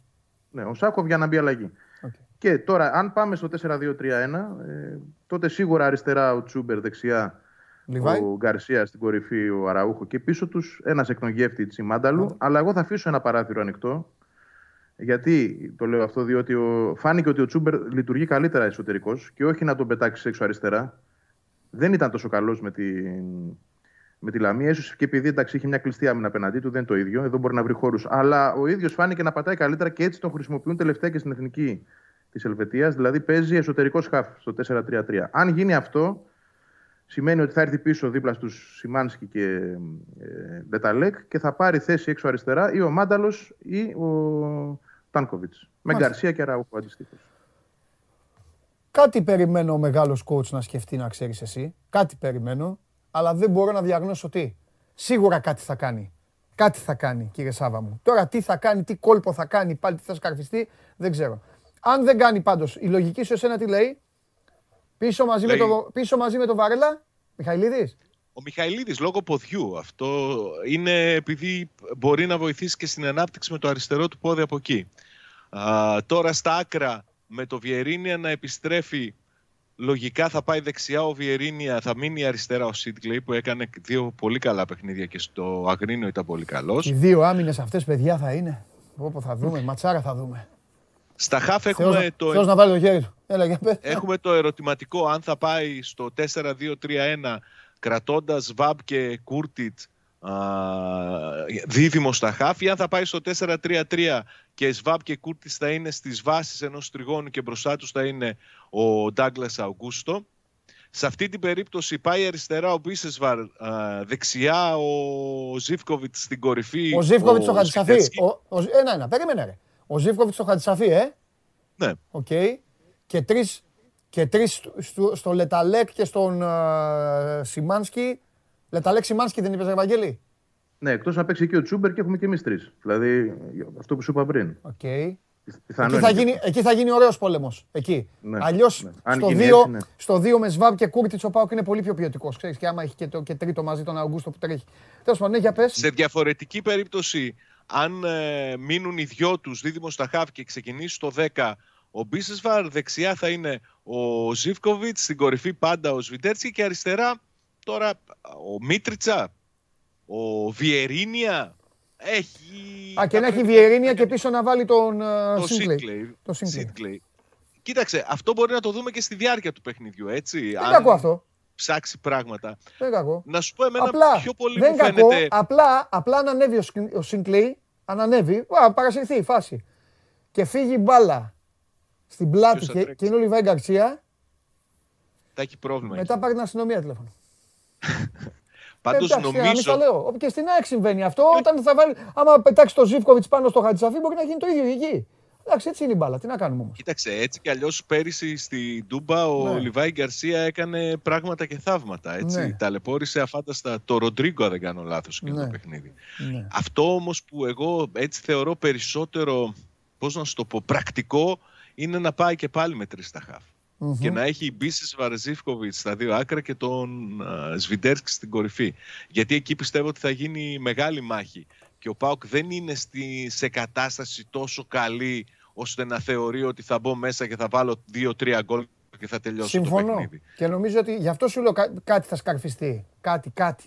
Ναι, ο Σάκοφ για να μπει αλλαγή. Okay. Και τώρα, αν πάμε στο τέσσερα δύο τρία ένα, ε, τότε σίγουρα αριστερά ο Τσούμπερ, δεξιά Λιβάι, ο Γκαρσία στην κορυφή, ο Αραούχο και πίσω του ένα εκ των Γεύτιτς, η Μάνταλου. Okay. Αλλά εγώ θα αφήσω ένα παράθυρο ανοιχτό. Γιατί το λέω αυτό, διότι ο... φάνηκε ότι ο Τσούμπερ λειτουργεί καλύτερα εσωτερικός και όχι να τον πετάξει έξω αριστερά. Δεν ήταν τόσο καλός με τη, με τη Λαμία. Ίσως και επειδή εντάξει, είχε μια κλειστή άμυνα απέναντί του, δεν είναι το ίδιο. Εδώ μπορεί να βρει χώρους. Αλλά ο ίδιος φάνηκε να πατάει καλύτερα και έτσι τον χρησιμοποιούν τελευταία και στην εθνική της Ελβετίας, δηλαδή παίζει εσωτερικός χαφ στο τέσσερα τρία τρία. Αν γίνει αυτό, σημαίνει ότι θα έρθει πίσω δίπλα στους Σιμάνσκι και Μπεταλέκ ε, και θα πάρει θέση έξω αριστερά ή ο Μάνταλος ή ο Τάνκοβιτς. Με Γκαρσία και Ραούχο αντιστοίχως. Κάτι περιμένω ο μεγάλος coach να σκεφτεί, να ξέρεις εσύ. Κάτι περιμένω, αλλά δεν μπορώ να διαγνώσω τι. Σίγουρα κάτι θα κάνει. Κάτι θα κάνει, κύριε Σάβα μου. Τώρα τι θα κάνει, τι κόλπο θα κάνει, πάλι τι θα σκαρφιστεί, δεν ξέρω. Αν δεν κάνει πάντως, η λογική σου εσένα τι λέει? Πίσω μαζί, Λέει... με, το, πίσω μαζί με τον Βαρέλα, Μιχαηλίδης. Ο Μιχαηλίδης λόγω ποδιού. Αυτό είναι επειδή μπορεί να βοηθήσει και στην ανάπτυξη με το αριστερό του πόδι από εκεί. Α, τώρα στα άκρα με το Βιερίνια να επιστρέφει, λογικά θα πάει δεξιά ο Βιερίνια, θα μείνει αριστερά ο Σίτγκλεϊ που έκανε δύο πολύ καλά παιχνίδια και στο Αγρίνιο ήταν πολύ καλός. Οι δύο άμυνες αυτές, παιδιά, θα είναι. Όπου θα δούμε, ματσάρα θα δούμε. Στα χαφ έχουμε, Θεός το... Θεός να βάλει το χέρι του. Έλα, έχουμε το ερωτηματικό αν θα πάει στο τέσσερα δύο τρία ένα κρατώντας Βαμπ και Κούρτιτς δίδυμο στα χαφ, ή αν θα πάει στο τέσσερα τρία τρία και Σβάμπ και Κούρτιτς θα είναι στις βάσεις ενός τριγώνου και μπροστά τους θα είναι ο Ντάγκλας Αουγκούστο. Σε αυτή την περίπτωση πάει αριστερά ο Μπίσεσβαρ, δεξιά ο Ζίβκοβιτς στην κορυφή. Ο Ζίβκοβιτς στο Χατζησαφή. Ένα, ένα, περίμενε ρε. Ο Ζίβκοβιτς στο Χατζησαφή, ε. Ναι. Οκ. Okay. Και τρεις, και τρεις στο, στο Λεταλέκ και στον uh, Σιμάνσκι. Λεταλέκ Σιμάνσκι δεν είπες, Ευαγγέλη. Ναι, εκτός να παίξει και ο Τσούμπερ και έχουμε και εμείς τρεις. Δηλαδή, αυτό που σου είπα πριν. Okay. Εκεί, θα γίνει, εκεί θα γίνει ωραίος πόλεμος. Εκεί. Ναι, αλλιώς ναι. Στο, δύο, έτσι, ναι. Στο δύο με Σβάμπ και Κούρτιτς ο ΠΑΟΚ είναι πολύ πιο ποιοτικός. Ξέρεις, και άμα έχει και, το, και τρίτο μαζί τον Αυγούστο που τρέχει. Τέλος πάντων, ναι, για πες. Σε διαφορετική περίπτωση, αν ε, μείνουν οι δυο τους δίδυμος στα χαφ και ξεκινήσει το δέκα ο Μπίσεσβαρ, δεξιά θα είναι ο Ζίβκοβιτς, στην κορυφή πάντα ο Σβιτέρσκι και αριστερά. Τώρα ο Μίτριτσα, ο Βιερίνια, έχει... Α, και να έχει Βιερίνια και πίσω να βάλει τον το Σίτγκλεϊ. Κοίταξε, αυτό μπορεί να το δούμε και στη διάρκεια του παιχνιδιού, έτσι. Δεν αν κακό αυτό. Ψάξει πράγματα. Δεν κακό. Να σου πω εμένα απλά, πιο πολύ δεν μου κακό, φαίνεται... Απλά, απλά αν ανέβει ο Σίτγκλεϊ, αν ανέβει, α, παρασυρθεί η φάση. Και φύγει μπάλα στην πλάτη και, και είναι ο Λιβάη Γκαρσία. Θα έχει πρόβλημα. Μετά εκεί πάρει την αστυνομία τηλέφωνο. Πάντως εντάξει, νομίζω. Λέω. Και στην ΑΕΚ συμβαίνει αυτό. Και... Όταν θα βάλει, άμα πετάξει το Ζίβκοβιτς πάνω στο Χατζησαφή, μπορεί να γίνει το ίδιο εκεί. Εντάξει, έτσι είναι η μπάλα. Τι να κάνουμε όμως. Κοίταξε, έτσι κι αλλιώς πέρυσι στην Τούμπα ο ναι. Λιβάη Γκαρσία έκανε πράγματα και θαύματα. Έτσι. Ναι. Ταλαιπώρησε αφάνταστα το Ροντρίγκο, αν δεν κάνω λάθος, και ναι. το παιχνίδι. Ναι. Αυτό όμως που εγώ έτσι θεωρώ περισσότερο, πώς να σου το πω, πρακτικό είναι να πάει και πάλι με τρεις στα χαφ. Mm-hmm. Και να έχει μπήσει Βαρζίφκοβιτς στα δύο άκρα και τον uh, Σβιντέρσκι στην κορυφή. Γιατί εκεί πιστεύω ότι θα γίνει μεγάλη μάχη. Και ο ΠΑΟΚ δεν είναι στη, σε κατάσταση τόσο καλή ώστε να θεωρεί ότι θα μπω μέσα και θα βάλω δύο τρία γκολ και θα τελειώσω. Συμφωνώ. Το παιχνίδι. Και νομίζω ότι γι' αυτό σου λέω κά- κάτι θα σκαρφιστεί. Κάτι, κάτι.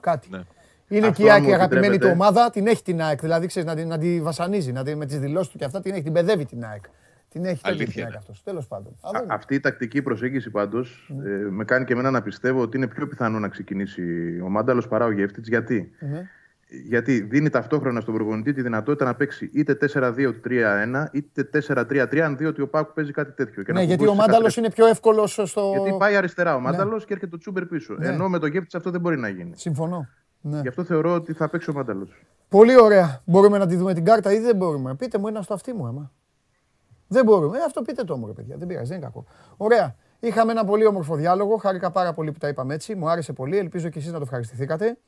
κάτι. Ναι. Είναι αυτό και η Άκη αγαπημένη του ομάδα, την έχει την ΑΕΚ. Δηλαδή ξέρεις, να, τη, να τη βασανίζει να τη, με τις δηλώσεις του και αυτά, την έχει, την παιδεύει την ΑΕΚ. Την έχει αλήθεια ναι. αυτός, τέλος πάντων. Α, Α, αυτή η τακτική προσέγγιση πάντως mm. ε, με κάνει και εμένα να πιστεύω ότι είναι πιο πιθανό να ξεκινήσει ο Μάνταλος παρά ο Γεύτιτς. Γιατί? Mm-hmm. Γιατί δίνει ταυτόχρονα στον προπονητή τη δυνατότητα να παίξει είτε τέσσερα δύο τρία ένα είτε τέσσερα τρία τρία, αν δει ότι ο ΠΑΟΚ παίζει κάτι τέτοιο. Και ναι, γιατί ο Μάνταλος είναι πιο εύκολος στο. Γιατί πάει αριστερά ο Μάνταλος ναι. και έρχεται το Τσούμπερ πίσω. Ναι. Ενώ με το Γεύτιτς αυτό δεν μπορεί να γίνει. Συμφωνώ. Ναι. Γι' αυτό θεωρώ ότι θα παίξει ο Μάνταλος. Πολύ ωραία. Μπορούμε να τη δούμε την κάρτα ή δεν μπορούμε? Πείτε μου ένα στο αυτί μου, άμα. Δεν μπορούμε. Ε, αυτό πείτε το μου, ρε παιδιά. Δεν πειράζει, δεν είναι κακό. Ωραία. Είχαμε ένα πολύ όμορφο διάλογο. Χάρηκα πάρα πολύ που τα είπαμε έτσι. Μου άρεσε πολύ. Ελπίζω και εσείς να το ευχαριστηθήκατε.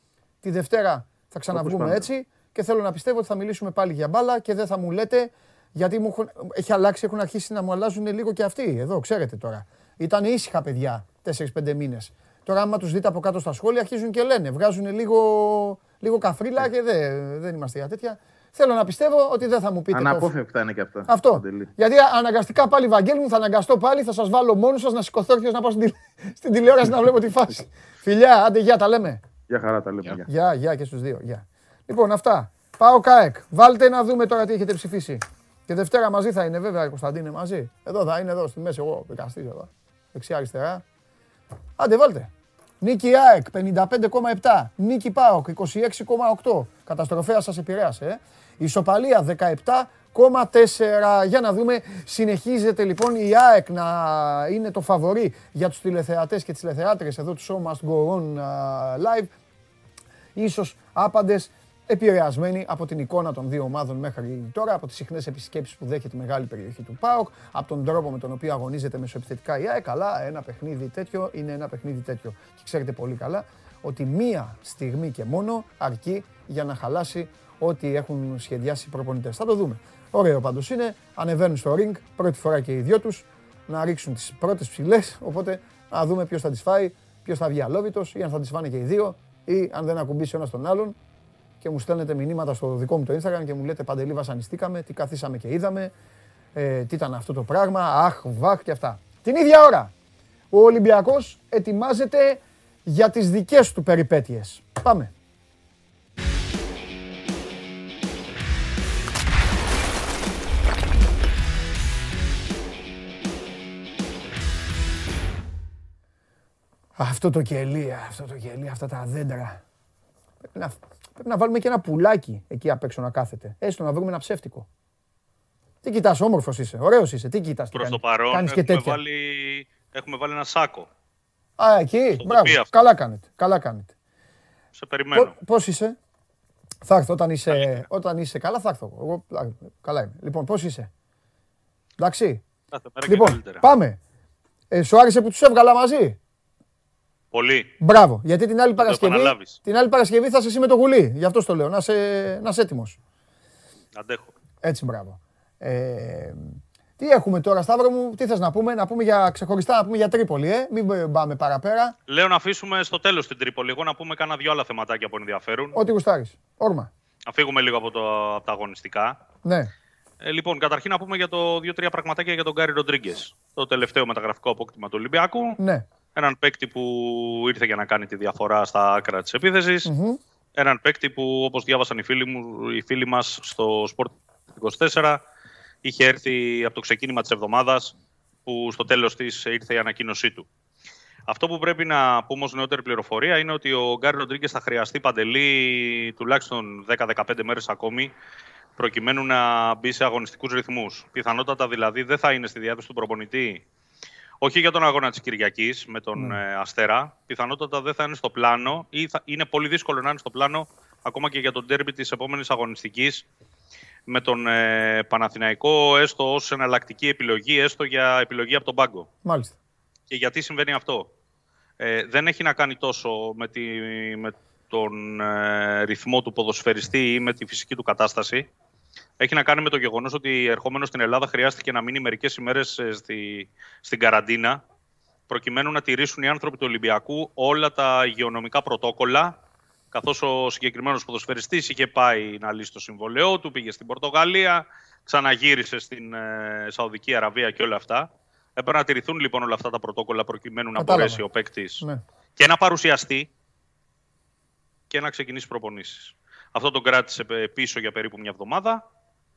Τη Δευτέρα θα ξαναβγούμε έτσι. Και θέλω να πιστεύω ότι θα μιλήσουμε πάλι για μπάλα και δεν θα μου λέτε. Γιατί μου έχουν... έχει αλλάξει, έχουν αρχίσει να μου αλλάζουν λίγο και αυτοί. Εδώ, ξέρετε τώρα. Ήταν ήσυχα παιδιά τέσσερις πέντε μήνες. Τώρα, άμα τους δείτε από κάτω στα σχόλια, αρχίζουν και λένε. Βγάζουν λίγο, λίγο καφρίλα και δεν, δεν είμαστε για τέτοια. Θέλω να πιστεύω ότι δεν θα μου πείτε. Αναπόφευκτα είναι και αυτά. Αυτό. Παντελή. Γιατί αναγκαστικά πάλι, Βαγγέλη μου, θα αναγκαστώ πάλι, θα σας βάλω μόνος σας να σηκωθώ και να πάω στην, στην τηλεόραση να βλέπω τη φάση. Φιλιά, άντε, γεια, τα λέμε. Για χαρά, τα λέμε. Γεια, γεια και στους δύο. Γεια. Λοιπόν, αυτά. Πάω ΚΑΕΚ. Βάλτε να δούμε τώρα τι έχετε ψηφίσει. Και Δευτέρα μαζί θα είναι, βέβαια, Κωνσταντίνε, μαζί. Εδώ θα είναι, εδώ στη μέση, εγώ δικαστής εδώ. Δεξιά-αριστερά. Άντε, βάλτε. Νίκη ΑΕΚ πενήντα πέντε κόμμα επτά. Νίκη ΠΑΟΚ είκοσι έξι κόμμα οκτώ. Καταστροφέα σας επηρέασε. Ε. Ισοπαλία δεκαεπτά κόμμα τέσσερα. Για να δούμε, συνεχίζεται λοιπόν η ΑΕΚ να είναι το φαβορί για τους τηλεθεατές και τις τηλεθεάτρες εδώ του Show Must Go On uh, Live. Ίσως άπαντες επηρεασμένοι από την εικόνα των δύο ομάδων μέχρι τώρα, από τις συχνές επισκέψεις που δέχεται η μεγάλη περιοχή του ΠΑΟΚ, από τον τρόπο με τον οποίο αγωνίζεται μεσοεπιθετικά η ΑΕΚ. Αλλά ένα παιχνίδι τέτοιο είναι ένα παιχνίδι τέτοιο. Και ξέρετε πολύ καλά ότι μία στιγμή και μόνο αρκεί για να χαλάσει ό,τι έχουν σχεδιάσει οι προπονητές. Θα το δούμε. Ωραίο πάντως είναι. Ανεβαίνουν στο ring, πρώτη φορά και οι δυο τους. να ρίξουν τις πρώτες ψηλές, οπότε να δούμε ποιος θα τις φάει, ποιος θα βγει αλόβητος ή αν θα τις φάνε και οι δύο ή αν δεν ακουμπήσει ένας τον άλλον. Και μου στέλνετε μηνύματα στο δικό μου το Instagram και μου λέτε Παντελή, βασανιστήκαμε, τι καθίσαμε και είδαμε, ε, τι ήταν αυτό το πράγμα, αχ, βαχ και αυτά. Την ίδια ώρα, ο Ολυμπιακός ετοιμάζεται για τις δικές του περιπέτειες. Πάμε. Αυτό το κελί, αυτό το κελί, αυτά τα δέντρα. Πρέπει να, πρέπει να βάλουμε και ένα πουλάκι εκεί απ' έξω να κάθεται. Έστω να βρούμε ένα ψεύτικο. Τι κοιτάς, όμορφος είσαι, ωραίος είσαι, τι κοιτάς. Προς το παρόν κάνεις και έχουμε, βάλει, έχουμε βάλει ένα σάκο. Α, εκεί, μπράβο, καλά κάνετε, καλά κάνετε. Σε περιμένω. Πώς είσαι? Θα έρθω όταν είσαι, όταν είσαι καλά, θα έρθω. Εγώ, καλά είμαι. Λοιπόν, πώς είσαι? Εντάξει. Λοιπόν, πάμε. Ε, σου άρεσε που τους έβγαλα μαζί? Πολύ. Μπράβο, γιατί την άλλη, Παρασκευή, την άλλη Παρασκευή θα είσαι εσύ με το γουλί. Γι' αυτό το λέω, να είσαι, να είσαι έτοιμος. Αντέχω. Έτσι, μπράβο. Ε, τι έχουμε τώρα, Σταύρο μου, τι θες να πούμε, να πούμε για ξεχωριστά, να πούμε για Τρίπολη, ε? Μην πάμε παραπέρα. Λέω να αφήσουμε στο τέλος την Τρίπολη, εγώ να πούμε κάνα δυο άλλα θεματάκια που ενδιαφέρουν. Ό,τι γουστάρεις, όρμα. Να φύγουμε λίγο από, το, από τα αγωνιστικά. Ναι. Ε, λοιπόν, καταρχήν να πούμε για το δύο τρία πραγματάκια για τον Γκάρι Ροντρίγκες. Το τελευταίο μεταγραφικό απόκτημα του Ολυμπιακού. Ναι. Έναν παίκτη που ήρθε για να κάνει τη διαφορά στα άκρα της επίθεσης. Mm-hmm. Έναν παίκτη που, όπως διάβασαν οι φίλοι, μου, οι φίλοι μας στο Σπόρ είκοσι τέσσερα, είχε έρθει από το ξεκίνημα της εβδομάδας που στο τέλος της ήρθε η ανακοίνωσή του. Αυτό που πρέπει να πούμε ως νεότερη πληροφορία είναι ότι ο Γκάρι Ροντρίγκες θα χρειαστεί, Παντελή, τουλάχιστον δέκα με δεκαπέντε μέρες ακόμη προκειμένου να μπει σε αγωνιστικούς ρυθμούς. Πιθανότατα δηλαδή δεν θα είναι στη διάθεση του προπονητή. Όχι για τον αγώνα της Κυριακής με τον mm. ε, Αστέρα. Πιθανότατα δεν θα είναι στο πλάνο ή θα, είναι πολύ δύσκολο να είναι στο πλάνο ακόμα και για τον ντέρμπι της επόμενης αγωνιστικής με τον ε, Παναθηναϊκό, έστω ως εναλλακτική επιλογή, έστω για επιλογή από τον πάγκο. Μάλιστα. Και γιατί συμβαίνει αυτό? Ε, δεν έχει να κάνει τόσο με, τη, με τον ε, ρυθμό του ποδοσφαιριστή ή με τη φυσική του κατάσταση. Έχει να κάνει με το γεγονός ότι ερχόμενος στην Ελλάδα χρειάστηκε να μείνει μερικές ημέρες στη, στην καραντίνα προκειμένου να τηρήσουν οι άνθρωποι του Ολυμπιακού όλα τα υγειονομικά πρωτόκολλα, καθώς ο συγκεκριμένος ποδοσφαιριστής είχε πάει να λύσει το συμβολαιό του, πήγε στην Πορτογαλία, ξαναγύρισε στην ε, Σαουδική Αραβία και όλα αυτά. Έπρεπε να τηρηθούν λοιπόν όλα αυτά τα πρωτόκολλα προκειμένου να Κατάλαβα. μπορέσει ο παίκτης ναι. και να παρουσιαστεί και να ξεκινήσει προπονήσεις. Αυτό τον κράτησε πίσω για περίπου μια εβδομάδα.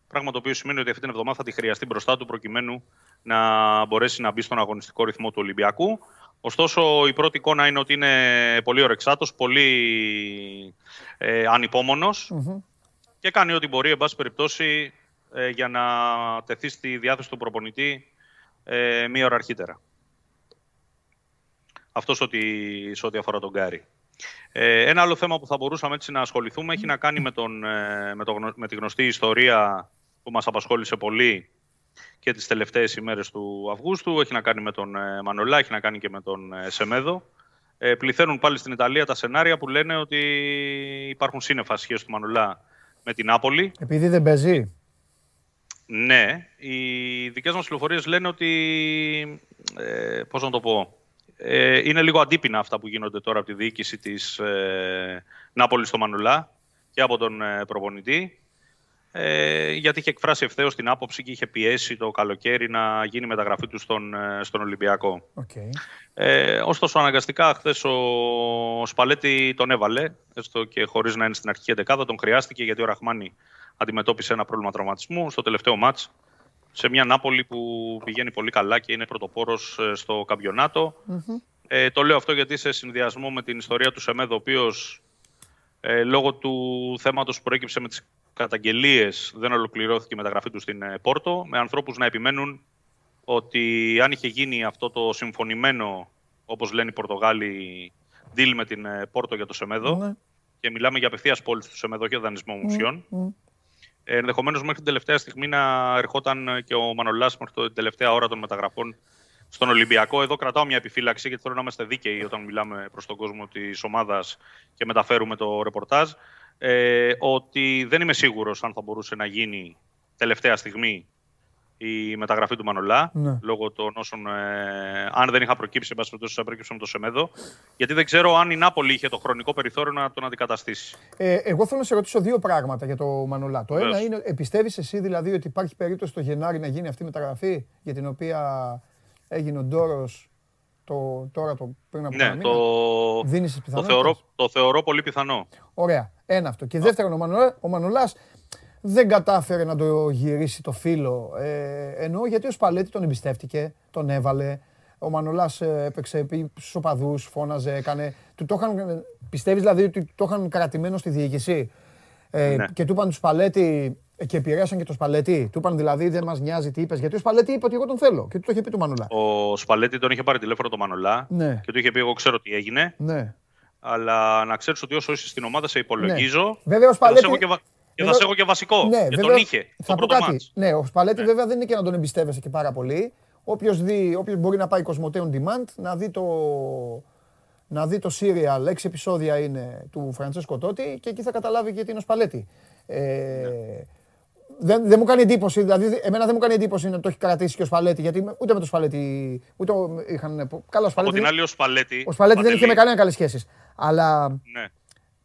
Πράγμα το οποίο σημαίνει ότι αυτή την εβδομάδα θα τη χρειαστεί μπροστά του προκειμένου να μπορέσει να μπει στον αγωνιστικό ρυθμό του Ολυμπιακού. Ωστόσο, η πρώτη εικόνα είναι ότι είναι πολύ ορεξάτος, πολύ ε, ανυπόμονος mm-hmm. και κάνει ό,τι μπορεί, εν πάση περιπτώσει, ε, για να τεθεί στη διάθεση του προπονητή ε, μία ώρα αρχίτερα. Αυτό σε ό,τι αφορά τον Γκάρι. Ε, ένα άλλο θέμα που θα μπορούσαμε έτσι να ασχοληθούμε έχει να κάνει με, τον, με, το, με τη γνωστή ιστορία που μας απασχόλησε πολύ και τις τελευταίες ημέρες του Αυγούστου. Έχει να κάνει με τον ε, Μανολά, έχει να κάνει και με τον ε, Σεμέδο. Ε, πληθαίνουν πάλι στην Ιταλία τα σενάρια που λένε ότι υπάρχουν σύννεφα σχέσεις του Μανολά με την Νεάπολη. Επειδή δεν παίζει. Ναι. Οι δικές μας πληροφορίες λένε ότι, ε, πώς να το πω, είναι λίγο αντίπεινα αυτά που γίνονται τώρα από τη διοίκηση της ε, Νάπολης στο Μανουλά και από τον ε, προπονητή, ε, γιατί είχε εκφράσει ευθέως την άποψη και είχε πιέσει το καλοκαίρι να γίνει μεταγραφή του στον, στον Ολυμπιακό. Okay. Ε, ωστόσο, αναγκαστικά, χθες ο, ο Σπαλέτη τον έβαλε, έστω και χωρίς να είναι στην αρχική εντεκάδα, τον χρειάστηκε γιατί ο Ραχμάνι αντιμετώπισε ένα πρόβλημα τραυματισμού στο τελευταίο μάτς. Σε μια Νάπολη που πηγαίνει πολύ καλά και είναι πρωτοπόρος στο καμπιονάτο. Mm-hmm. Ε, το λέω αυτό γιατί σε συνδυασμό με την ιστορία του Σεμέδο, ο οποίος ε, λόγω του θέματος που προέκυψε με τις καταγγελίες δεν ολοκληρώθηκε η μεταγραφή του στην ε, Πόρτο, με ανθρώπους να επιμένουν ότι αν είχε γίνει αυτό το συμφωνημένο, όπως λένε οι Πορτογάλοι, deal με την ε, Πόρτο για το Σεμέδο, mm-hmm. και μιλάμε για απευθείας πώληση του Σεμέδο και δανεισμό μουσιών, mm-hmm. ενδεχομένως μέχρι την τελευταία στιγμή να ερχόταν και ο Μανολάς μέχρι την τελευταία ώρα των μεταγραφών στον Ολυμπιακό. Εδώ κρατάω μια επιφύλαξη, γιατί θέλω να είμαστε δίκαιοι όταν μιλάμε προς τον κόσμο της ομάδας και μεταφέρουμε το ρεπορτάζ. Ε, ότι δεν είμαι σίγουρος αν θα μπορούσε να γίνει τελευταία στιγμή η μεταγραφή του Μανολά, ναι. λόγω των όσων, ε, αν δεν είχα προκύψει, εν πάση περιπτώσει, θα προκύψει με το Σεμέδο. Γιατί δεν ξέρω αν η Νάπολη είχε το χρονικό περιθώριο να τον αντικαταστήσει. Ε, εγώ θέλω να σε ρωτήσω δύο πράγματα για το Μανολά. Το Βεβαίως. ένα είναι, ε, πιστεύεις εσύ δηλαδή ότι υπάρχει περίπτωση το Γενάρη να γίνει αυτή η μεταγραφή για την οποία έγινε ο Ντόρος το, τώρα το, πριν από ναι, το, το, θεωρώ, το θεωρώ πολύ πιθανό. Ωραία. Ένα αυτό. Και δεύτερον, ο, Μανολά, ο Μανολάς δεν κατάφερε να το γυρίσει το φύλλο. Ε, εννοώ γιατί ο Σπαλέτη τον εμπιστεύτηκε, τον έβαλε. Ο Μανολάς έπαιξε στους οπαδούς, φώναζε, έκανε. Του το είχαν, πιστεύεις δηλαδή ότι το είχαν κρατημένο στη διοίκηση. Ε, ναι. Και του είπαν του Σπαλέτη, και επηρέασαν και το Σπαλέτη. Του είπαν δηλαδή δεν μας νοιάζει τι είπες. Γιατί ο Σπαλέτη είπε ότι εγώ τον θέλω και του το είχε πει του Μανολά. Ο Σπαλέτη τον είχε πάρει τηλέφωνο το Μανολά ναι. και του είχε πει: εγώ ξέρω τι έγινε. Ναι. Αλλά να ξέρεις ότι όσο είσαι στην ομάδα σε υπολογίζω. Ναι. Βέβαια ο Σπαλέτη. Και θα σε έχω και βασικό. Ναι, και βέβαια, τον είχε. Θα πω κάτι. Μάτς. Ναι, ο Σπαλέτη ναι. βέβαια δεν είναι και να τον εμπιστεύεσαι και πάρα πολύ. Όποιος δει, όποιος μπορεί να πάει Κοσμοτέων Demand, να δει το, να δει το serial, έξι επεισόδια είναι του Φραντσέσκο Τότη και εκεί θα καταλάβει γιατί είναι ο Σπαλέτη. Ε, ναι. δεν, δεν μου κάνει εντύπωση, δηλαδή εμένα δεν μου κάνει εντύπωση να το έχει κρατήσει και ο Σπαλέτη, γιατί ούτε με το Σπαλέτη, ούτε είχαν, καλά, ο Σπαλέτη, από την άλλη ο Σπαλέτη, ο Σπαλέτη δεν είχε με κανένα καλές σχέσεις. Αλλά, ναι.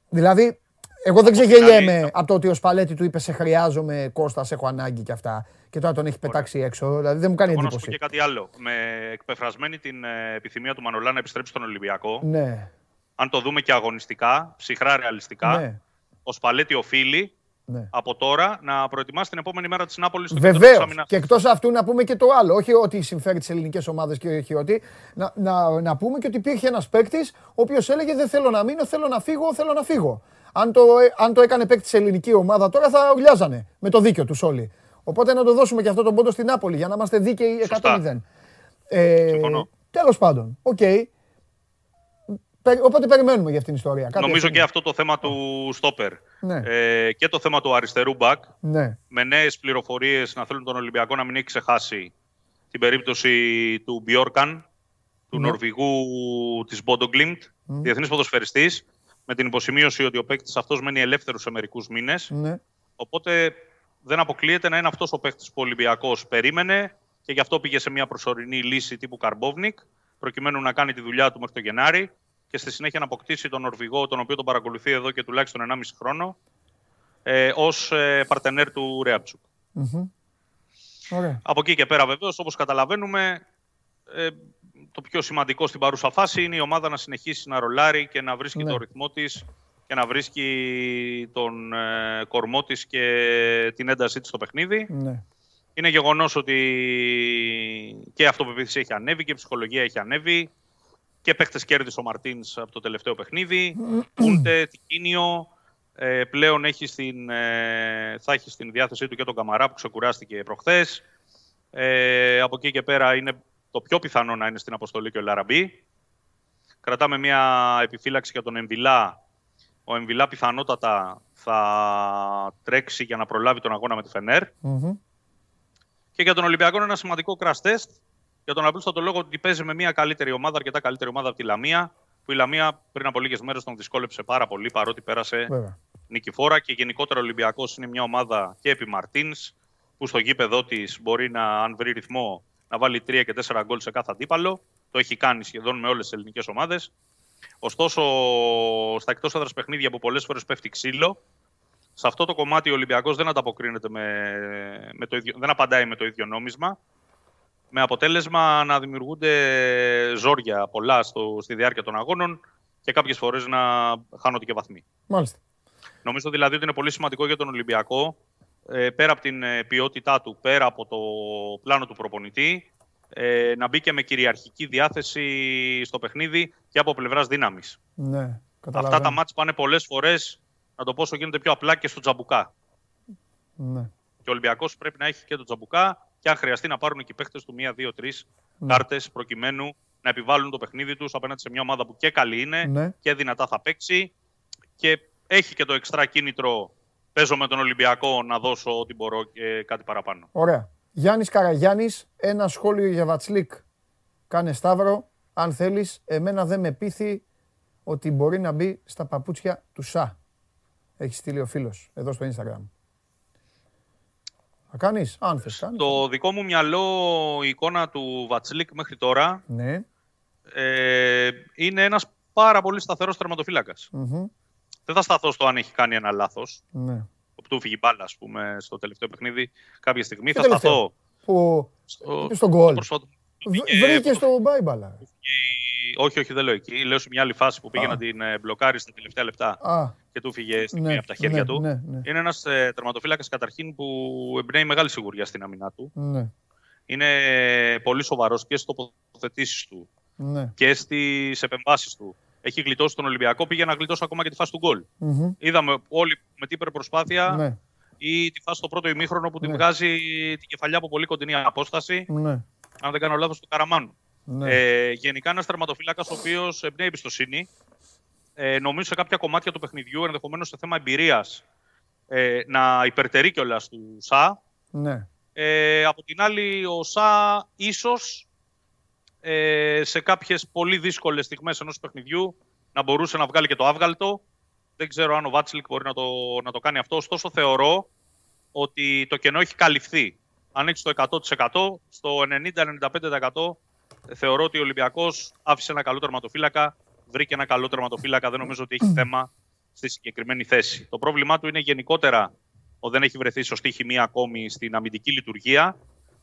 δηλαδή, εγώ δεν ξεγελιέμαι άλλη... από το ότι ο Σπαλέτη του είπε σε χρειάζομαι, Κώστα, σε έχω ανάγκη και αυτά. Και τώρα τον έχει πετάξει Ωραία. έξω. Δηλαδή δεν μου κάνει εντύπωση. Εγώ να σου πω και κάτι άλλο. Με εκπεφρασμένη την επιθυμία του Μανολά να επιστρέψει στον Ολυμπιακό. Ναι. Αν το δούμε και αγωνιστικά, ψυχρά ρεαλιστικά, ναι. ο Σπαλέτη οφείλει ναι. από τώρα να προετοιμάσει την επόμενη μέρα της Νάπολης στο κέντρο της άμυνας. Και εκτός αυτού να πούμε και το άλλο. Όχι ότι συμφέρει τις ελληνικές ομάδες και όχι ότι. Να, να, να πούμε και ότι υπήρχε ένας παίκτης ο οποίος έλεγε δεν θέλω να μείνω, θέλω να φύγω, θέλω να φύγω. Αν το, αν το έκανε παίκτη σε ελληνική ομάδα τώρα θα ουρλιάζανε με το δίκιο τους όλοι. Οπότε να το δώσουμε και αυτό τον πόντο στην Νάπολη για να είμαστε δίκαιοι εκατό μηδέν. Ε, Συμφωνώ. Τέλος πάντων, οκ. Okay. Οπότε περιμένουμε για αυτήν την ιστορία. Κάτι νομίζω και αυτό το θέμα του στόπερ ναι. ε, και το θέμα του αριστερού μπακ ναι. με νέες πληροφορίες να θέλουν τον Ολυμπιακό να μην έχει ξεχάσει την περίπτωση του Μπιόρκαν, του ναι. Νορβηγού της Μποντογκλίμπτ, mm. διεθνής ποδοσφαιριστής. Με την υποσημείωση ότι ο παίκτης αυτός μένει ελεύθερος σε μερικούς μήνες. Ναι. Οπότε δεν αποκλείεται να είναι αυτός ο παίκτης που ο Ολυμπιακός περίμενε και γι' αυτό πήγε σε μια προσωρινή λύση τύπου Καρμπόβνικ, προκειμένου να κάνει τη δουλειά του μέχρι το Γενάρη και στη συνέχεια να αποκτήσει τον Νορβηγό, τον οποίο τον παρακολουθεί εδώ και τουλάχιστον ενάμιση χρόνο, ε, ως ε, παρτενέρ του Ρέαπτσουκ. Mm-hmm. Okay. Από εκεί και πέρα, βεβαίως, όπως καταλαβαίνουμε. Ε, Το πιο σημαντικό στην παρούσα φάση είναι η ομάδα να συνεχίσει να ρολάρει και να βρίσκει ναι. τον ρυθμό της και να βρίσκει τον ε, κορμό της και την έντασή της στο παιχνίδι. Ναι. Είναι γεγονός ότι και αυτοπεποίθηση έχει ανέβει και η ψυχολογία έχει ανέβει και παίχτες κέρδισε ο Μαρτίνς από το τελευταίο παιχνίδι. Ούτε Τικίνιο ε, πλέον έχει στην, ε, θα έχει στην διάθεσή του και τον Καμαρά που ξεκουράστηκε προχθές. Ε, από εκεί και πέρα είναι... Το πιο πιθανό να είναι στην αποστολή και ο Λαραμπή. Κρατάμε μια επιφύλαξη για τον Εμβιλά. Ο Εμβιλά πιθανότατα θα τρέξει για να προλάβει τον αγώνα με τη Φενέρ. Mm-hmm. Και για τον Ολυμπιακό είναι ένα σημαντικό crash test. Για τον απλούστατο λόγο ότι παίζει με μια καλύτερη ομάδα, αρκετά καλύτερη ομάδα από τη Λαμία. Που η Λαμία πριν από λίγες μέρες τον δυσκόλεψε πάρα πολύ, παρότι πέρασε Βέβαια. νικηφόρα. Και γενικότερα ο Ολυμπιακός είναι μια ομάδα και επί Μαρτίνς, που στο γήπεδό της μπορεί να, αν βρει ρυθμό, να βάλει τρία και τέσσερα γκολ σε κάθε αντίπαλο. Το έχει κάνει σχεδόν με όλες τις ελληνικές ομάδες. Ωστόσο, στα εκτός έδρας παιχνίδια που πολλές φορές πέφτει ξύλο, σε αυτό το κομμάτι ο Ολυμπιακός δεν ανταποκρίνεται με, με το ίδιο, δεν απαντάει με το ίδιο νόμισμα. Με αποτέλεσμα να δημιουργούνται ζόρια πολλά στο, στη διάρκεια των αγώνων και κάποιες φορές να χάνονται και βαθμοί. Μάλιστα. Νομίζω δηλαδή ότι είναι πολύ σημαντικό για τον Ολυμπιακό. Πέρα από την ποιότητά του, πέρα από το πλάνο του προπονητή, να μπει και με κυριαρχική διάθεση στο παιχνίδι και από πλευράς δύναμης. Ναι, αυτά τα μάτς πάνε πολλές φορές, να το πω όσο γίνεται πιο απλά, και στο τζαμπουκά. Ναι. Και ο Ολυμπιακός πρέπει να έχει και το τζαμπουκά και αν χρειαστεί να πάρουν και οι παίχτες του μία, δύο, τρεις ναι. κάρτες προκειμένου να επιβάλλουν το παιχνίδι τους απέναντι σε μια ομάδα που και καλή είναι ναι. και δυνατά θα παίξει και έχει και το εξτρά κίνητρο. Παίζω με τον Ολυμπιακό να δώσω ό,τι μπορώ και κάτι παραπάνω. Ωραία. Γιάννης Καραγιάννης, ένα σχόλιο για Βατσλίκ. Κάνε Σταύρο, αν θέλεις. Εμένα δεν με πείθει ότι μπορεί να μπει στα παπούτσια του ΣΑ. Έχει στείλει ο φίλος εδώ στο Instagram. Θα κάνεις, αν θες κάνεις. Στο δικό μου μυαλό η εικόνα του Βατσλικ μέχρι τώρα ναι. ε, είναι ένας πάρα πολύ σταθερός τερματοφύλακας. Mm-hmm. Δεν θα σταθώ στο αν έχει κάνει ένα λάθος. Ναι. Του φύγει μπάλα, ας πούμε, στο τελευταίο παιχνίδι κάποια στιγμή. Και θα σταθώ που... στο... στον γκολ. Προσφατ... Βρήκε στο μπάιμπαλα. Όχι, όχι, δεν λέω εκεί. Λέω σε μια άλλη φάση που πήγε να την μπλοκάρει στα τελευταία λεπτά και του φύγε στιγμή από τα χέρια του. Είναι ένας τερματοφύλακας καταρχήν που εμπνέει μεγάλη σιγουριά στην αμυνά του. Είναι πολύ σοβαρός και στις τοποθετήσεις του και στις επεμβάσεις του. Έχει γλιτώσει τον Ολυμπιακό, πήγε να γλιτώσει ακόμα και τη φάση του γκολ. Είδαμε όλοι με τι υπερπροσπάθεια ή τη φάση στο πρώτο ημίχρονο που τη βγάζει την κεφαλιά από πολύ κοντινή απόσταση. Αν δεν κάνω λάθος, του Καραμάνου. Ναι. Ε, γενικά, ένας τερματοφύλακας ο οποίος εμπνέει εμπιστοσύνη. Ε, νομίζω σε κάποια κομμάτια του παιχνιδιού, ενδεχομένως σε θέμα εμπειρίας, ε, να υπερτερεί κιόλας του ΣΑ. Ναι. Ε, από την άλλη, ο ΣΑ ίσως ε, σε κάποιες πολύ δύσκολες στιγμές ενός παιχνιδιού να μπορούσε να βγάλει και το άβγαλτο. Δεν ξέρω αν ο Βάτσλικ μπορεί να το, να το κάνει αυτό. Ωστόσο, θεωρώ ότι το κενό έχει καλυφθεί. Αν έχει το εκατό τοις εκατό, στο ενενήντα με ενενήντα πέντε τοις εκατό θεωρώ ότι ο Ολυμπιακός άφησε ένα καλό τερματοφύλακα, βρήκε ένα καλό τερματοφύλακα, δεν νομίζω ότι έχει θέμα στη συγκεκριμένη θέση. Το πρόβλημά του είναι γενικότερα ότι δεν έχει βρεθεί σωστή χημεία ακόμη στην αμυντική λειτουργία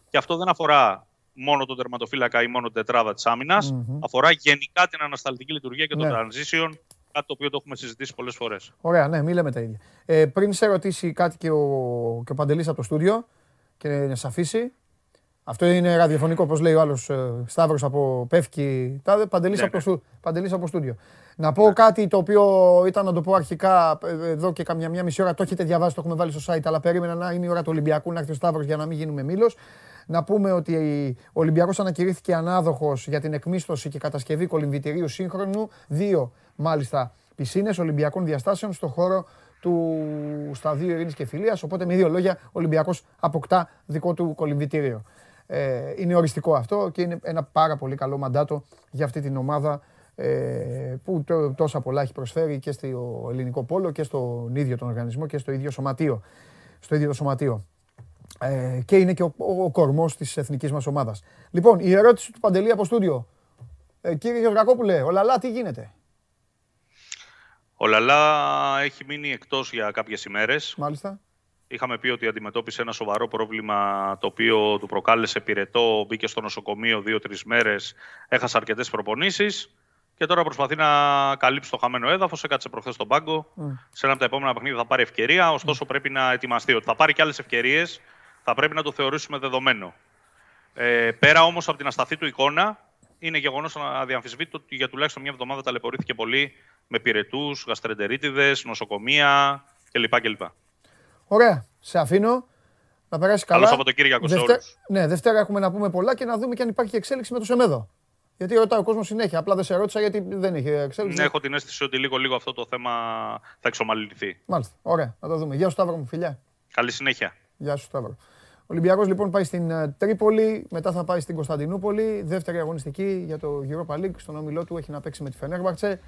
και αυτό δεν αφορά μόνο τον τερματοφύλακα ή μόνο την τετράδα της άμυνας, mm-hmm. αφορά γενικά την ανασταλτική λειτουργία και ναι. το transition, κάτι το οποίο το έχουμε συζητήσει πολλές φορές. Ωραία, ναι, μη λέμε τα ίδια. Ε, πριν σε ρωτήσει κάτι και ο, και ο Παντελής από το στούντιο, και να σε αφήσει. Αυτό είναι ραδιοφωνικό, όπως λέει ο άλλος Σταύρος από Πεύκη. Τάδε, Παντελής, ναι, από στου... ναι. Παντελής από στούντιο. Να πω ναι. κάτι το οποίο ήταν να το πω αρχικά εδώ και καμιά μια μισή ώρα. Το έχετε διαβάσει, το έχουμε βάλει στο site, αλλά περίμενα να είναι η ώρα του Ολυμπιακού να έρθει ο Σταύρος για να μην γίνουμε μήλος. Να πούμε ότι ο Ολυμπιακός ανακηρύχθηκε ανάδοχος για την εκμίσθωση και κατασκευή κολυμβητηρίου σύγχρονου, δύο μάλιστα πισίνες Ολυμπιακών διαστάσεων στο χώρο του Σταδίου Ειρήνης και Φιλίας, οπότε με δύο λόγια ο Ολυμπιακός αποκτά δικό του κολυμβητήριο. Ε, είναι οριστικό αυτό και είναι ένα πάρα πολύ καλό μαντάτο για αυτή την ομάδα ε, που τόσα πολλά έχει προσφέρει και στο ελληνικό πόλο και στον ίδιο τον οργανισμό και στο ίδιο σωματείο. Στο ίδιο το σωματείο. Ε, και είναι και ο, ο, ο κορμός της εθνικής μας ομάδας. Λοιπόν, η ερώτηση του Παντελή από στούντιο. Ε, κύριε Γεωργακόπουλε, ο Λαλά τι γίνεται? Ο Λαλά έχει μείνει εκτός για κάποιες ημέρες. Μάλιστα. Είχαμε πει ότι αντιμετώπισε ένα σοβαρό πρόβλημα το οποίο του προκάλεσε πυρετό, μπήκε στο νοσοκομείο δύο-τρεις μέρες, έχασε αρκετές προπονήσεις και τώρα προσπαθεί να καλύψει το χαμένο έδαφος. Έκατσε προχθές στον πάγκο. Mm. Σε ένα από τα επόμενα παιχνίδια θα πάρει ευκαιρία, ωστόσο mm. πρέπει να ετοιμαστεί ότι θα πάρει και άλλες ευκαιρίες. Θα πρέπει να το θεωρήσουμε δεδομένο. Ε, πέρα όμως από την ασταθή του εικόνα, είναι γεγονός αδιαμφισβήτητο ότι για τουλάχιστον μια εβδομάδα ταλαιπωρήθηκε πολύ με πυρετούς, γαστρεντερίτιδες, νοσοκομεία κλπ. κλπ. Ωραία. Σε αφήνω να περάσει καλά. Καλό Σαββατοκύριακο σε όλους. Ναι, Δευτέρα έχουμε να πούμε πολλά και να δούμε και αν υπάρχει εξέλιξη με το Σεμέδο. Γιατί ρωτάει ο κόσμος συνέχεια. Απλά δεν σε ρώτησα γιατί δεν είχε εξέλιξη. Ναι, έχω την αίσθηση ότι λίγο-λίγο αυτό το θέμα θα εξομαλυνθεί. Μάλιστα. Ωραία. Να το δούμε. Γεια σου Σταύρο μου, φιλιά. Καλή συνέχεια. Γεια σου Σταύρο. Ο Ολυμπιακός λοιπόν πάει στην Τρίπολη, μετά θα πάει στην Κωνσταντινούπολη. Δεύτερη αγωνιστική για το Europa League. Στον όμιλό του έχει να παίξει με τη Φενέρμπαχτσε.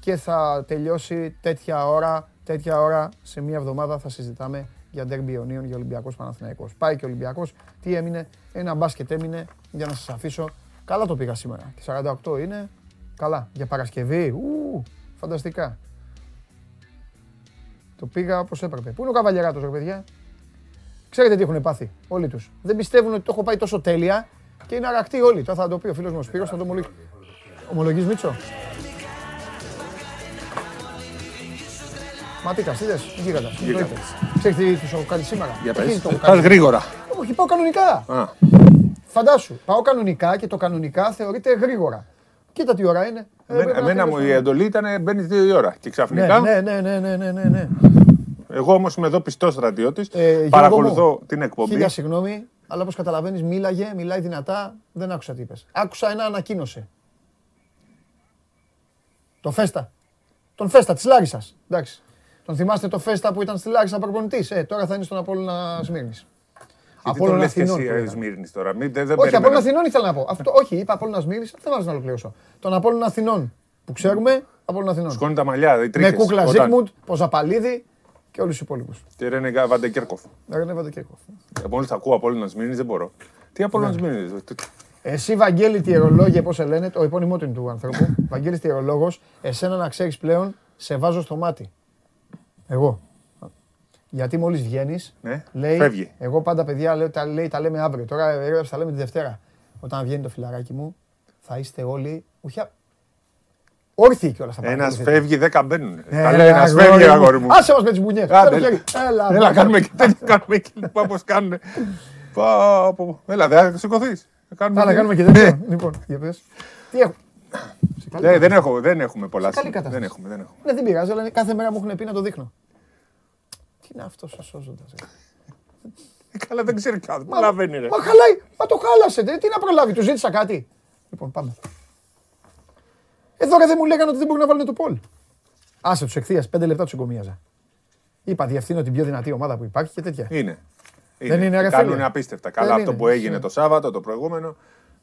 Και θα τελειώσει τέτοια ώρα, τέτοια ώρα σε μία εβδομάδα θα συζητάμε για ντέρμπι Ιωνίων, για Ολυμπιακός Παναθηναϊκός. Πάει και ο Ολυμπιακός, τι έμεινε, ένα μπάσκετ έμεινε για να σας αφήσω. Καλά το πήγα σήμερα, και σαράντα οκτώ είναι, καλά, για Παρασκευή, ου, φανταστικά. Το πήγα όπως έπρεπε. Πού είναι ο Καβαλιεράτος ρε παιδιά, ξέρετε τι έχουν πάθει όλοι τους. Δεν πιστεύουν ότι το έχω πάει τόσο τέλεια και είναι αρακτοί όλοι. Τώρα θα το πει ο φίλος μου ο Σπύρος, θα το ομολογ... ομολογείς Μίτσο. Ματίκα, τι δες, γίγαντα. Ξέρετε τι τους έχω κάνει σήμερα. Πας γρήγορα. Όχι, πάω κανονικά. Φαντάσου, πάω κανονικά και το κανονικά θεωρείται γρήγορα. Κοίτα τι ώρα είναι. Εμένα μου η εντολή ήταν μπαίνεις δύο η ώρα και ξαφνικά. Ναι, ναι, ναι, ναι, ναι. Εγώ όμως είμαι εδώ πιστός στρατιώτης, παρακολουθώ την εκπομπή. Χίλια συγγνώμη, αλλά όπως καταλαβαίνεις μίλαγε, μιλάει δυνατά, δεν άκουσα τι είπες. Άκουσα ένα ανακοίνωσε. Το Φέστα. Τον Φέστα της Λάρισσας. Εντάξει. Τον θυμάστε το Φέστα που ήταν στη Λάρισα προπονητής. Ε, τώρα θα είναι στον Απόλλωνα Σμύρνης. Απόλλωνα Αθηνών. Τώρα. Μην, δε, δε όχι, Απόλλωνα Αθηνών ήθελα να πω. Αυτό, όχι, είπα Απόλλωνα Σμύρνης, δεν βάζω να ολοκληρώσω. Τον Απόλλωνα Αθηνών που ξέρουμε, Απόλλωνα Αθηνών. Σκόνη τα μαλλιά, οι τρίχες. Με κούκλα Ζίγμουντ, Ποζαπαλίδη και όλους τους υπόλοιπους. Τι Ρένεγκα Βαντεκέρκοφ. Ρένεγκα Βαντεκέρκοφ. Μόλις θα ακούω Απόλλωνας Μύρνης δεν μπορώ. Τι Απόλλωνας Μύρνης. Εσύ Βαγγέλη Τιερολόγε, πώς σε λένε, το επώνυμό του είναι του ανθρώπου. Βαγγέλης Τιερολόγος, εσένα να ξέρεις πλέον, σε βάζω στο μάτι. Εγώ. Γιατί μόλις βγαίνεις, ναι, λέει, φεύγει. Εγώ πάντα παιδιά λέω, τα, λέει, τα λέμε αύριο. Τώρα έγραψα, τα λέμε τη Δευτέρα. Όταν βγαίνει το φιλαράκι μου, θα είστε όλοι. Ουχια... Όρθιοι κιόλας θα παρακολουθείτε. Ένας φεύγει, δέκα μπαίνουν. Ε, τα λέει ένας φεύγει, αγόρι μου. Άσε μας με τις μπουνιές. Έλα, έλα κάνουμε και τέτοια, κάνουμε και λοιπά, όπως κάνουν. Έλα, δεν θα σηκωθείς. Άρα κάνουμε και τέτοια. Λοιπόν, για πες. Τι έχω. Δεν έχω, δεν έχουμε πολλά. Σε καλή κατάσταση. Δεν πειράζει, αλλά κάθε μέρα μου έχουν πει να το δείχνω. Τι είναι αυτό σας σώζοντας. Καλά δεν ξέρει κάτι. Μα χαλάει, μα το χάλασε. Τι να προλάβει, του ζήτησα κάτι. Λοιπόν, πάμε. Εδώ δεν μου λέγανε ότι δεν μπορούν να βάλουν το πόλ. Άσε τους εχθείας, πέντε λεπτά τους εγκομίαζα. Είπα, διευθύνω την πιο δυνατή ομάδα που υπάρχει και τέτοια. Είναι. Είναι. Δεν είναι αγαθέλεια. Κάνουν απίστευτα. Καλά αυτό που έγινε το Σάββατο, το προηγούμενο.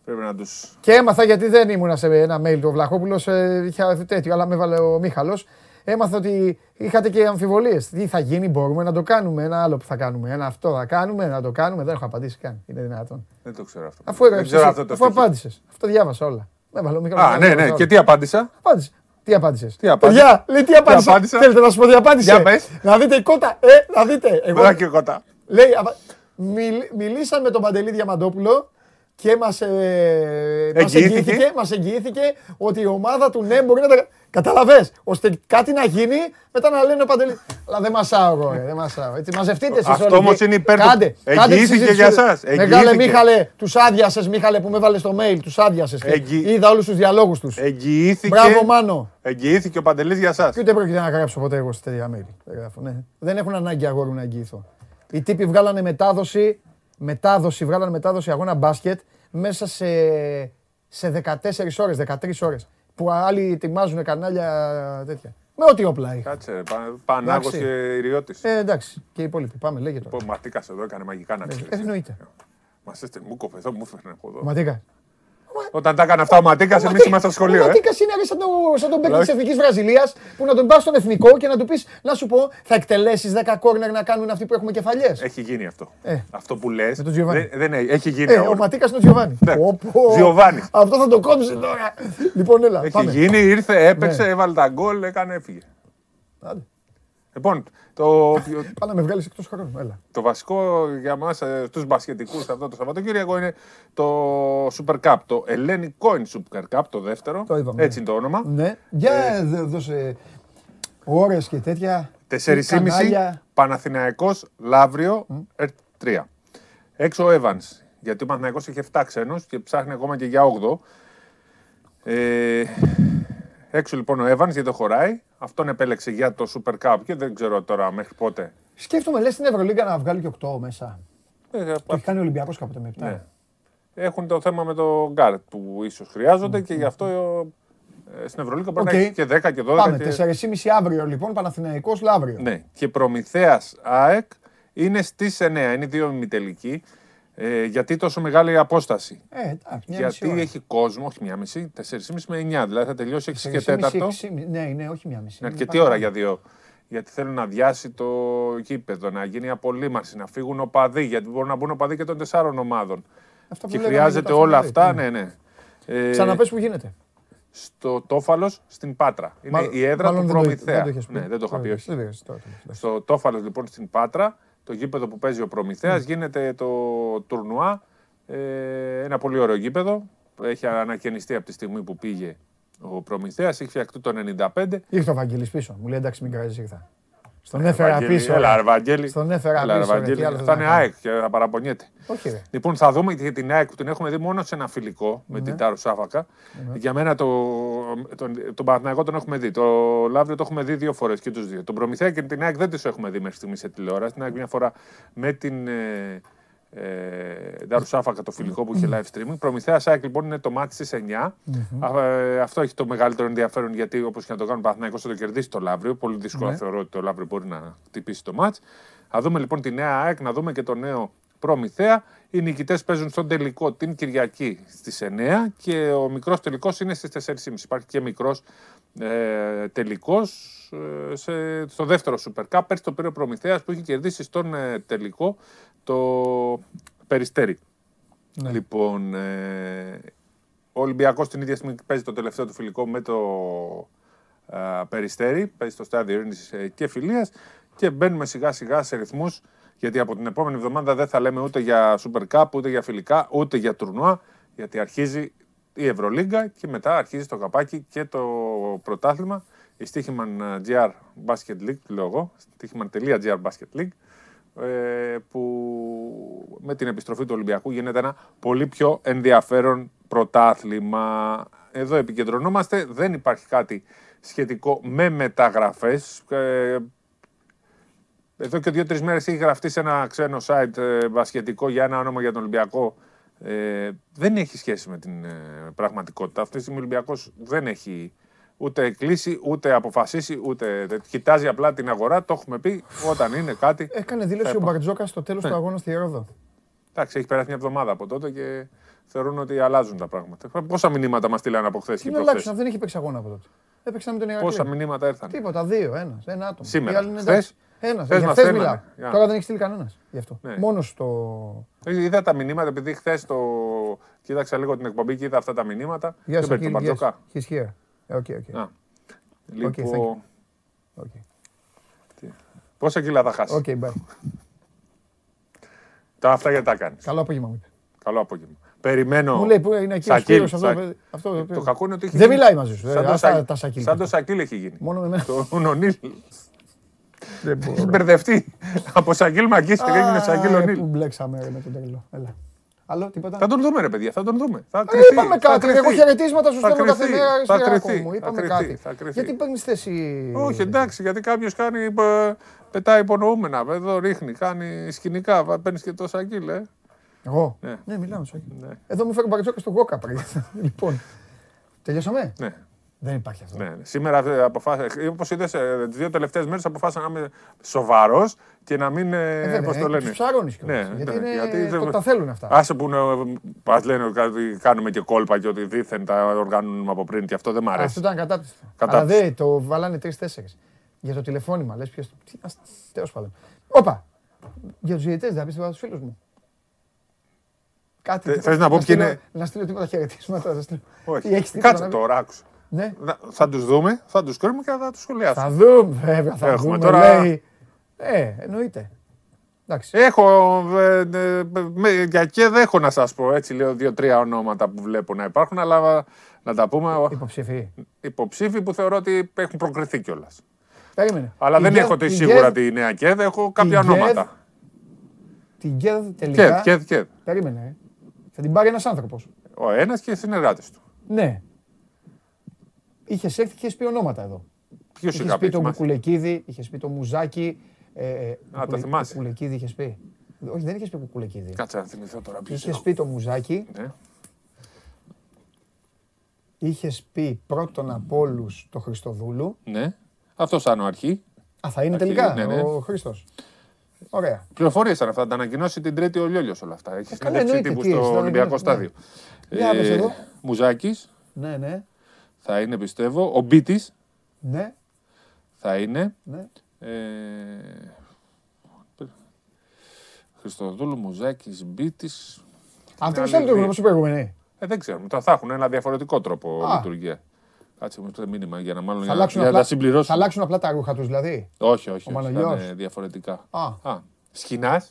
Πρέπει να τους... Και έμαθα γιατί δεν ήμουν σε ένα mail του Βλαχόπουλος, είχε τέτοιο, αλλά με έβαλε ο Μίχαλος. Έμαθα ότι είχατε και αμφιβολίες. Τι θα γίνει, μπορούμε να το κάνουμε, ένα άλλο που θα κάνουμε, ένα αυτό θα κάνουμε, να το κάνουμε. Δεν έχω απαντήσει καν. Είναι δυνατόν. Δεν το ξέρω αυτό. Αφού έγραψες, αφού απάντησες. Αυτό διάβασα όλα. Α, ναι, ναι. Και τι απάντησα. Απάντησε. Τι απάντησες. Τι απάντησα. Λέει τι απάντησα. Θέλετε να σου πω τι απάντησα. Να δείτε η κότα. Ε, να δείτε. Εγώ και η κότα. Λέει, μιλήσαμε με τον Παντελή Διαμαντόπουλο και μας εγγυήθηκε ότι η ομάδα του ναι μπορεί να τα... Καταλαβες, ώστε κάτι να γίνει, μετά να λένε ο Παντελής. Αλλά δεν μασάω εγώ, δεν μασάω. Έτσι, μαζευτείτε εσείς όλοι. Αυτό όμως είναι υπέρ του. Εγγυήθηκε για σας. Μεγάλε Μίχαλε, τους άδειασες Μίχαλε που με έβαλες στο mail, τους άδειασες. Είδα όλους τους διαλόγους τους. Εγγυήθηκε. Μπράβο Μάνο. Εγγυήθηκε ο Παντελής για σας. Και ούτε πρόκειται να γράψω ποτέ εγώ σε τέτοια mail. Δεν έχουν ανάγκη αγόρου να εγγυηθώ. Οι τύποι βγάλανε μετάδοση, μετάδοση, βγάλανε μετάδοση αγώνα μπάσκετ μέσα σε, σε δεκατέσσερις ώρες, δεκατρείς ώρες. Που άλλοι ετοιμάζουν κανάλια τέτοια. Με ό,τι όπλα είχα. Κάτσε, Πανάγος και Ιριώτης. Ε, εντάξει, και οι υπόλοιποι. Πάμε, λέγε τώρα. Ο Ματίκας εδώ έκανε μαγικά να ξέρεις. Εννοείται. Μα έστε μου κόφε, εδώ μου φέρνει από εδώ. Ματίκα. Όταν τα έκανε αυτά ο Ματίκας, εμείς ήμασταν στο σχολείο. Ο Ματίκας είναι σαν τον παίκτη της Εθνικής Βραζιλίας που να τον πας στον εθνικό και να του πεις, να σου πω, θα εκτελέσεις δέκα κόρνερ να κάνουν αυτοί που έχουμε κεφαλιές. Έχει γίνει αυτό. Αυτό που λες. Δεν έχει γίνει. Ο Ματίκας είναι ο Τζιοβάνι. Τζιοβάνι. Αυτό θα το κόψει τώρα. Λοιπόν, έλα. Έχει γίνει, ήρθε, έπαιξε, έβαλε τα γκολ, έκανε, έφυγε. Λοιπόν, το. Πάμε να με βγάλεις εκτός χρόνου. Έλα. Το βασικό για μας, τους μπασκετικούς, αυτό το Σαββατοκύριακο είναι το Super Cup. Το ελληνικό είναι Super Cup, το δεύτερο. Το είπαμε. Έτσι είναι το όνομα. Ναι. Για ε... δώσε ώρες και τέτοια. τέσσερις και μισή Παναθηναϊκός, Λαύριο, mm. τρία. Έξω ο Evans. Γιατί ο Παναθηναϊκός έχει εφτά ξένους και ψάχνει ακόμα και για όγδοο. Ε... Έξω λοιπόν ο Evans γιατί το χωράει. Αυτόν επέλεξε για το Super Cup και δεν ξέρω τώρα μέχρι πότε. Σκέφτομαι, λες στην Ευρωλίγκα να βγάλει και οκτώ μέσα. Ε, το α... έχει κάνει ο Ολυμπιακός κάποτε με επτά. Ναι. Έχουν το θέμα με τον Γκάρτ που ίσως χρειάζονται mm. και γι' αυτό ε, στην Ευρωλίγκα μπορεί okay. να έχει και δέκα και δώδεκα. Πάμε, και... τέσσερις και μισή αύριο λοιπόν, Παναθηναϊκός Λαύριο. Ναι, και Προμηθέας ΑΕΚ είναι στις εννιά, είναι δύο ημιτελικοί. Ε, γιατί τόσο μεγάλη απόσταση. Ε, α, γιατί ώρα. Έχει κόσμο, όχι μία μισή, τέσσερις και μισή με εννιά. Δηλαδή θα τελειώσει έξι και τέταρτο. Ναι, ναι, όχι μία μισή. Είναι αρκετή ώρα για δύο. Γιατί θέλουν να αδειάσει το γήπεδο, να γίνει απολύμανση, να φύγουν οπαδοί. Γιατί μπορούν να μπουν οπαδοί και των τεσσάρων ομάδων. Αυτό που και χρειάζεται όλα αυτά. Ναι, ναι. Ε, Ξαναπες που γίνεται. Στο Τόφαλος στην Πάτρα. Είναι Μάλλον, η έδρα του Προμηθέα. Δεν το, ναι, δεν το είχα πει, όχι. Στο Τόφαλος λοιπόν στην Πάτρα. Το γήπεδο που παίζει ο Προμηθέας mm. γίνεται το τουρνουά, ε, ένα πολύ ωραίο γήπεδο. Έχει ανακαινιστεί από τη στιγμή που πήγε ο Προμηθέας, έχει φτιαχτεί το ενενήντα πέντε. Ήρθε ο Βαγγέλης πίσω, μου λέει εντάξει μην κράζεις ήρθα. Στον έφερα πίσω. Έλα Βαγγέλη. Στον έφερα πίσω. Θα είναι ΑΕΚ και θα παραπονιέται. Όχι, ρε. Λοιπόν θα δούμε για την ΑΕΚ που την έχουμε δει μόνο σε ένα φιλικό με mm. την Τάρου Σάφακα. Mm. Για μένα το, τον, τον Παναθηναϊκό τον έχουμε δει. Το Λαύριο το έχουμε δει δύο φορές και τους δύο. Τον Προμηθέα και την ΑΕΚ δεν τους έχουμε δει μέχρι στιγμή σε τηλεόραση. Την ΑΕΚ μια φορά με την ε, ε, Τάρου Σάφακα το φιλικό που είχε live streaming. Προμηθέα ΑΕΚ λοιπόν είναι το μάτι στις εννιά. Mm-hmm. Ε, αυτό έχει το μεγαλύτερο ενδιαφέρον γιατί όπως και να το κάνουν ο Παναθηναϊκός θα το κερδίσει το Λαύριο. Πολύ δύσκολο mm-hmm. θεωρώ ότι το Λαύριο μπορεί να χτυπήσει το μάτς. Θα δούμε λοιπόν τη νέα ΑΕΚ, να δούμε και το νέο Προμηθέα. Οι νικητές παίζουν στον τελικό την Κυριακή στις εννιά και ο μικρός τελικός είναι στις τέσσερις και μισή. Υπάρχει και μικρός ε, τελικός σε, στο δεύτερο Super Cup. Πέρσι το πήρε ο Προμηθέας που είχε κερδίσει στον ε, τελικό το Περιστέρι. Ναι. Λοιπόν, ε, ο Ολυμπιακός την ίδια στιγμή παίζει το τελευταίο του φιλικό με το ε, Περιστέρι. Παίζει στο στάδιο Ειρήνης και Φιλίας και μπαίνουμε σιγά σιγά σε ρυθμούς. Γιατί από την επόμενη εβδομάδα δεν θα λέμε ούτε για Super Cup, ούτε για φιλικά, ούτε για τουρνουά. Γιατί αρχίζει η Ευρωλίγκα και μετά αρχίζει το καπάκι και το πρωτάθλημα. Η Στίχημαν τζι αρ Basket League, τη λέω εγώ, Στίχημαν.gr Basket League, που με την επιστροφή του Ολυμπιακού γίνεται ένα πολύ πιο ενδιαφέρον πρωτάθλημα. Εδώ επικεντρωνόμαστε, δεν υπάρχει κάτι σχετικό με μεταγραφές. Εδώ και δύο-τρεις μέρες έχει γραφτεί σε ένα ξένο site βασχετικό για ένα όνομα για τον Ολυμπιακό. Ε, δεν έχει σχέση με την ε, πραγματικότητα. Αυτή τη στιγμή ο Ολυμπιακός δεν έχει ούτε κλείσει, ούτε αποφασίσει, ούτε. Κοιτάζει απλά την αγορά. Το έχουμε πει όταν είναι κάτι. Έκανε δήλωση ο Μπαρτζόκας στο τέλος ναι. του αγώνα στη Ρόδο. Εντάξει, έχει περάσει μια εβδομάδα από τότε και θεωρούν ότι αλλάζουν τα πράγματα. Πόσα μηνύματα μας στείλανε από χθες και προχθές. Αλλάξαν, δεν είχε παίξει αγώνα από τότε. Έπαιξαν με τον Ιωνικό. Πόσα μηνύματα ήρθαν. Τίποτα, δύο, ένα, ένα άτομο. Σήμερα. Ένας, για χθες μιλάω. Yeah. Τώρα δεν έχει στείλει κανένας γι' αυτό. Ναι. Μόνος το... Είδα τα μηνύματα, επειδή χθες το... Κοίταξα λίγο την εκπομπή και είδα αυτά τα μηνύματα. Γεια σας, κύριε Μπαρτζόκα. He's here. Okay, okay. Ah. Λοιπόν... Okay, thank you. Okay. Τι... Πόσα κιλά θα χάσει. Okay, bye. Τα αυτά γιατί τα κάνεις. Καλό απόγευμα μου. Καλό απόγευμα. Περιμένω. Μου λέει που είναι εκεί ο Σπύρος, αυτό. Το κακό είναι ότι έχει... Δεν μιλάει μαζί σου. Σαν το Σακίλ έχει γίνει. Μόνο με εμένα. Το Νονίλ. Έχει μπερδευτεί από Σαγγίλ Μακίστη και έγινε Σαγγίλ Ονίλ. Πού μπλέξαμε με τον τέλειο. Έλα. Άλλο, τίποτα. Θα τον δούμε, ρε παιδιά, θα τον δούμε. Θα κρυθεί. Είπαμε κάτι. Εγώ χαιρετίσματα σου στέλνω κάθε μέρα στο γραφείο μου. Είπαμε κάτι. Γιατί παίρνει θέση. Όχι, εντάξει, γιατί κάποιο κάνει. Πετάει υπονοούμενα. Εδώ ρίχνει, κάνει σκηνικά. Παίρνει και το Σαγγίλ. Εγώ. Ναι, μιλάμε Σαγγίλ. Εδώ μου φέρνει μπαγκατζόκα στον κόκα πριν. Λοιπόν. Τελειώσαμε. Δεν υπάρχει αυτό. Ναι, σήμερα αποφάσισα, όπως είδες, τις δύο τελευταίες μέρες αποφάσισα να είμαι σοβαρός και να μην, ε, πώς το λένε. Τους ψαρώνεις κιόλας, ναι, γιατί, ναι, γιατί το, τα θέλουν αυτά. Άσε που ας λένε ότι κάνουμε και κόλπα και ότι δήθεν τα οργανώνουμε από πριν και αυτό δεν μ' αρέσει. Αυτό ήταν κατάπτυστο. Αλλά δε, το βαλάνε τρεις-τέσσερις. Για το τηλεφώνημα, λες ποιος, τέλος πάντων. Όπα, για τους διαιτητές δεν θα πεις τίποτα τους φίλους μου. Κάτι, θες να πω ποιοι είναι. Να στείλω τίποτα χαιρετίσματα. Όχι, κάτσε τώρα, άκουσα. Ναι. Θα τους δούμε, θα τους κρίνουμε και θα τους σχολιάσουμε. Θα δούμε, βέβαια, θα έχουμε δούμε, τώρα... λέει. Ε, εννοείται. Εντάξει. Έχω, ε, ε, με, για και δεν έχω να σας πω, έτσι λέω δύο-τρία ονόματα που βλέπω να υπάρχουν, αλλά να τα πούμε... Υποψήφοι. Υποψήφοι που θεωρώ ότι έχουν προκριθεί κιόλας. Περίμενε. Αλλά η δεν γεδ, έχω τη σίγουρα τη νέα ΚΕΔ, έχω κάποια γεδ, ονόματα. Την ΚΕΔ τελικά... ΚΕΔ, ΚΕΔ. Περίμενε, ε. Θα την πάρει ένας άνθρωπος. Ο ένας και οι συνεργάτες του. Ναι. Είχε έρθει και πει ονόματα εδώ. Ποιο είχε πει, πει τον Κουκουλεκίδη, είχε πει τον Μουζάκη. Ε, ε, Α, το θυμάσαι. Κουκουλεκίδη είχε πει. Όχι, δεν είχε πει Κουκουλεκίδη. Κάτσε να θυμηθώ τώρα ποιο. Είχε πει τον Μουζάκη. Ναι. Είχε πει πρώτον από όλους τον Χριστοδούλου. Ναι. Αυτό σαν ο αρχή. Α, θα είναι αρχή, τελικά ναι, ναι. ο Χριστός. Ωραία. Πληροφορίες σαν αυτά. Τα ανακοινώσει την Τρίτη ο Λιόλιος όλα αυτά. Έχει συνέντευξη τύπου στο Ολυμπιακό Στάδιο. Μουζάκης. Ναι, ναι. Θα είναι, πιστεύω, ο Μπίτης. Ναι. Θα είναι. Ναι. Ε... Χριστοδούλου, Μουζάκης, Μπίτης. Αυτό είναι άλλο τρόπο, πώς προηγούμενοι. Ε, δεν ξέρουμε. Θα έχουν ένα διαφορετικό τρόπο λειτουργία. Κάτσε μου το μήνυμα για να μάλλον για, απλά, για να συμπληρώσουν. Θα αλλάξουν απλά τα ρούχα τους δηλαδή. Όχι, όχι. Θα είναι διαφορετικά. Α. Α. Σχοινάς.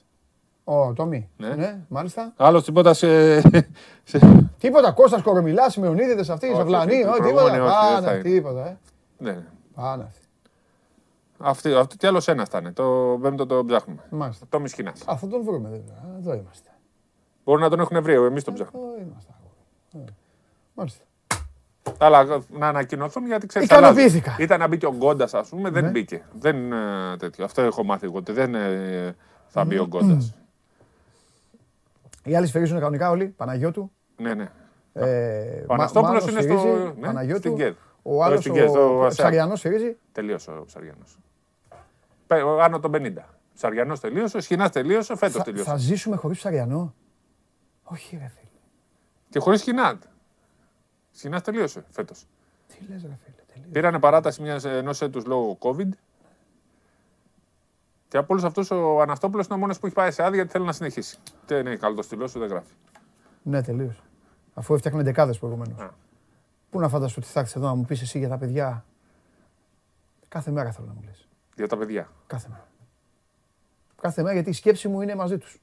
Ο Τόμι. Ναι. ναι, μάλιστα. Άλλο τίποτα σε. Τίποτα, Κώστας Κορομιλάς, Σιμεωνίδηδες αυτοί, Ζαβλανοί, τίποτα. Άνα, τίποτα. Ε. Ναι. Άνα. Αυτή, αυτή τι άλλο ένα θα είναι. Το πέμπτο το ψάχνουμε. Μάλιστα. Τόμι Σκινάς. Α, θα τον βρούμε βέβαια. Εδώ είμαστε. Μπορεί να τον έχουν βρει, εμείς τον ψάχνουμε. Εδώ είμαστε. Μάλιστα. Αλλά να ανακοινωθούν γιατί ξέρεις. Ικανοποιήθηκα. Ήταν να μπει και ο Γκόντας, ας πούμε, δεν μπήκε. Αυτό έχω μάθει εγώ. Δεν θα μπει ο Γκόντας. Οι άλλοι σφυρίζουν κανονικά όλοι, Παναγιώτου. Ναι, ναι. Ε, ο Αναστόπουλος είναι στο... Ναι, Παναγιώτου. Ο άλλος ο Ψαριανός σφυρίζει. Τελείωσε ο Ψαριανός. Άνω των πενήντα. Ψαριανός τελείωσε, Σχοινάς τελείωσε, φέτος τελείωσε. Θα ζήσουμε χωρίς Ψαριανό. Όχι ρε φίλε. Και χωρίς Σχοινά. Σχοινάς τελείωσε φέτος. Τι λες ρε φίλε. Πήρανε παράταση μιας ενός έτους λόγω COVID. Και από όλους αυτούς ο Αναστόπουλος είναι ο μόνος που έχει πάει σε άδεια γιατί θέλει να συνεχίσει. Δεν είναι καλό το στυλό σου, δεν γράφει. Ναι, τελείως. Αφού έφτιαχνε δεκάδες προηγουμένως. Πού να φανταστώ ότι θα έρθεις εδώ να μου πεις εσύ για τα παιδιά. Κάθε μέρα θέλω να μου λες. Για τα παιδιά. Κάθε μέρα. Κάθε μέρα γιατί η σκέψη μου είναι μαζί τους.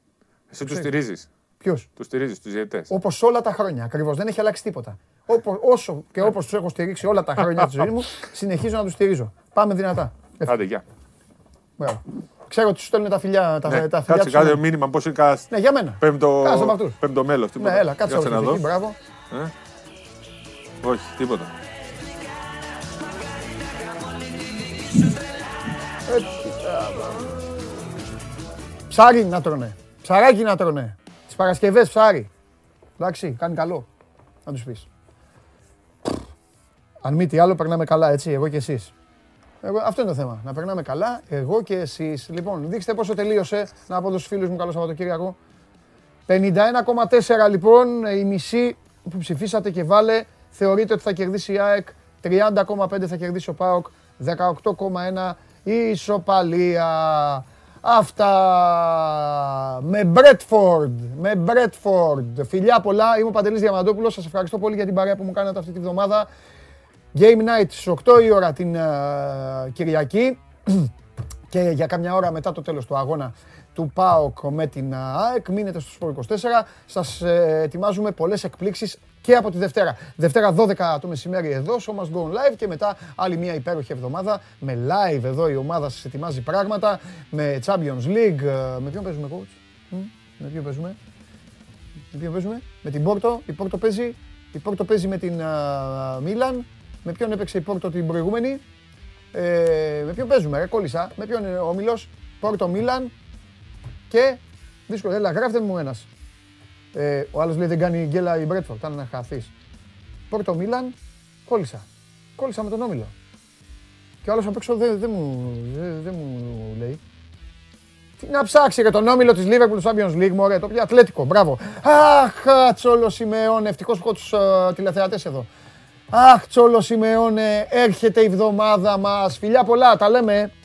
Εσύ τους στηρίζεις. Ποιος? Τους στηρίζεις, τους διαιτητές. Όπως όλα τα χρόνια. Ακριβώς. Δεν έχει αλλάξει τίποτα. Όπως, όσο και όπως τους έχω στηρίξει όλα τα χρόνια της ζωής μου, συνεχίζω να τους στηρίζω. Πάμε δυνατά. Άντε, γεια. Μπράβο. Ξέρω ότι σου στέλνουν τα φιλιά. Τα, ναι, τα φιλιά κάτσε κάτι μήνυμα, πώς είναι κάθε. Ναι, για μένα. Πέμπτο, πέμπτο μέλος. Ναι, έλα, κάτσε να δω. Μπράβο. Ε? Όχι, τίποτα. Ε, ψάρι να τρώνε. Ψαράκι να τρώνε. Τις Παρασκευές ψάρι. Εντάξει, κάνει καλό. Να τους πεις. Αν μη τι άλλο, περνάμε καλά, έτσι, εγώ και εσείς. Εγώ, αυτό είναι το θέμα. Να περνάμε καλά, εγώ και εσείς. Λοιπόν, δείξτε πόσο τελείωσε. Να πω στους φίλους μου, καλό Σαββατοκύριακο. πενήντα ένα κόμμα τέσσερα λοιπόν, η μισή που ψηφίσατε και βάλε. Θεωρείτε ότι θα κερδίσει η ΑΕΚ. τριάντα κόμμα πέντε θα κερδίσει ο ΠΑΟΚ. δεκαοκτώ κόμμα ένα η ισοπαλία. Αυτά. Με Μπρέτφορντ. Με Μπρέτφορντ. Φιλιά πολλά. Είμαι ο Παντελής Διαμαντόπουλος. Σας ευχαριστώ πολύ για την παρέα που μου κάνατε αυτή τη βδομάδα. Game night στις οκτώ η ώρα την uh, Κυριακή και για κάμια ώρα μετά το τέλος του αγώνα του ΠΑΟΚ με την ΑΕΚ. Μείνετε στο Σπόρ είκοσι τέσσερα. Σας ε, ετοιμάζουμε πολλές εκπλήξεις και από τη Δευτέρα. Δευτέρα δώδεκα το μεσημέρι εδώ, Show Must Go Live και μετά άλλη μια υπέροχη εβδομάδα με live εδώ η ομάδα σας ετοιμάζει πράγματα με Champions League. Με ποιον παίζουμε coach? Με ποιον παίζουμε? Με ποιον παίζουμε? Με την Πόρτο. Η Πόρτο παίζει, η Πόρτο παίζει με την Μίλαν. Uh, Με ποιον έπαιξε η Πόρτο την προηγούμενη, ε, με ποιον παίζουμε ρε, κόλλησα, με ποιον είναι ο Όμιλος, Πόρτο Μίλαν και δύσκολο, έλα γράφτε μου ένας. Ε, ο άλλος λέει δεν κάνει γκέλα η Μπρέτφορντ, αν να χαθείς. Πόρτο Μίλαν, κόλλησα, κόλλησα με τον Όμιλο. Και ο άλλος απ' έξω δεν δε μου, δε, δε μου λέει. Να ψάξει ρε τον όμιλο της Λίβερπουλ του Champions League, μωρέ, το πιο Ατλέτικο, μπράβο. Αχ, Τσόλο Σιμεών, ευτυχώς που έχω τους uh, τηλεθεατές εδώ. Αχ, Τσόλο Σιμεώνε, έρχεται η εβδομάδα μας. Φιλιά πολλά, τα λέμε.